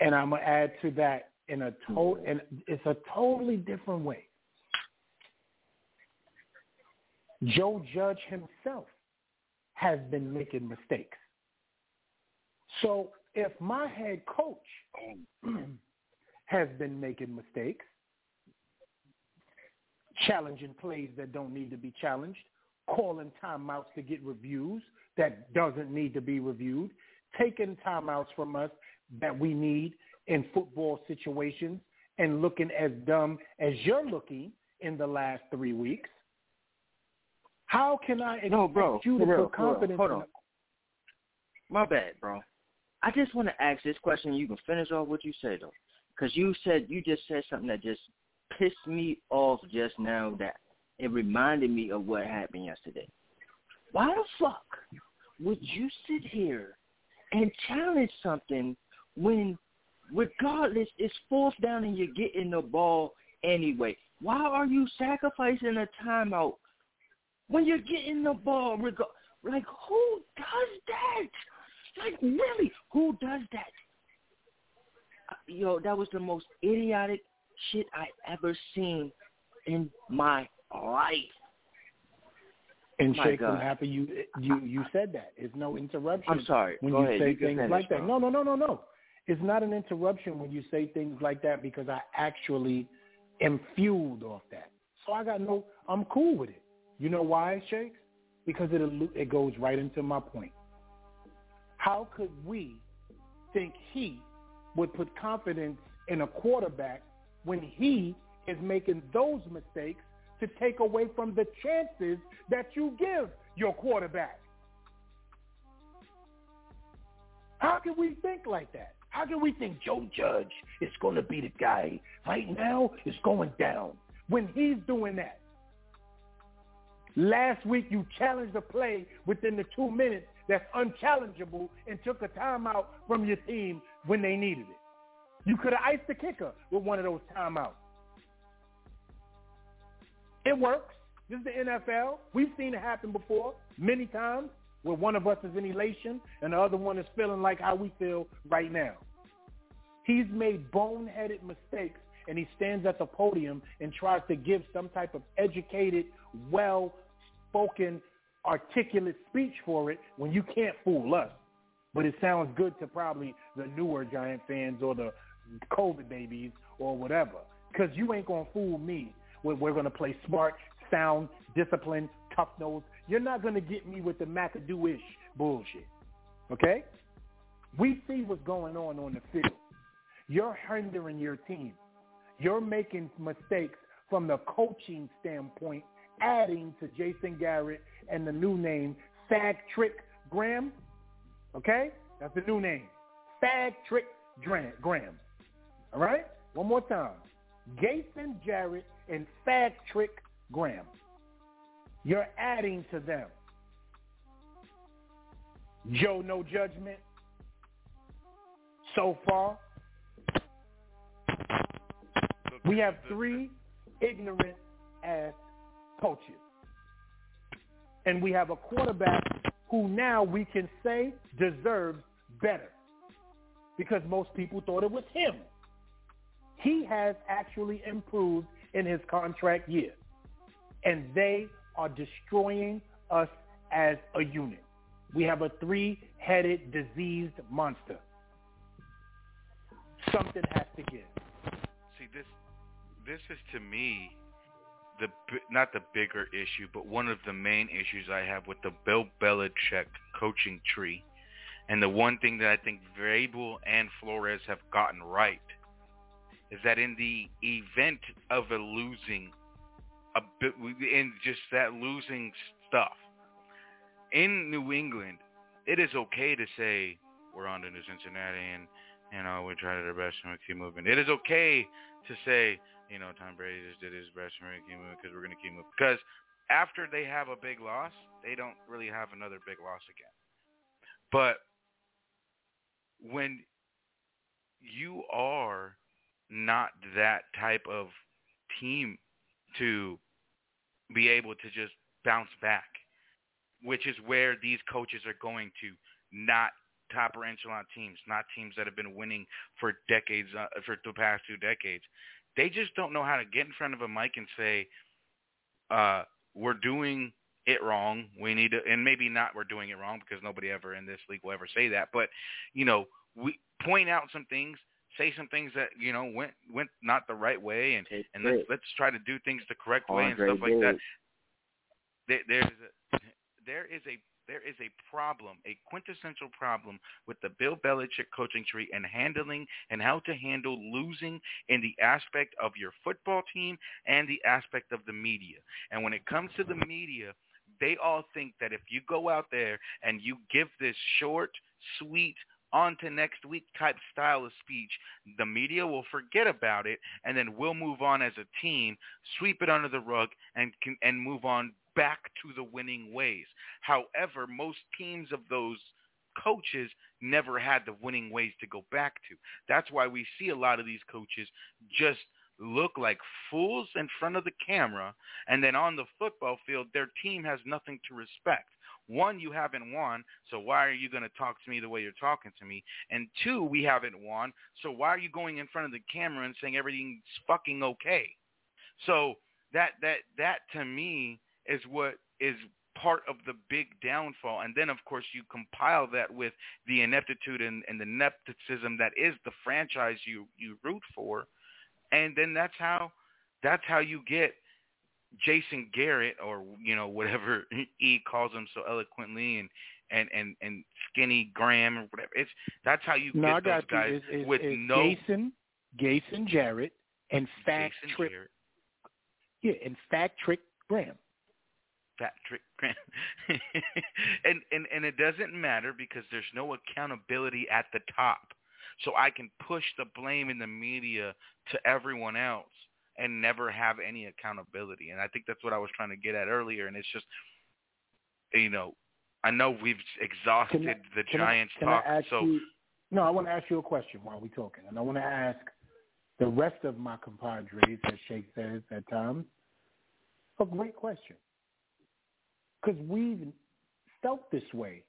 And I'm gonna add to that in a to- and it's a totally different way. Joe Judge himself has been making mistakes. So if my head coach has been making mistakes, challenging plays that don't need to be challenged, calling timeouts to get reviews that doesn't need to be reviewed, taking timeouts from us that we need in football situations and looking as dumb as you're looking in the last three weeks, how can I expect no, bro, you to bro, feel confident? Bro, hold on. My bad, bro. I just want to ask this question. You can finish off what you said, though, because you said you just said something that just pissed me off just now that it reminded me of what happened yesterday. Why the fuck would you sit here and challenge something when, regardless, it's fourth down and you're getting the ball anyway? Why are you sacrificing a timeout when you're getting the ball? Reg- like, who does that? Like, really, who does that? Yo, that was the most idiotic shit I've ever seen in my life. And oh Shakes, I'm happy you you you said that. It's no interruption. I'm sorry. When Go you ahead. say you things finish, like that, bro. no, no, no, no, no. It's not an interruption when you say things like that because I actually am fueled off that. So I got no. I'm cool with it. You know why, Shakes? Because it it goes right into my point. How could we think he would put confidence in a quarterback when he is making those mistakes to take away from the chances that you give your quarterback? How can we think like that? How can we think Joe Judge is going to be the guy right now is going down when he's doing that? Last week you challenged a play within the two minutes that's unchallengeable and took a timeout from your team when they needed it. You could have iced the kicker with one of those timeouts. It works. This is the N F L. We've seen it happen before many times where one of us is in elation and the other one is feeling like how we feel right now. He's made boneheaded mistakes, and he stands at the podium and tries to give some type of educated, well-spoken, articulate speech for it when you can't fool us. But it sounds good to probably the newer Giant fans or the COVID babies or whatever, because you ain't going to fool me. We're going to play smart, sound, disciplined, tough-nosed. You're not going to get me with the McAdoo-ish bullshit, okay? We see what's going on on the field. You're hindering your team. You're making mistakes from the coaching standpoint, adding to Jason Garrett and the new name, Sack-Trick Graham, okay? That's the new name, Sack-Trick Graham, all right? One more time, Jason Garrett and Patrick Graham. You're adding to them. Joe No Judgment so far. We have three ignorant ass coaches. And we have a quarterback who now we can say deserves better because most people thought it was him. He has actually improved in his contract year, and they are destroying us as a unit. We have a three-headed diseased monster. Something has to give. See, this this is to me the not the bigger issue, but one of the main issues I have with the Bill Belichick coaching tree, and the one thing that I think Vrabel and Flores have gotten right is that in the event of a losing, a bit, in just that losing stuff, in New England, it is okay to say, we're on to New Cincinnati and, you know, we tried our best and we keep moving. It is okay to say, you know, Tom Brady just did his best and we keep moving because we're going to keep moving. Because after they have a big loss, they don't really have another big loss again. But when you are not that type of team to be able to just bounce back, which is where these coaches are going to, not upper echelon teams, not teams that have been winning for decades, uh, for the past two decades. They just don't know how to get in front of a mic and say, uh, we're doing it wrong. We need to, and maybe not we're doing it wrong because nobody ever in this league will ever say that. But, you know, we point out some things, say some things that, you know, went went not the right way, and, and let's, let's try to do things the correct way and stuff like that. There, there's a, there is a there is a problem, a quintessential problem with the Bill Belichick coaching tree and handling and how to handle losing in the aspect of your football team and the aspect of the media. And when it comes to the media, they all think that if you go out there and you give this short, sweet, on to next week type style of speech, the media will forget about it, and then we'll move on as a team, sweep it under the rug, and and move on back to the winning ways. However, most teams of those coaches never had the winning ways to go back to. That's why we see a lot of these coaches just look like fools in front of the camera, and then on the football field, their team has nothing to respect. One, you haven't won, so why are you going to talk to me the way you're talking to me? And two, we haven't won, so why are you going in front of the camera and saying everything's fucking okay? So that that that to me is what is part of the big downfall. And then, of course, you compile that with the ineptitude and, and the nepotism that is the franchise you, you root for. And then that's how that's how you get Jason Garrett, or, you know, whatever he calls him so eloquently, and and, and, and Skinny Graham or whatever. It's that's how you no, get those you. guys it's, it's, with it's no Jason, Jason Jarrett and Fat Trick. Yeah, and Fat Trick Graham. Patrick Graham. and, and and it doesn't matter because there's no accountability at the top. So I can push the blame in the media to everyone else and never have any accountability. And I think that's what I was trying to get at earlier. And it's just, you know, I know we've exhausted can I, the can Giants I, can talk. I ask so you, No, I want to ask you a question while we're talking. And I want to ask the rest of my compadres, as Shake says at times, a great question. Because we've felt this way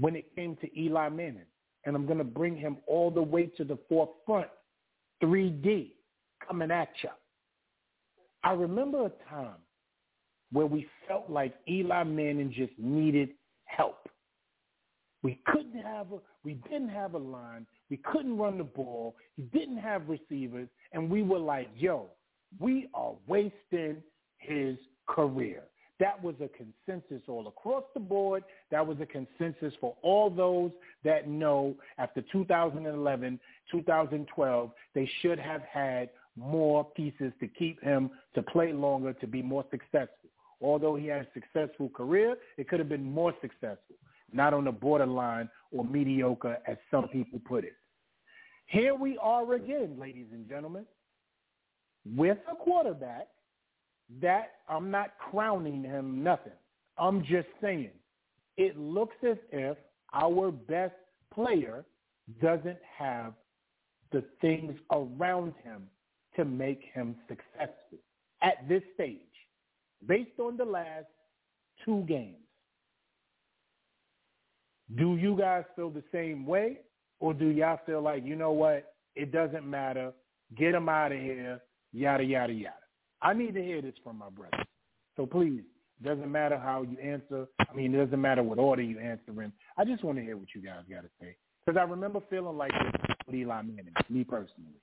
when it came to Eli Manning. And I'm going to bring him all the way to the forefront, three D, coming at you. I remember a time where we felt like Eli Manning just needed help. We couldn't have a, we didn't have a line. We couldn't run the ball. He didn't have receivers. And we were like, yo, we are wasting his career. That was a consensus all across the board. That was a consensus for all those that know after two thousand eleven, two thousand twelve, they should have had more pieces to keep him, to play longer, to be more successful. Although he had a successful career, it could have been more successful, not on the borderline or mediocre, as some people put it. Here we are again, ladies and gentlemen, with a quarterback that I'm not crowning him nothing. I'm just saying it looks as if our best player doesn't have the things around him to make him successful at this stage, based on the last two games. Do you guys feel the same way, or do y'all feel like, you know what, it doesn't matter, get him out of here, yada, yada, yada? I need to hear this from my brother. So please, doesn't matter how you answer. I mean, it doesn't matter what order you answer in. I just want to hear what you guys got to say. Because I remember feeling like this with Eli Manning, me personally.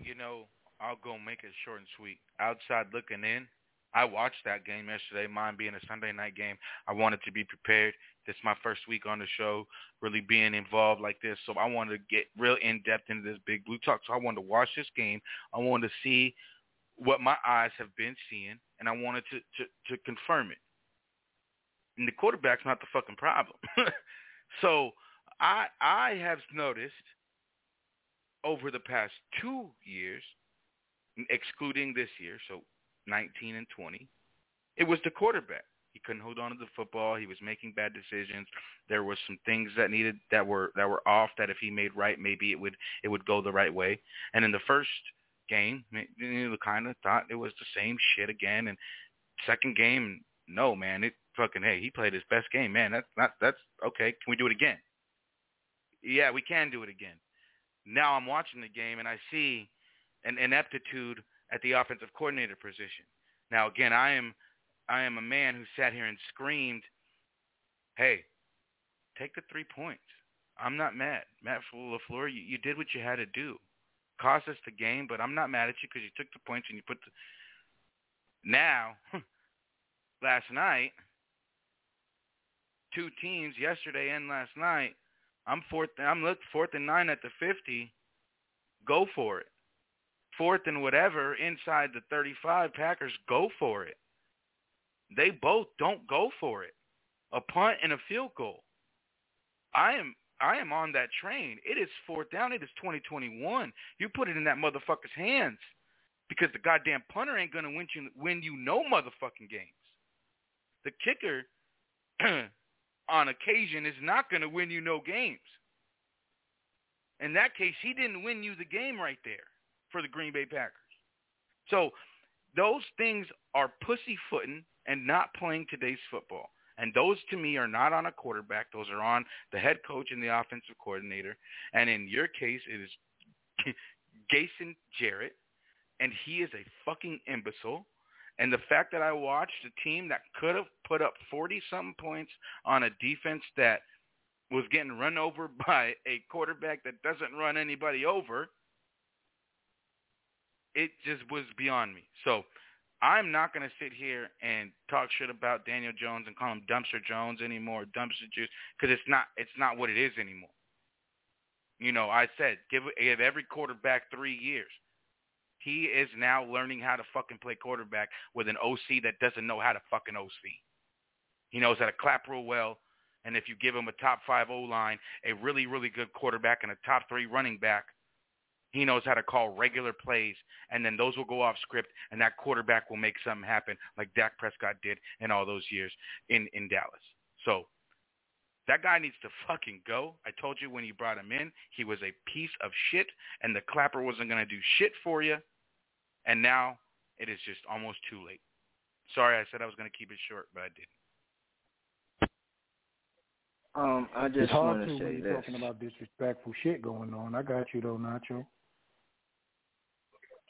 You know, I'll go make it short and sweet. Outside looking in, I watched that game yesterday, mine being a Sunday night game. I wanted to be prepared. This is my first week on the show, really being involved like this. So I wanted to get real in-depth into this Big Blue Talk. So I wanted to watch this game. I wanted to see what my eyes have been seeing, and I wanted to, to, to confirm it. And the quarterback's not the fucking problem. So I I have noticed over the past two years, excluding this year, so nineteen and twenty, it was the quarterback. He couldn't hold on to the football. He was making bad decisions. There were some things that needed that were that were off that if he made right, maybe it would it would go the right way. And in the first game, you know, kind of thought it was the same shit again. And second game, no, man, it fucking, hey, he played his best game, man. That's not, that's okay. Can we do it again? Yeah, we can do it again. Now I'm watching the game and I see an ineptitude at the offensive coordinator position. Now, again, I am I am a man who sat here and screamed, hey, take the three points. I'm not mad. Matt LaFleur, you, you did what you had to do. Cost us the game, but I'm not mad at you because you took the points and you put the – now, last night, two teams, yesterday and last night, I'm fourth, I'm look, fourth and nine at the fifty. Go for it. Fourth and whatever, inside the thirty-five, Packers go for it. They both don't go for it. A punt and a field goal. I am I am on that train. It is fourth down. It is twenty twenty-one. You put it in that motherfucker's hands because the goddamn punter ain't going to win you, win you no motherfucking games. The kicker, on occasion, is not going to win you no games. In that case, he didn't win you the game right there for the Green Bay Packers. So those things are pussyfooting and not playing today's football. And those, to me, are not on a quarterback. Those are on the head coach and the offensive coordinator. And in your case, it is Jason Garrett, and he is a fucking imbecile. And the fact that I watched a team that could have put up forty-something points on a defense that was getting run over by a quarterback that doesn't run anybody over, it just was beyond me. So I'm not going to sit here and talk shit about Daniel Jones and call him Dumpster Jones anymore, Dumpster Juice, because it's not, it's not what it is anymore. You know, I said, give, give every quarterback three years. He is now learning how to fucking play quarterback with an O C that doesn't know how to fucking O C. He knows how to clap real well, and if you give him a top five O-line, a really, really good quarterback, and a top three running back, he knows how to call regular plays, and then those will go off script, and that quarterback will make something happen like Dak Prescott did in all those years in, in Dallas. So that guy needs to fucking go. I told you when you brought him in, he was a piece of shit, and the clapper wasn't going to do shit for you, and now it is just almost too late. Sorry, I said I was going to keep it short, but I didn't. Um, I just want to say this. It's hard to when you're talking about disrespectful shit going on. I got you, though, Nacho.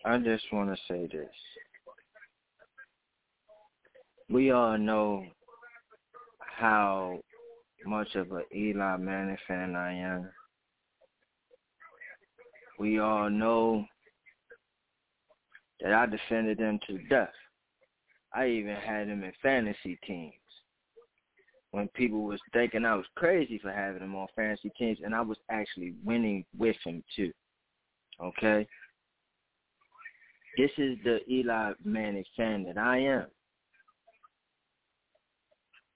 I just want to say this. We all know how much of an Eli Manning fan I am. We all know that I defended him to death. I even had him in fantasy teams when people was thinking I was crazy for having him on fantasy teams, and I was actually winning with him too. Okay? This is the Eli Manning fan that I am.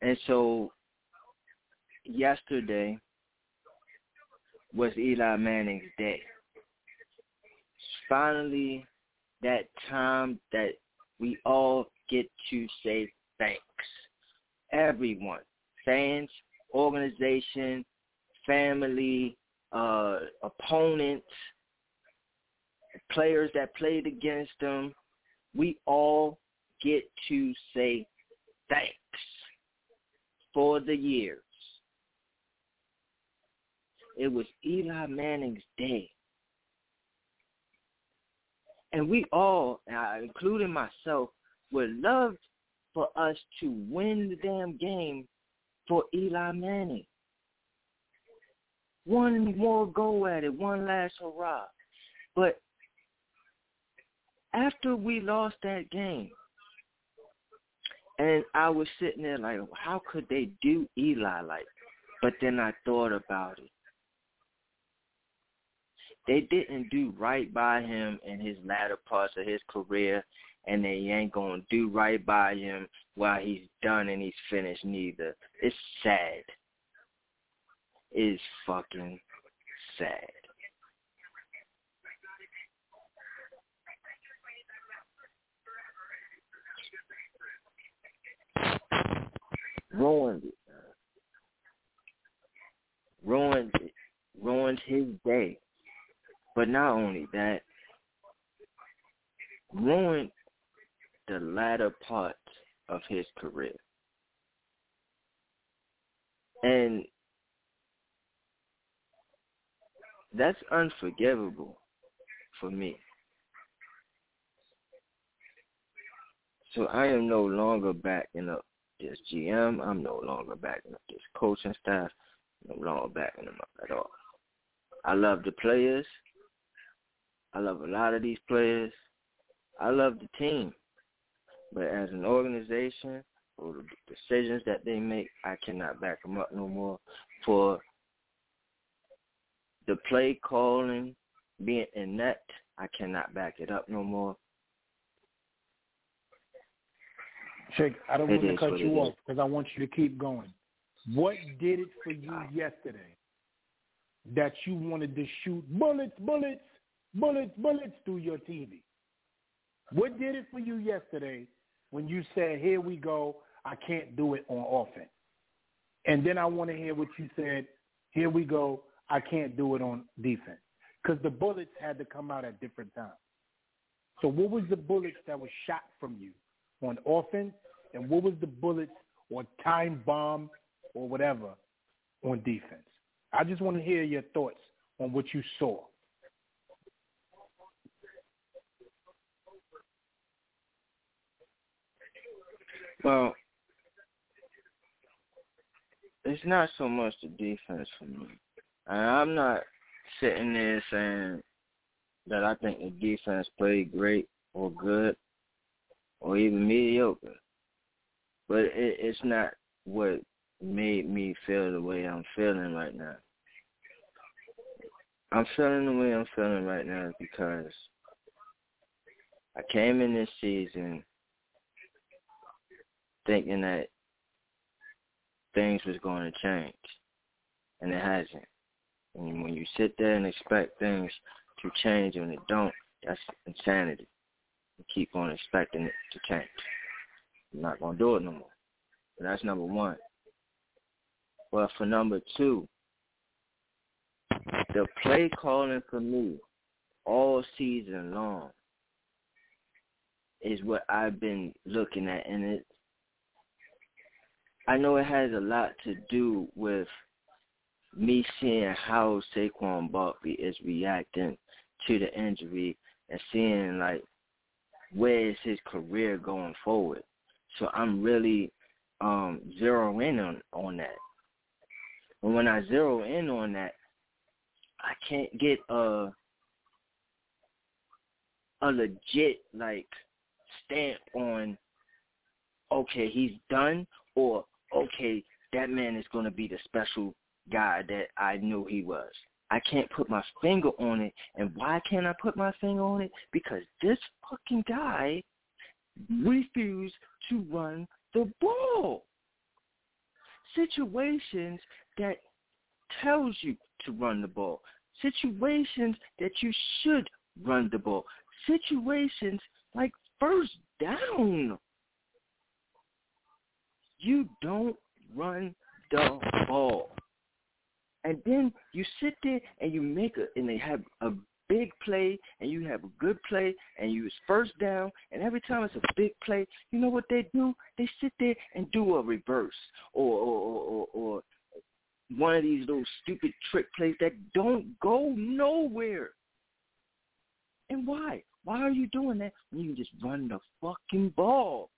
And so yesterday was Eli Manning's day. Finally, that time that we all get to say thanks. Everyone, fans, organization, family, uh, opponents, players that played against them, we all get to say thanks for the years. It was Eli Manning's day. And we all, including myself, would love for us to win the damn game for Eli Manning. One more go at it, one last hurrah. But after we lost that game, and I was sitting there like, how could they do Eli like that? But then I thought about it. They didn't do right by him in his latter parts of his career, and they ain't going to do right by him while he's done and he's finished neither. It's sad. It's fucking sad. Ruined it. Ruined it. Ruined his day. But not only that, ruined the latter part of his career. And that's unforgivable for me. So I am no longer backing up this G M. I'm no longer backing up this coaching staff. No longer backing them up at all. I love the players. I love a lot of these players. I love the team. But as an organization, or the decisions that they make, I cannot back them up no more for the play calling being inept. I cannot back it up no more. Shake, I don't want to cut you off because I want you to keep going. What did it for you yesterday that you wanted to shoot bullets, bullets, bullets, bullets through your T V? What did it for you yesterday when you said, here we go, I can't do it on offense? And then I want to hear what you said, here we go, I can't do it on defense. Because the bullets had to come out at different times. So what was the bullets that was shot from you on offense And what was the bullets or time bomb or whatever on defense? I just want to hear your thoughts on what you saw. Well, it's not so much the defense for me. I'm not sitting there saying that I think the defense played great or good or even mediocre. But it, it's not what made me feel the way I'm feeling right now. I'm feeling the way I'm feeling right now because I came in this season thinking that things was going to change, and it hasn't. And when you sit there and expect things to change and it don't, that's insanity. You keep on expecting it to change. I'm not going to do it no more. But that's number one. But for number two, the play calling for me all season long is what I've been looking at, and it, I know it has a lot to do with me seeing how Saquon Barkley is reacting to the injury and seeing, like, where is his career going forward. So I'm really um, zeroing in on, on that. And when I zero in on that, I can't get a, a legit, like, stamp on, okay, he's done, or, okay, that man is going to be the special guy that I knew he was. I can't put my finger on it. And why can't I put my finger on it? Because this fucking guy refused to run the ball. Situations that tells you to run the ball. Situations that you should run the ball. Situations like first down. You don't run the ball. And then you sit there and you make a, and they have a big play, and you have a good play, and you it's first down, and every time it's a big play, you know what they do? They sit there and do a reverse or or, or, or one of these little stupid trick plays that don't go nowhere. And why? Why are you doing that when you just run the fucking ball?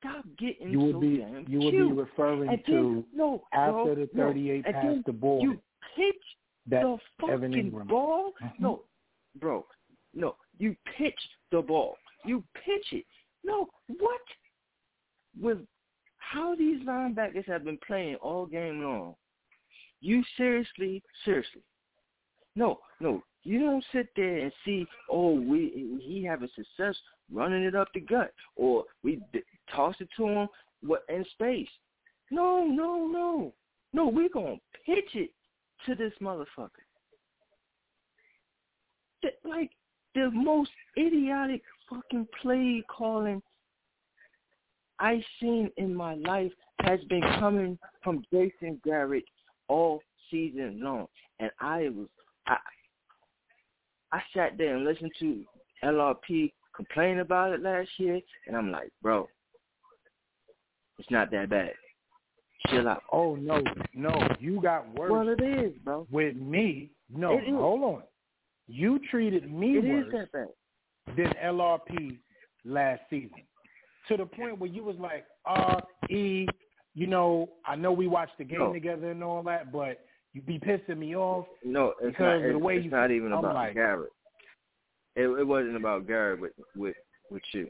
Stop getting you would so be, damn You would cute. be referring then, to no, after no, the thirty-eight no. pass the ball. You pitch the fucking ball? No, bro. No, you pitch the ball. You pitch it. No, what? With how these linebackers have been playing all game long, you seriously, seriously. No, no. You don't sit there and see, oh, we he having success running it up the gut, or we d- toss it to him what, in space. No, no, no. No, we're going to pitch it to this motherfucker. Th- like, the most idiotic fucking play calling I've seen in my life has been coming from Jason Garrett all season long. And I was... I, I sat there and listened to L R P complain about it last year, and I'm like, bro, it's not that bad. Chill out. Oh, no, no, you got worse. Well, it is, bro. With me. No, hold on. You treated me it worse is that bad. than L R P last season, to the point where you was like, R E, you know, I know we watched the game no. together and all that, but you be pissing me off. No, it's because not. Of the way it's you, not even I'm about like, Garrett. It, it wasn't about Garrett with, with with you.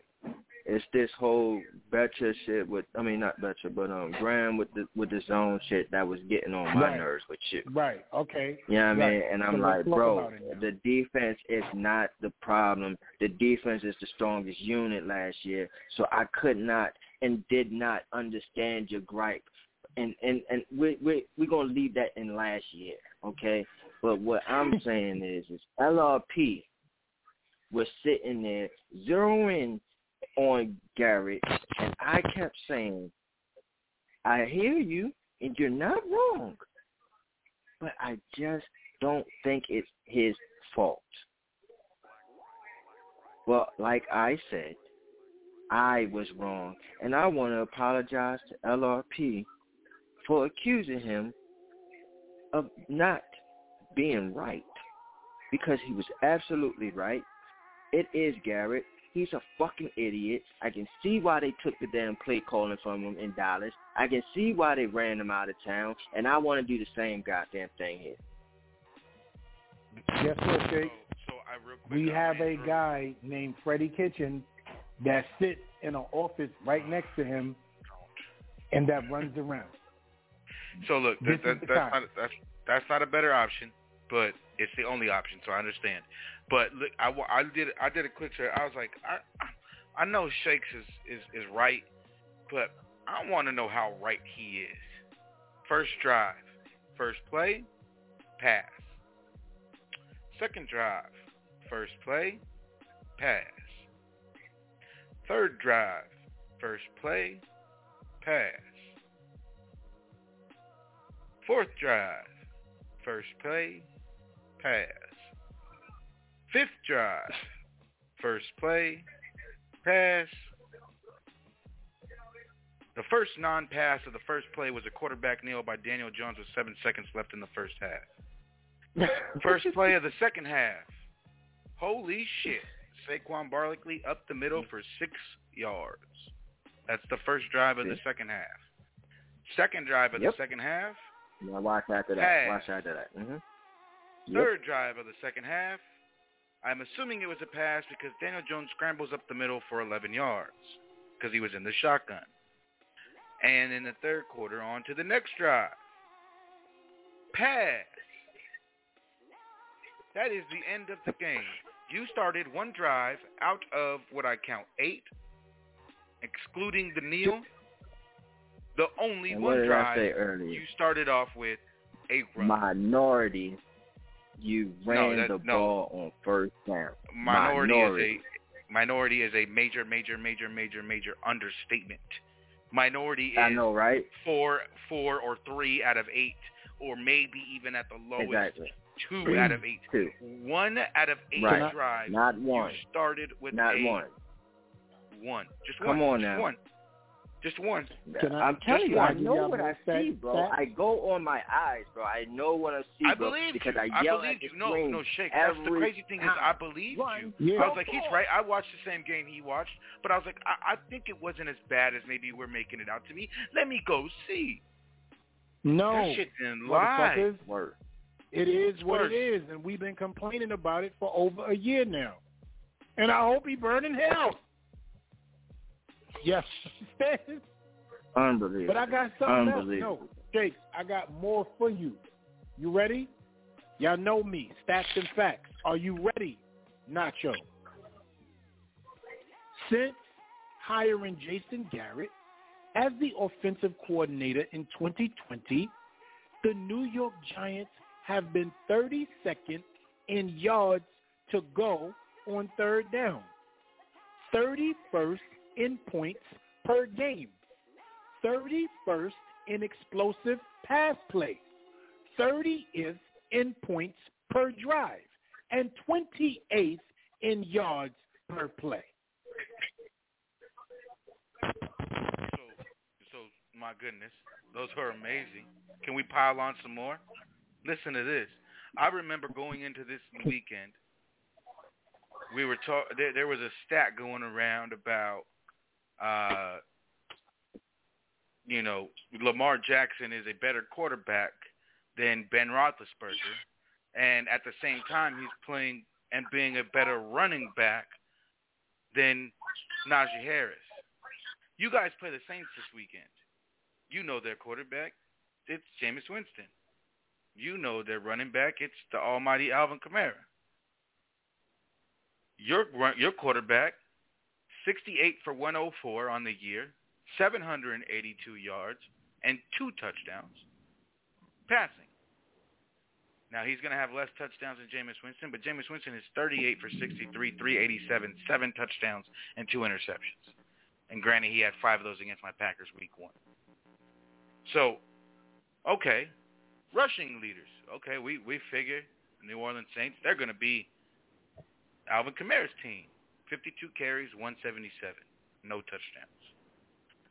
It's this whole Betcha shit with. I mean, not Betcha, but um, Graham with the with the zone shit that was getting on my right. nerves with you. Right. Okay. Yeah, you know right. I mean, and I'm so like, bro, the defense is not the problem. The defense is the strongest unit last year, so I could not and did not understand your gripe. And and, and we're, we're, we're going to leave that in last year, okay? But what I'm saying is, is L R P was sitting there zeroing on Garrett, and I kept saying, I hear you, and you're not wrong, but I just don't think it's his fault. Well, like I said, I was wrong, and I want to apologize to L R P for accusing him of not being right, because he was absolutely right. It is Garrett. He's a fucking idiot. I can see why they took the damn play calling from him in Dallas. I can see why they ran him out of town, and I want to do the same goddamn thing here. Guess what, Jake? So, so I real quick, we have a through. guy named Freddie Kitchen that sits in an office right next to him, and that runs around. So look, that, that, that's, not, that's, that's not a better option, but it's the only option, so I understand. But look, I, I did I did a quick search. I was like, I I know Shakes is, is, is right, but I want to know how right he is. First drive, first play, pass. Second drive, first play, pass. Third drive, first play, pass. Fourth drive, first play, pass. Fifth drive, first play, pass. The first non-pass of the first play was a quarterback kneel by Daniel Jones with seven seconds left in the first half. First play of the second half. Holy shit. Saquon Barkley up the middle for six yards. That's the first drive of the second half. Second drive of yep. the second half. Now watch after that. Pass. Watch after that. Mm-hmm. Yep. Third drive of the second half. I'm assuming it was a pass because Daniel Jones scrambles up the middle for eleven yards because he was in the shotgun. And in the third quarter, on to the next drive. Pass. That is the end of the game. You started one drive out of what I count, eight, excluding the kneel. The only one drive you started off with a run. Minority. You ran no, that, the no. ball on first down. Minority, minority. Is a, minority is a major, major, major, major, major understatement. Minority is I know, right? four, four or three out of eight, or maybe even at the lowest, exactly. two three, out of eight. Two. One out of eight right. drives. Not one. You started with Not a one. One. Just Come one. on now. Just one. Just one. I, I'm telling you, I know what I see, bro. That? I go on my eyes, bro. I know what I see, I bro. Believe because you. I, yell I believe at you. No, no, Shakes. That's the crazy thing is I believe you. Yeah. I was like, he's right. I watched the same game he watched, but I was like, I, I think it wasn't as bad as maybe we're making it out to be. Let me go see. No. That shit didn't lie. It is what it is, and we've been complaining about it for over a year now. And I hope he burned in hell. Yes. Unbelievable. But I got something else. No, Jake, I got more for you. You ready? Y'all know me. Stats and facts. Are you ready, Nacho? Since hiring Jason Garrett as the offensive coordinator in twenty twenty, the New York Giants have been thirty-second in yards to go on third down, thirty-first in points per game, thirty-first in explosive pass plays, thirtieth in points per drive, and twenty-eighth in yards per play. So, so my goodness, those are amazing. Can we pile on some more? Listen to this. I remember going into this weekend, we were talk. There, there was a stat going around about Uh, you know, Lamar Jackson is a better quarterback than Ben Roethlisberger, and at the same time, he's playing and being a better running back than Najee Harris. You guys play the Saints this weekend. You know their quarterback. It's Jameis Winston. You know their running back. It's the almighty Alvin Kamara. Your your quarterback, sixty-eight for one oh four on the year, seven hundred eighty-two yards, and two touchdowns passing. Now, he's going to have less touchdowns than Jameis Winston, but Jameis Winston is thirty-eight for sixty-three, three eighty-seven, seven touchdowns, and two interceptions. And granted, he had five of those against my Packers week one. So, okay, rushing leaders. Okay, we, we figure the New Orleans Saints, they're going to be Alvin Kamara's team. fifty-two carries, one seventy-seven. no touchdowns.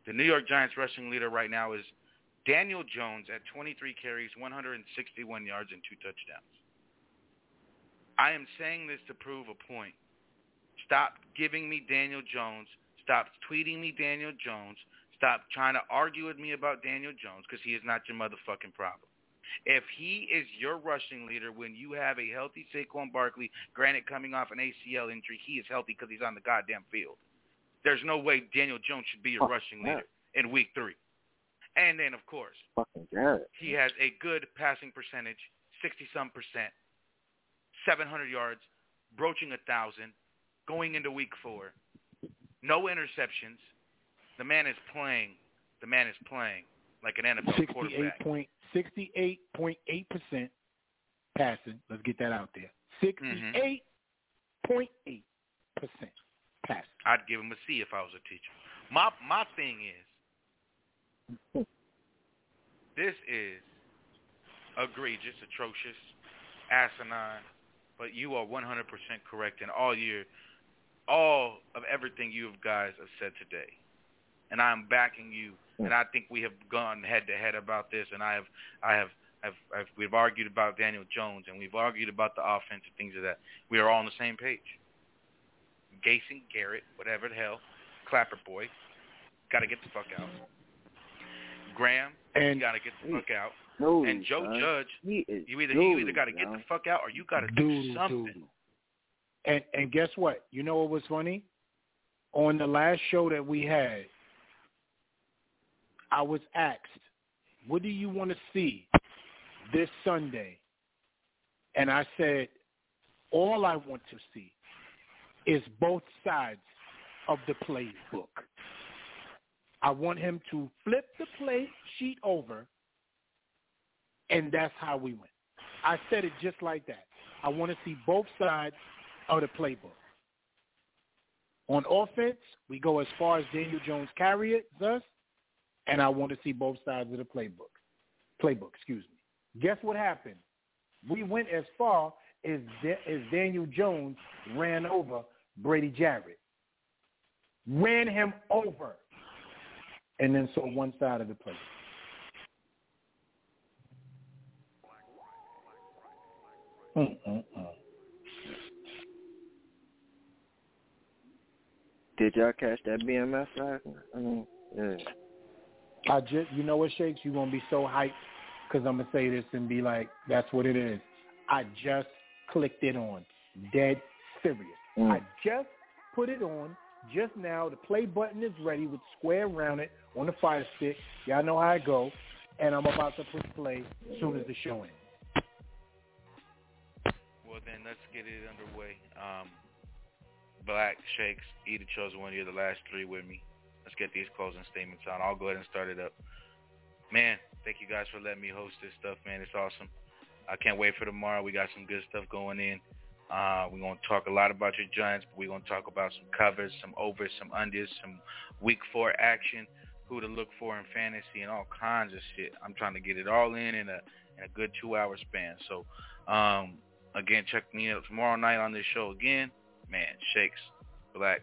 The New York Giants rushing leader right now is Daniel Jones at twenty-three carries, one hundred sixty-one yards, and two touchdowns. I am saying this to prove a point. Stop giving me Daniel Jones. Stop tweeting me Daniel Jones. Stop trying to argue with me about Daniel Jones, because he is not your motherfucking problem. If he is your rushing leader when you have a healthy Saquon Barkley, granted coming off an A C L injury, he is healthy because he's on the goddamn field. There's no way Daniel Jones should be your oh, rushing leader man. in week three. And then, of course, fucking Garrett. He has a good passing percentage, sixty-some percent, seven hundred yards, broaching one thousand, going into week four. No interceptions. The man is playing. The man is playing like an N F L quarterback. sixty-eight point eight percent passing. Let's get that out there. sixty-eight point eight percent passing. I'd give him a C if I was a teacher. My my thing is, this is egregious, atrocious, asinine, but you are one hundred percent correct in all year, all of everything you guys have said today. And I'm backing you, and I think we have gone head-to-head about this, and I have, I have, I've, I've, we've argued about Daniel Jones, and we've argued about the offense and things of that. We are all on the same page. Jason Garrett, whatever the hell, Clapper boy, got to get the fuck out. Graham, and you got to get the fuck out. No, and Joe son. Judge, he you either, you either got to get the fuck out or you got to do something. Doodle. And and guess what? You know what was funny? On the last show that we had, I was asked, what do you want to see this Sunday? And I said, all I want to see is both sides of the playbook. I want him to flip the play sheet over, and that's how we win. I said it just like that. I want to see both sides of the playbook. On offense, we go as far as Daniel Jones carries us, and I want to see both sides of the playbook. Playbook, excuse me. Guess what happened? We went as far as, as Daniel Jones ran over Grady Jarrett. Ran him over. And then so one side of the play. Mm-mm-mm. Did y'all catch that B M S last night? I mean, yeah. I just, you know what, Shakes? You're going to be so hyped because I'm going to say this and be like, that's what it is. I just clicked it on. Dead serious. Mm. I just put it on. Just now, the play button is ready with square around it on the fire stick. Y'all know how I go, and I'm about to push play as soon as the show ends. Well, then let's get it underway. Um, Black, Shakes, either chosen one. You're the last three with me. Let's get these closing statements on. I'll go ahead and start it up. Man, thank you guys for letting me host this stuff, man. It's awesome. I can't wait for tomorrow. We got some good stuff going in. Uh, we're going to talk a lot about your Giants, but we're going to talk about some covers, some overs, some unders, some week four action, who to look for in fantasy, and all kinds of shit. I'm trying to get it all in in a in a good two-hour span. So, um, again, check me out tomorrow night on this show again. Man, Shakes, Black,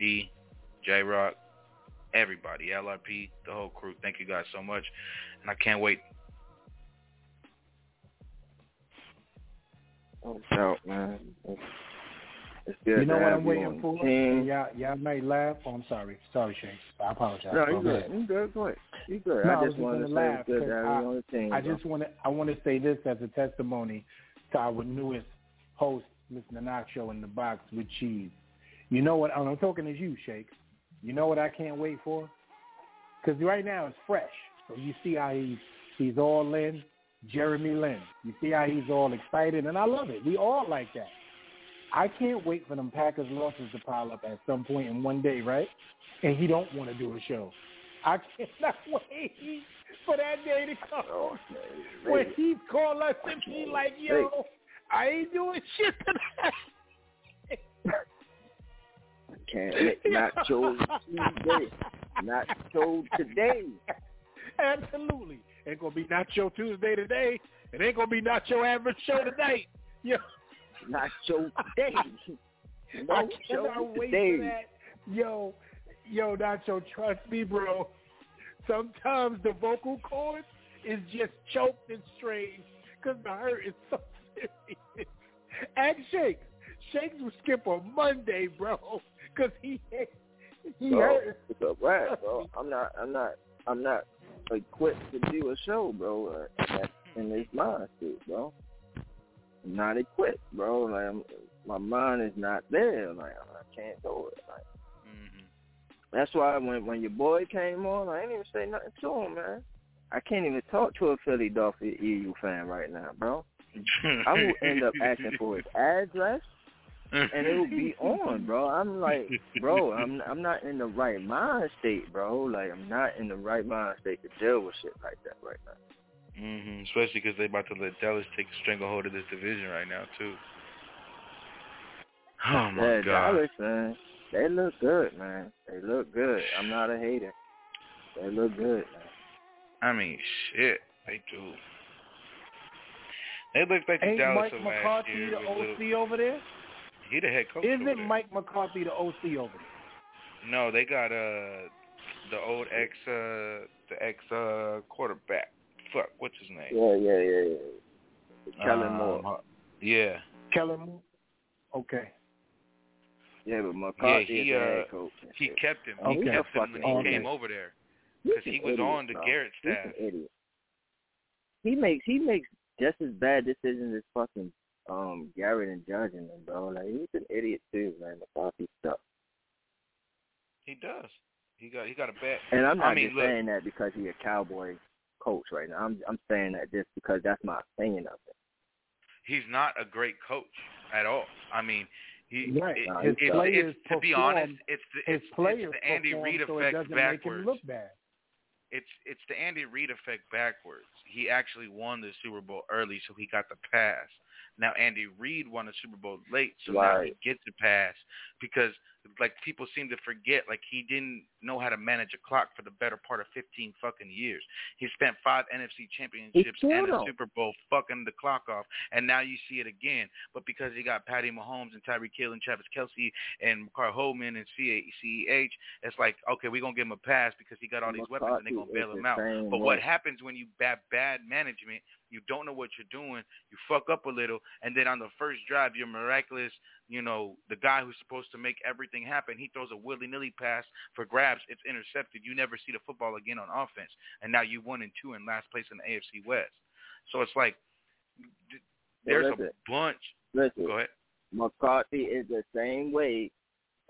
D, J-Rock, everybody, L R P, the whole crew. Thank you guys so much, and I can't wait. Out, man. It's, it's you know what I'm waiting for? Y'all, y'all might laugh. Oh, I'm sorry. Sorry, Shane. I apologize. No, you're good. You're good. Go ahead. You're good. No, I just want to laugh. I, I just want to I want to say this as a testimony to our newest host, Mister Nacho in the Box with Cheese. You know what? I'm talking to you, Shakes. You know what I can't wait for? Because right now it's fresh. So you see how he's, he's all in. Jeremy Lin. You see how he's all excited, and I love it. We all like that. I can't wait for them Packers losses to pile up at some point in one day, right? And he don't want to do a show. I cannot wait for that day to come. Oh, when he call us and be like, yo, I ain't doing shit tonight. I can't wait. Not show Tuesday. Not show today. Absolutely. Ain't gonna be Nacho Tuesday today. It ain't gonna be Nacho average show tonight. Yeah. Nacho today. Nacho today. Yo, Yo, Nacho, trust me, bro. Sometimes the vocal cord is just choked and strained because the hurt is so serious. And Shakes. Shakes will skip on Monday, bro, because he he bro, hurt. It's a wrap, bro. I'm not, I'm not, I'm not equipped to do a show, bro, in this mindset, bro. I'm not equipped, bro. Like I'm, my mind is not there. Like I can't do it. Like mm-hmm. That's why when when your boy came on, I ain't even say nothing to him, man. I can't even talk to a Philadelphia Eagle fan right now, bro. I will end up asking for his address, and it will be on, bro. I'm like, bro, I'm I'm not in the right mind state, bro. Like, I'm not in the right mind state to deal with shit like that right now. Mm-hmm. Especially because they about to let Dallas take a stranglehold of this division right now, too. Oh, my yeah, God. Dallas, man, they look good, man. They look good. I'm not a hater. They look good, man. I mean, shit, they do. They look like the Ain't Dallas Mike McCarthy the O C little... over there? He the head coach. Isn't over Mike there. McCarthy the O C over there? No, they got uh the old ex uh the ex uh quarterback. Fuck, what's his name? Yeah, yeah, yeah, yeah. Kellen um, Moore. Yeah. Kellen Moore. Okay. Yeah, but McCarthy yeah, he, is the uh, head coach. He kept him. He okay. kept him when he okay. came over there because he was idiot, on the bro. Garrett staff. He's an idiot. He makes. He makes. Just as bad decisions as fucking um, Garrett and Judge and them, bro. Like, he's an idiot, too, man. McCarthy stuff. He does. He got he got a bad... And I'm not I mean, just look, saying that because he's a Cowboy coach right now. I'm I'm saying that just because that's my opinion of it. He's not a great coach at all. I mean, he... Right. It, no, his it, players it's, perform, to be honest, it's the, it's, it's the Andy Reid so effect it backwards. Make him look bad. It's it's the Andy Reid effect backwards. He actually won the Super Bowl early, so he got the pass. Now Andy Reid won the Super Bowl late, so right. now he gets the pass because, like, people seem to forget, like, he didn't know how to manage a clock for the better part of fifteen fucking years. He spent five N F C championships and a Super Bowl fucking the clock off, and now you see it again. But because he got Patty Mahomes and Tyreek Hill and Travis Kelce and Mekhi Hardman and C E H, it's like, okay, we're going to give him a pass because he got all these McCarthy weapons and they're going to bail him out. But way. What happens when you have bad management, you don't know what you're doing, you fuck up a little, and then on the first drive, you're miraculous. You know, the guy who's supposed to make everything happen, he throws a willy-nilly pass for grabs. It's intercepted. You never see the football again on offense. And now you one and two in last place in the A F C West. So it's like there's hey, listen, a bunch. Listen, go ahead. McCarthy is the same way.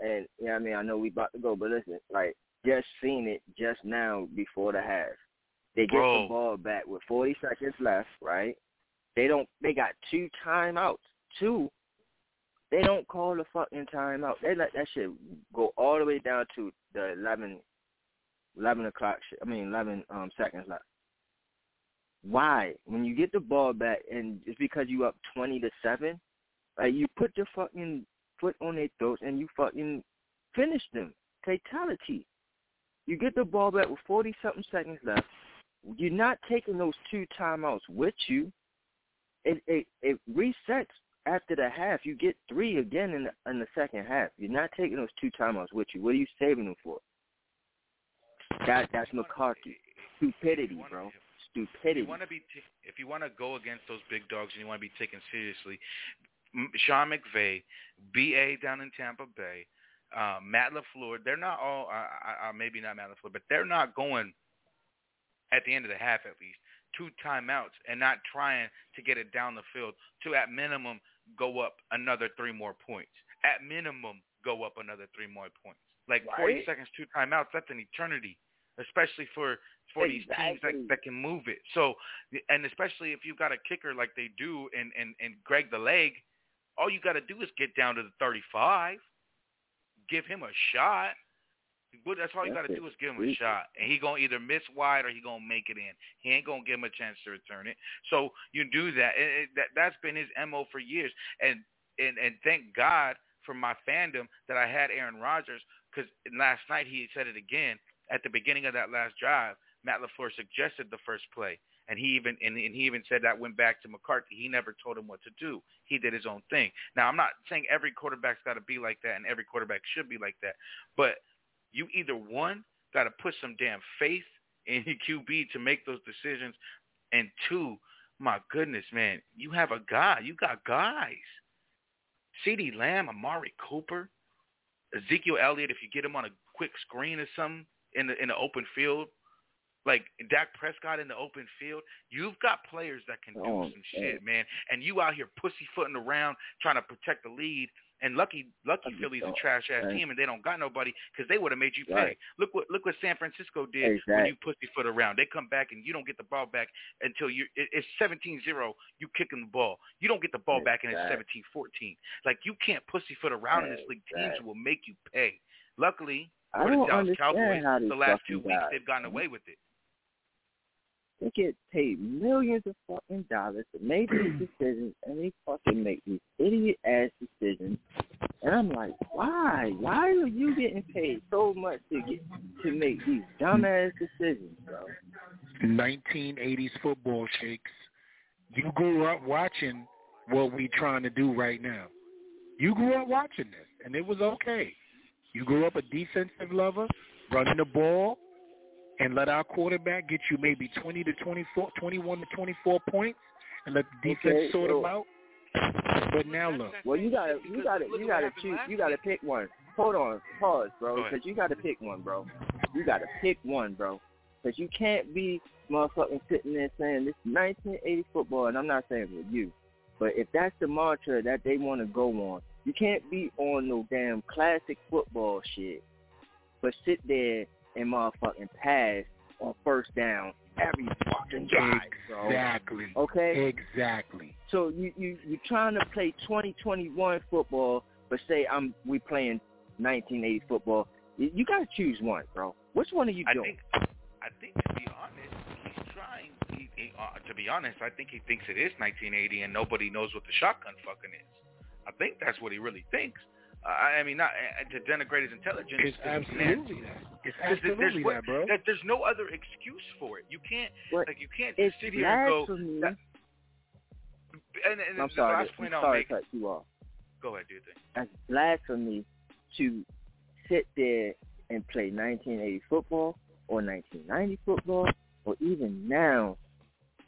And, yeah, I mean, I know we about to go, but listen, like, just seen it just now before the half. They get Bro. the ball back with forty seconds left, right? They don't. They got two timeouts, two. They don't call the fucking timeout. They let that shit go all the way down to the eleven, eleven o'clock shit. I mean, eleven um, seconds left. Why? When you get the ball back and it's because you up twenty to seven, like, you put your fucking foot on their throats and you fucking finish them. Fatality. You get the ball back with forty-something seconds left. You're not taking those two timeouts with you. It, it, it resets. After the half, you get three again in the, in the second half. You're not taking those two timeouts with you. What are you saving them for? That That's McCarthy. Stupidity, bro. Stupidity. If you want to be t- if you want to go against those big dogs and you want to be taken seriously, Sean McVay, B A down in Tampa Bay, uh, Matt LaFleur, they're not all uh, – uh, maybe not Matt LaFleur, but they're not going at the end of the half at least. Two timeouts and not trying to get it down the field to at minimum go up another three more points. At minimum go up another three more points. Like right. forty seconds, two timeouts, that's an eternity, especially for, for exactly. these teams that, that can move it. So, and especially if you've got a kicker like they do and, and, and Greg the Leg, all you got to do is get down to the thirty-five, give him a shot. That's all you got to do is give him a shot. And he going to either miss wide or he going to make it in. He ain't going to give him a chance to return it. So you do that. It, it, that that's been his M O for years. And, and, and thank God for my fandom that I had Aaron Rodgers, because last night he said it again. At the beginning of that last drive, Matt LaFleur suggested the first play. And he even and, and he even said that went back to McCarthy. He never told him what to do. He did his own thing. Now, I'm not saying every quarterback's got to be like that and every quarterback should be like that. But You either, one, got to put some damn faith in your Q B to make those decisions, and two, my goodness, man, you have a guy. You got guys. CeeDee Lamb, Amari Cooper, Ezekiel Elliott, if you get him on a quick screen or something in the in the open field, like Dak Prescott in the open field, you've got players that can do oh, some man. shit, man. And you out here pussyfooting around trying to protect the lead. And lucky, lucky Philly's a trash-ass right. team, and they don't got nobody because they would have made you pay. Right. Look what look what San Francisco did exactly. when you pussyfoot around. They come back, and you don't get the ball back until you it, it's seventeen zero. You kicking the ball. You don't get the ball exactly. back, and it's seventeen fourteen. Like, you can't pussyfoot around right. in this league. Teams right. will make you pay. Luckily, for the Dallas Cowboys, the last two weeks, they've gotten away with it. They get paid millions of fucking dollars to make these decisions, and they fucking make these idiot-ass decisions. And I'm like, why? Why are you getting paid so much to get to make these dumb-ass decisions, bro? nineteen eighties football, Shakes. You grew up watching what we trying to do right now. You grew up watching this, and it was okay. You grew up a defensive lover, running the ball, and let our quarterback get you maybe twenty to twenty-four, twenty-one to twenty-four points, and let the defense okay, sort so, them out. But now look. Well, you gotta, you gotta, you gotta choose. You gotta pick one. Hold on, pause, bro, because you gotta pick one, bro. You gotta pick one, bro, because you can't be motherfucking sitting there saying this nineteen eighties football, and I'm not saying for you, but if that's the mantra that they want to go on, you can't be on no damn classic football shit, but sit there and motherfucking pass on first down every fucking drive, bro. Exactly. Okay? Exactly. So you, you, you're trying to play twenty twenty-one football, but say I'm we playing nineteen eighties football. You, you got to choose one, bro. Which one are you I doing? Think, I think, to be honest, he's trying. He, he, uh, to be honest, I think he thinks it is nineteen eighty and nobody knows what the shotgun fucking is. I think that's what he really thinks. Uh, I mean, not uh, to denigrate his intelligence. It's absolutely that. It's absolutely that, bro. That, there's no other excuse for it. You can't, but like, you can't just sit here and go. That, and, and I'm the sorry. Last point I'm sorry to cut you off. Go ahead, do your thing. That's blasphemy to sit there and play nineteen eighty football or nineteen ninety football or even now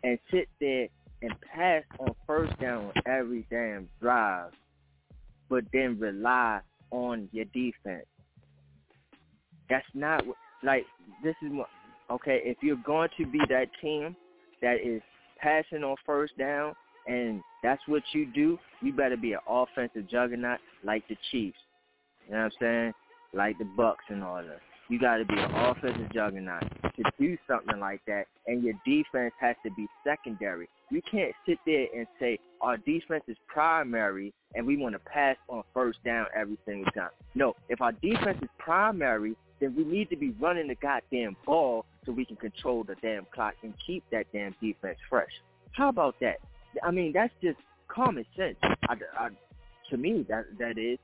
and sit there and pass on first down on every damn drive, but then rely on your defense. That's not what, like, this is what, okay, if you're going to be that team that is passing on first down and that's what you do, you better be an offensive juggernaut like the Chiefs. You know what I'm saying? Like the Bucks and all that. You got to be an offensive juggernaut to do something like that, and your defense has to be secondary. You can't sit there and say, our defense is primary, and we want to pass on first down every single time. No, if our defense is primary, then we need to be running the goddamn ball so we can control the damn clock and keep that damn defense fresh. How about that? I mean, that's just common sense. I, I, to me, that that is.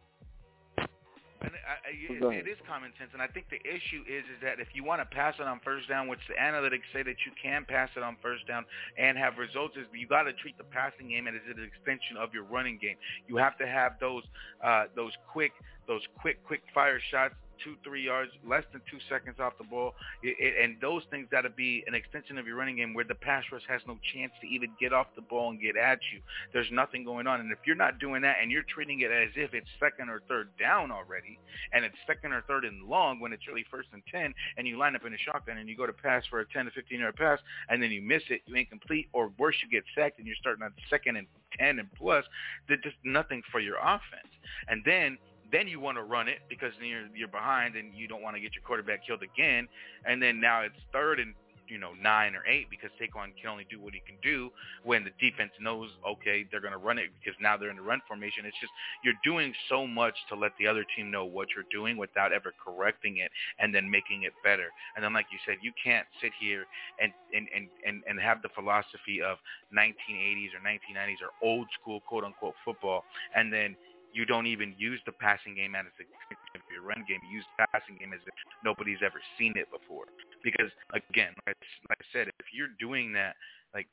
And I, it, it is common sense, and I think the issue is is that if you want to pass it on first down, which the analytics say that you can pass it on first down and have results, is you got to treat the passing game as an extension of your running game. You have to have those uh, those quick those quick quick fire shots, two three yards, less than two seconds off the ball, it, it, and those things got to be an extension of your running game where the pass rush has no chance to even get off the ball and get at you. There's nothing going on, and if you're not doing that and you're treating it as if it's second or third down already, and it's second or third and long when it's really first and ten, and you line up in a shotgun and you go to pass for a ten to fifteen yard pass and then you miss it, you ain't complete, or worse, you get sacked and you're starting on second and ten and plus, there's just nothing for your offense. And then Then you want to run it because you're, you're behind and you don't want to get your quarterback killed again. And then now it's third and, you know, nine or eight because Saquon can only do what he can do when the defense knows, okay, they're going to run it because now they're in the run formation. It's just you're doing so much to let the other team know what you're doing without ever correcting it and then making it better. And then, like you said, you can't sit here and, and, and, and, and have the philosophy of nineteen eighties or nineteen nineties or old school, quote unquote, football, and then you don't even use the passing game as a your run game. You use the passing game as if nobody's ever seen it before. Because, again, like I said, if you're doing that, like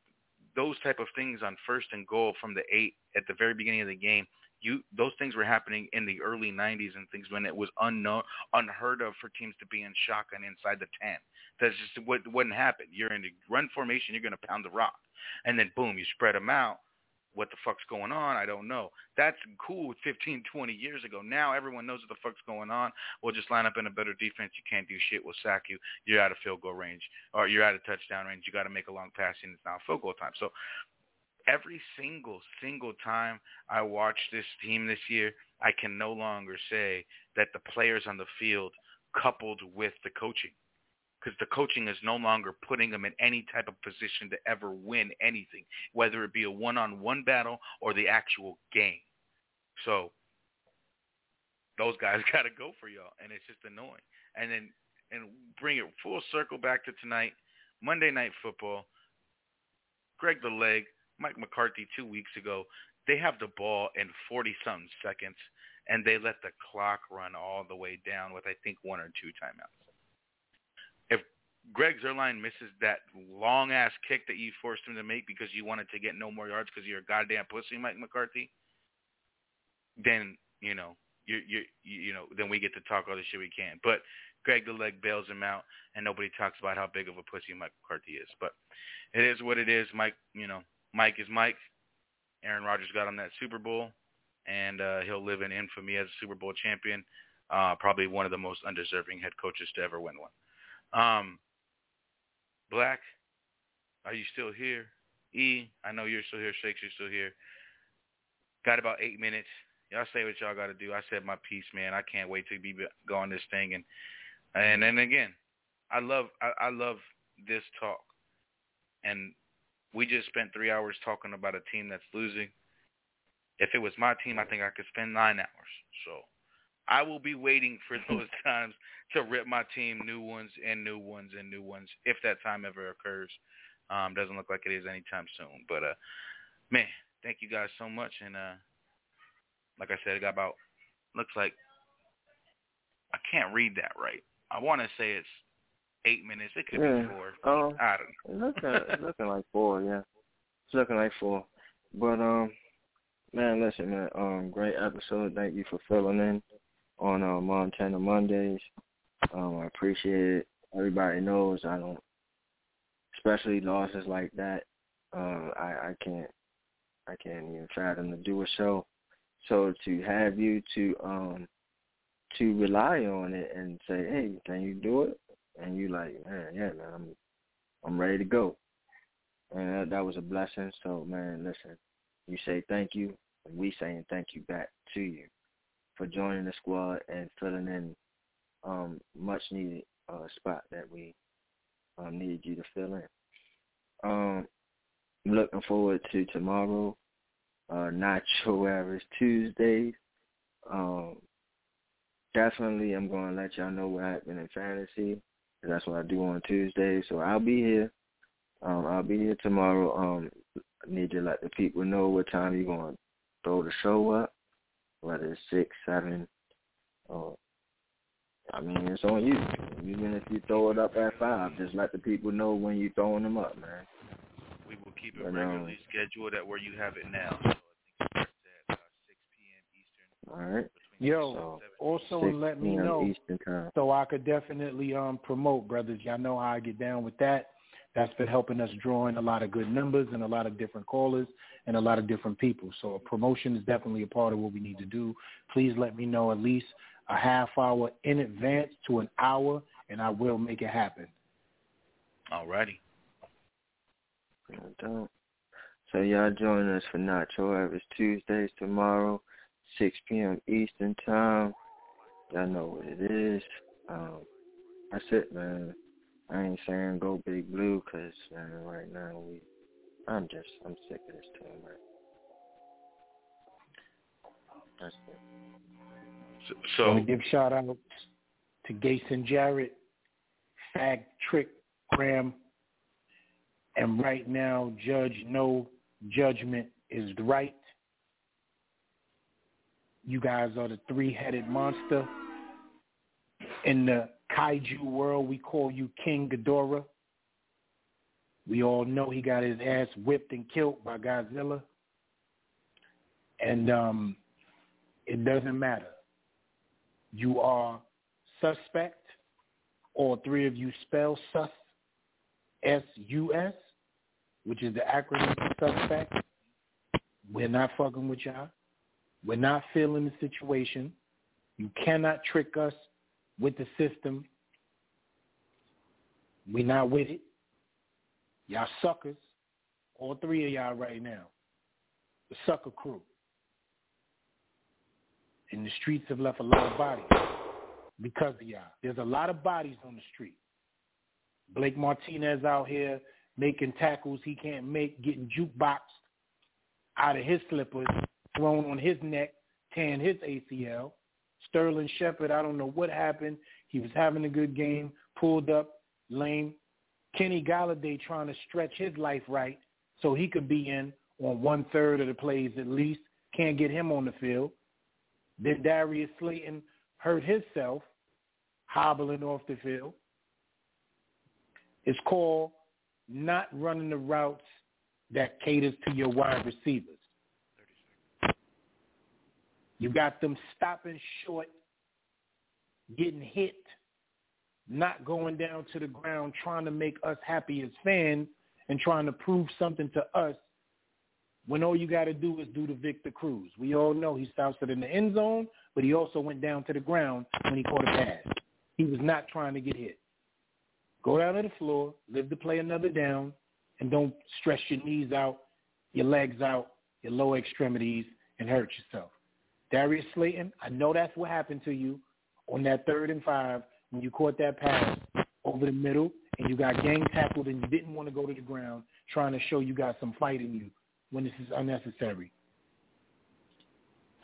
those type of things on first and goal from the eight at the very beginning of the game, you those things were happening in the early nineties and things when it was unknown, unheard of for teams to be in shotgun inside the ten. That's just what wouldn't happen. You're in a run formation. You're going to pound the rock. And then, boom, you spread them out. What the fuck's going on? I don't know. That's cool fifteen, twenty years ago. Now everyone knows what the fuck's going on. We'll just line up in a better defense. You can't do shit. We'll sack you. You're out of field goal range, or you're out of touchdown range. You got to make a long pass, and it's now field goal time. So every single, single time I watch this team this year, I can no longer say that the players on the field coupled with the coaching, because the coaching is no longer putting them in any type of position to ever win anything, whether it be a one-on-one battle or the actual game. So those guys got to go for y'all, and it's just annoying. And then and bring it full circle back to tonight, Monday Night Football, Greg the Leg, Mike McCarthy two weeks ago, they have the ball in forty-something seconds, and they let the clock run all the way down with, I think, one or two timeouts. If Greg Zuerlein misses that long-ass kick that you forced him to make because you wanted to get no more yards because you're a goddamn pussy, Mike McCarthy, then, you know, you you you know, then we get to talk all the shit we can. But Greg the Leg bails him out, and nobody talks about how big of a pussy Mike McCarthy is. But it is what it is. Mike, you know, Mike is Mike. Aaron Rodgers got him that Super Bowl, and uh, he'll live in infamy as a Super Bowl champion, uh, probably one of the most undeserving head coaches to ever win one. Um, Black, are you still here? E, I know you're still here. Shakes, you're still here. Got about eight minutes. Y'all say what y'all got to do. I said my piece, man. I can't wait to be going this thing. And, and, and again, I love, I, I love this talk. And we just spent three hours talking about a team that's losing. If it was my team, I think I could spend nine hours. So I will be waiting for those times to rip my team new ones and new ones and new ones, if that time ever occurs. Um, doesn't look like it is anytime soon. But, uh, man, thank you guys so much. And, uh, like I said, I got about, looks like, I can't read that right. I want to say it's eight minutes. It could yeah. be four. Um, I don't know. It's looking, it's looking like four, yeah. It's looking like four. But, um, man, listen, man, um, great episode. Thank you for filling in on uh, Montana Mondays. Um, I appreciate it. Everybody knows I don't, especially losses like that, uh, I, I can't I can't even fathom to do a show. So to have you to um, to rely on it and say, hey, can you do it? And you like, man, yeah, man, I'm, I'm ready to go. And that, that was a blessing. So, man, listen, you say thank you, and we saying thank you back to you for joining the squad and filling in um, much-needed uh, spot that we um, needed you to fill in. Um, I'm looking forward to tomorrow, uh, Not Your Average Tuesdays. Um, definitely I'm going to let y'all know what happened in fantasy, because that's what I do on Tuesdays. So I'll be here. Um, I'll be here tomorrow. Um, I need to let the people know what time you're going to throw the show up, whether it's six, seven, or, I mean, it's on you. Even if you throw it up at five, just let the people know when you're throwing them up, man. We will keep it but, regularly um, scheduled at where you have it now. So I think it's at uh, six p.m. Eastern. All right. Yo, so also let me know so I could definitely um, promote, brothers. Y'all know how I get down with that. That's been helping us draw in a lot of good numbers and a lot of different callers and a lot of different people. So a promotion is definitely a part of what we need to do. Please let me know at least a half hour in advance to an hour, and I will make it happen. All righty. So y'all join us for Not Your Average Tuesdays tomorrow, six p.m. Eastern time. Y'all know what it is. Um, that's it, man. I ain't saying go Big Blue, because man, right now we, I'm just, I'm sick of this team, right? That's it. So, so. I want to give shout out to Jason Garrett, Patrick Graham, and right now, Judge No Judgment is right. You guys are the three-headed monster in the kaiju world. We call you King Ghidorah. We all know he got his ass whipped and killed by Godzilla. And um, It doesn't matter. You are suspect. All three of you spell sus, S U S, which is the acronym for suspect. We're not fucking with y'all. We're not feeling the situation. You cannot trick us with the system. We're not with it. Y'all suckers. All three of y'all right now. The sucker crew. And the streets have left a lot of bodies because of y'all. There's a lot of bodies on the street. Blake Martinez out here making tackles he can't make, getting jukeboxed out of his slippers, thrown on his neck, tearing his A C L. Sterling Shepard, I don't know what happened. He was having a good game, pulled up, lame. Kenny Golladay trying to stretch his life right so he could be in on one-third of the plays at least. Can't get him on the field. Then Darius Slayton hurt himself, hobbling off the field. It's called not running the routes that caters to your wide receivers. You got them stopping short, getting hit, not going down to the ground, trying to make us happy as fans and trying to prove something to us when all you got to do is do the Victor Cruz. We all know he soused it in the end zone, but he also went down to the ground when he caught a pass. He was not trying to get hit. Go down to the floor, live to play another down, and don't stretch your knees out, your legs out, your lower extremities, and hurt yourself. Darius Slayton, I know that's what happened to you on that third and five when you caught that pass over the middle and you got gang tackled and you didn't want to go to the ground trying to show you got some fight in you when this is unnecessary.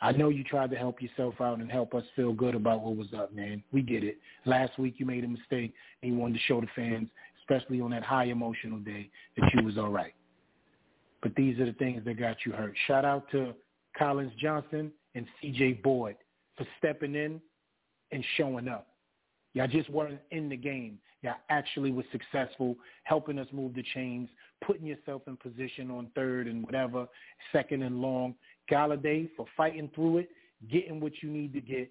I know you tried to help yourself out and help us feel good about what was up, man. We get it. Last week you made a mistake and you wanted to show the fans, especially on that high emotional day, that you was all right. But these are the things that got you hurt. Shout out to Collin Johnson and C J Boyd for stepping in and showing up. Y'all just weren't in the game. Y'all actually were successful, helping us move the chains, putting yourself in position on third and whatever, second and long. Golladay for fighting through it, getting what you need to get.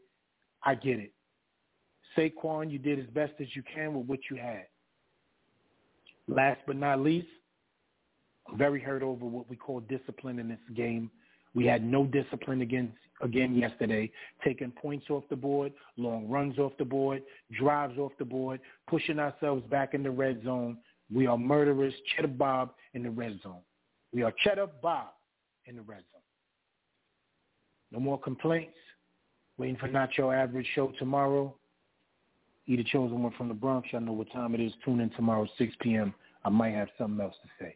I get it. Saquon, you did as best as you can with what you had. Last but not least, I'm very hurt over what we call discipline in this game. We had no discipline against, again yesterday, taking points off the board, long runs off the board, drives off the board, pushing ourselves back in the red zone. We are murderers, Cheddar Bob, in the red zone. We are Cheddar Bob in the red zone. No more complaints. Waiting for Not Your Average Show tomorrow. He the chosen one from the Bronx. Y'all know what time it is. Tune in tomorrow, six p.m. I might have something else to say.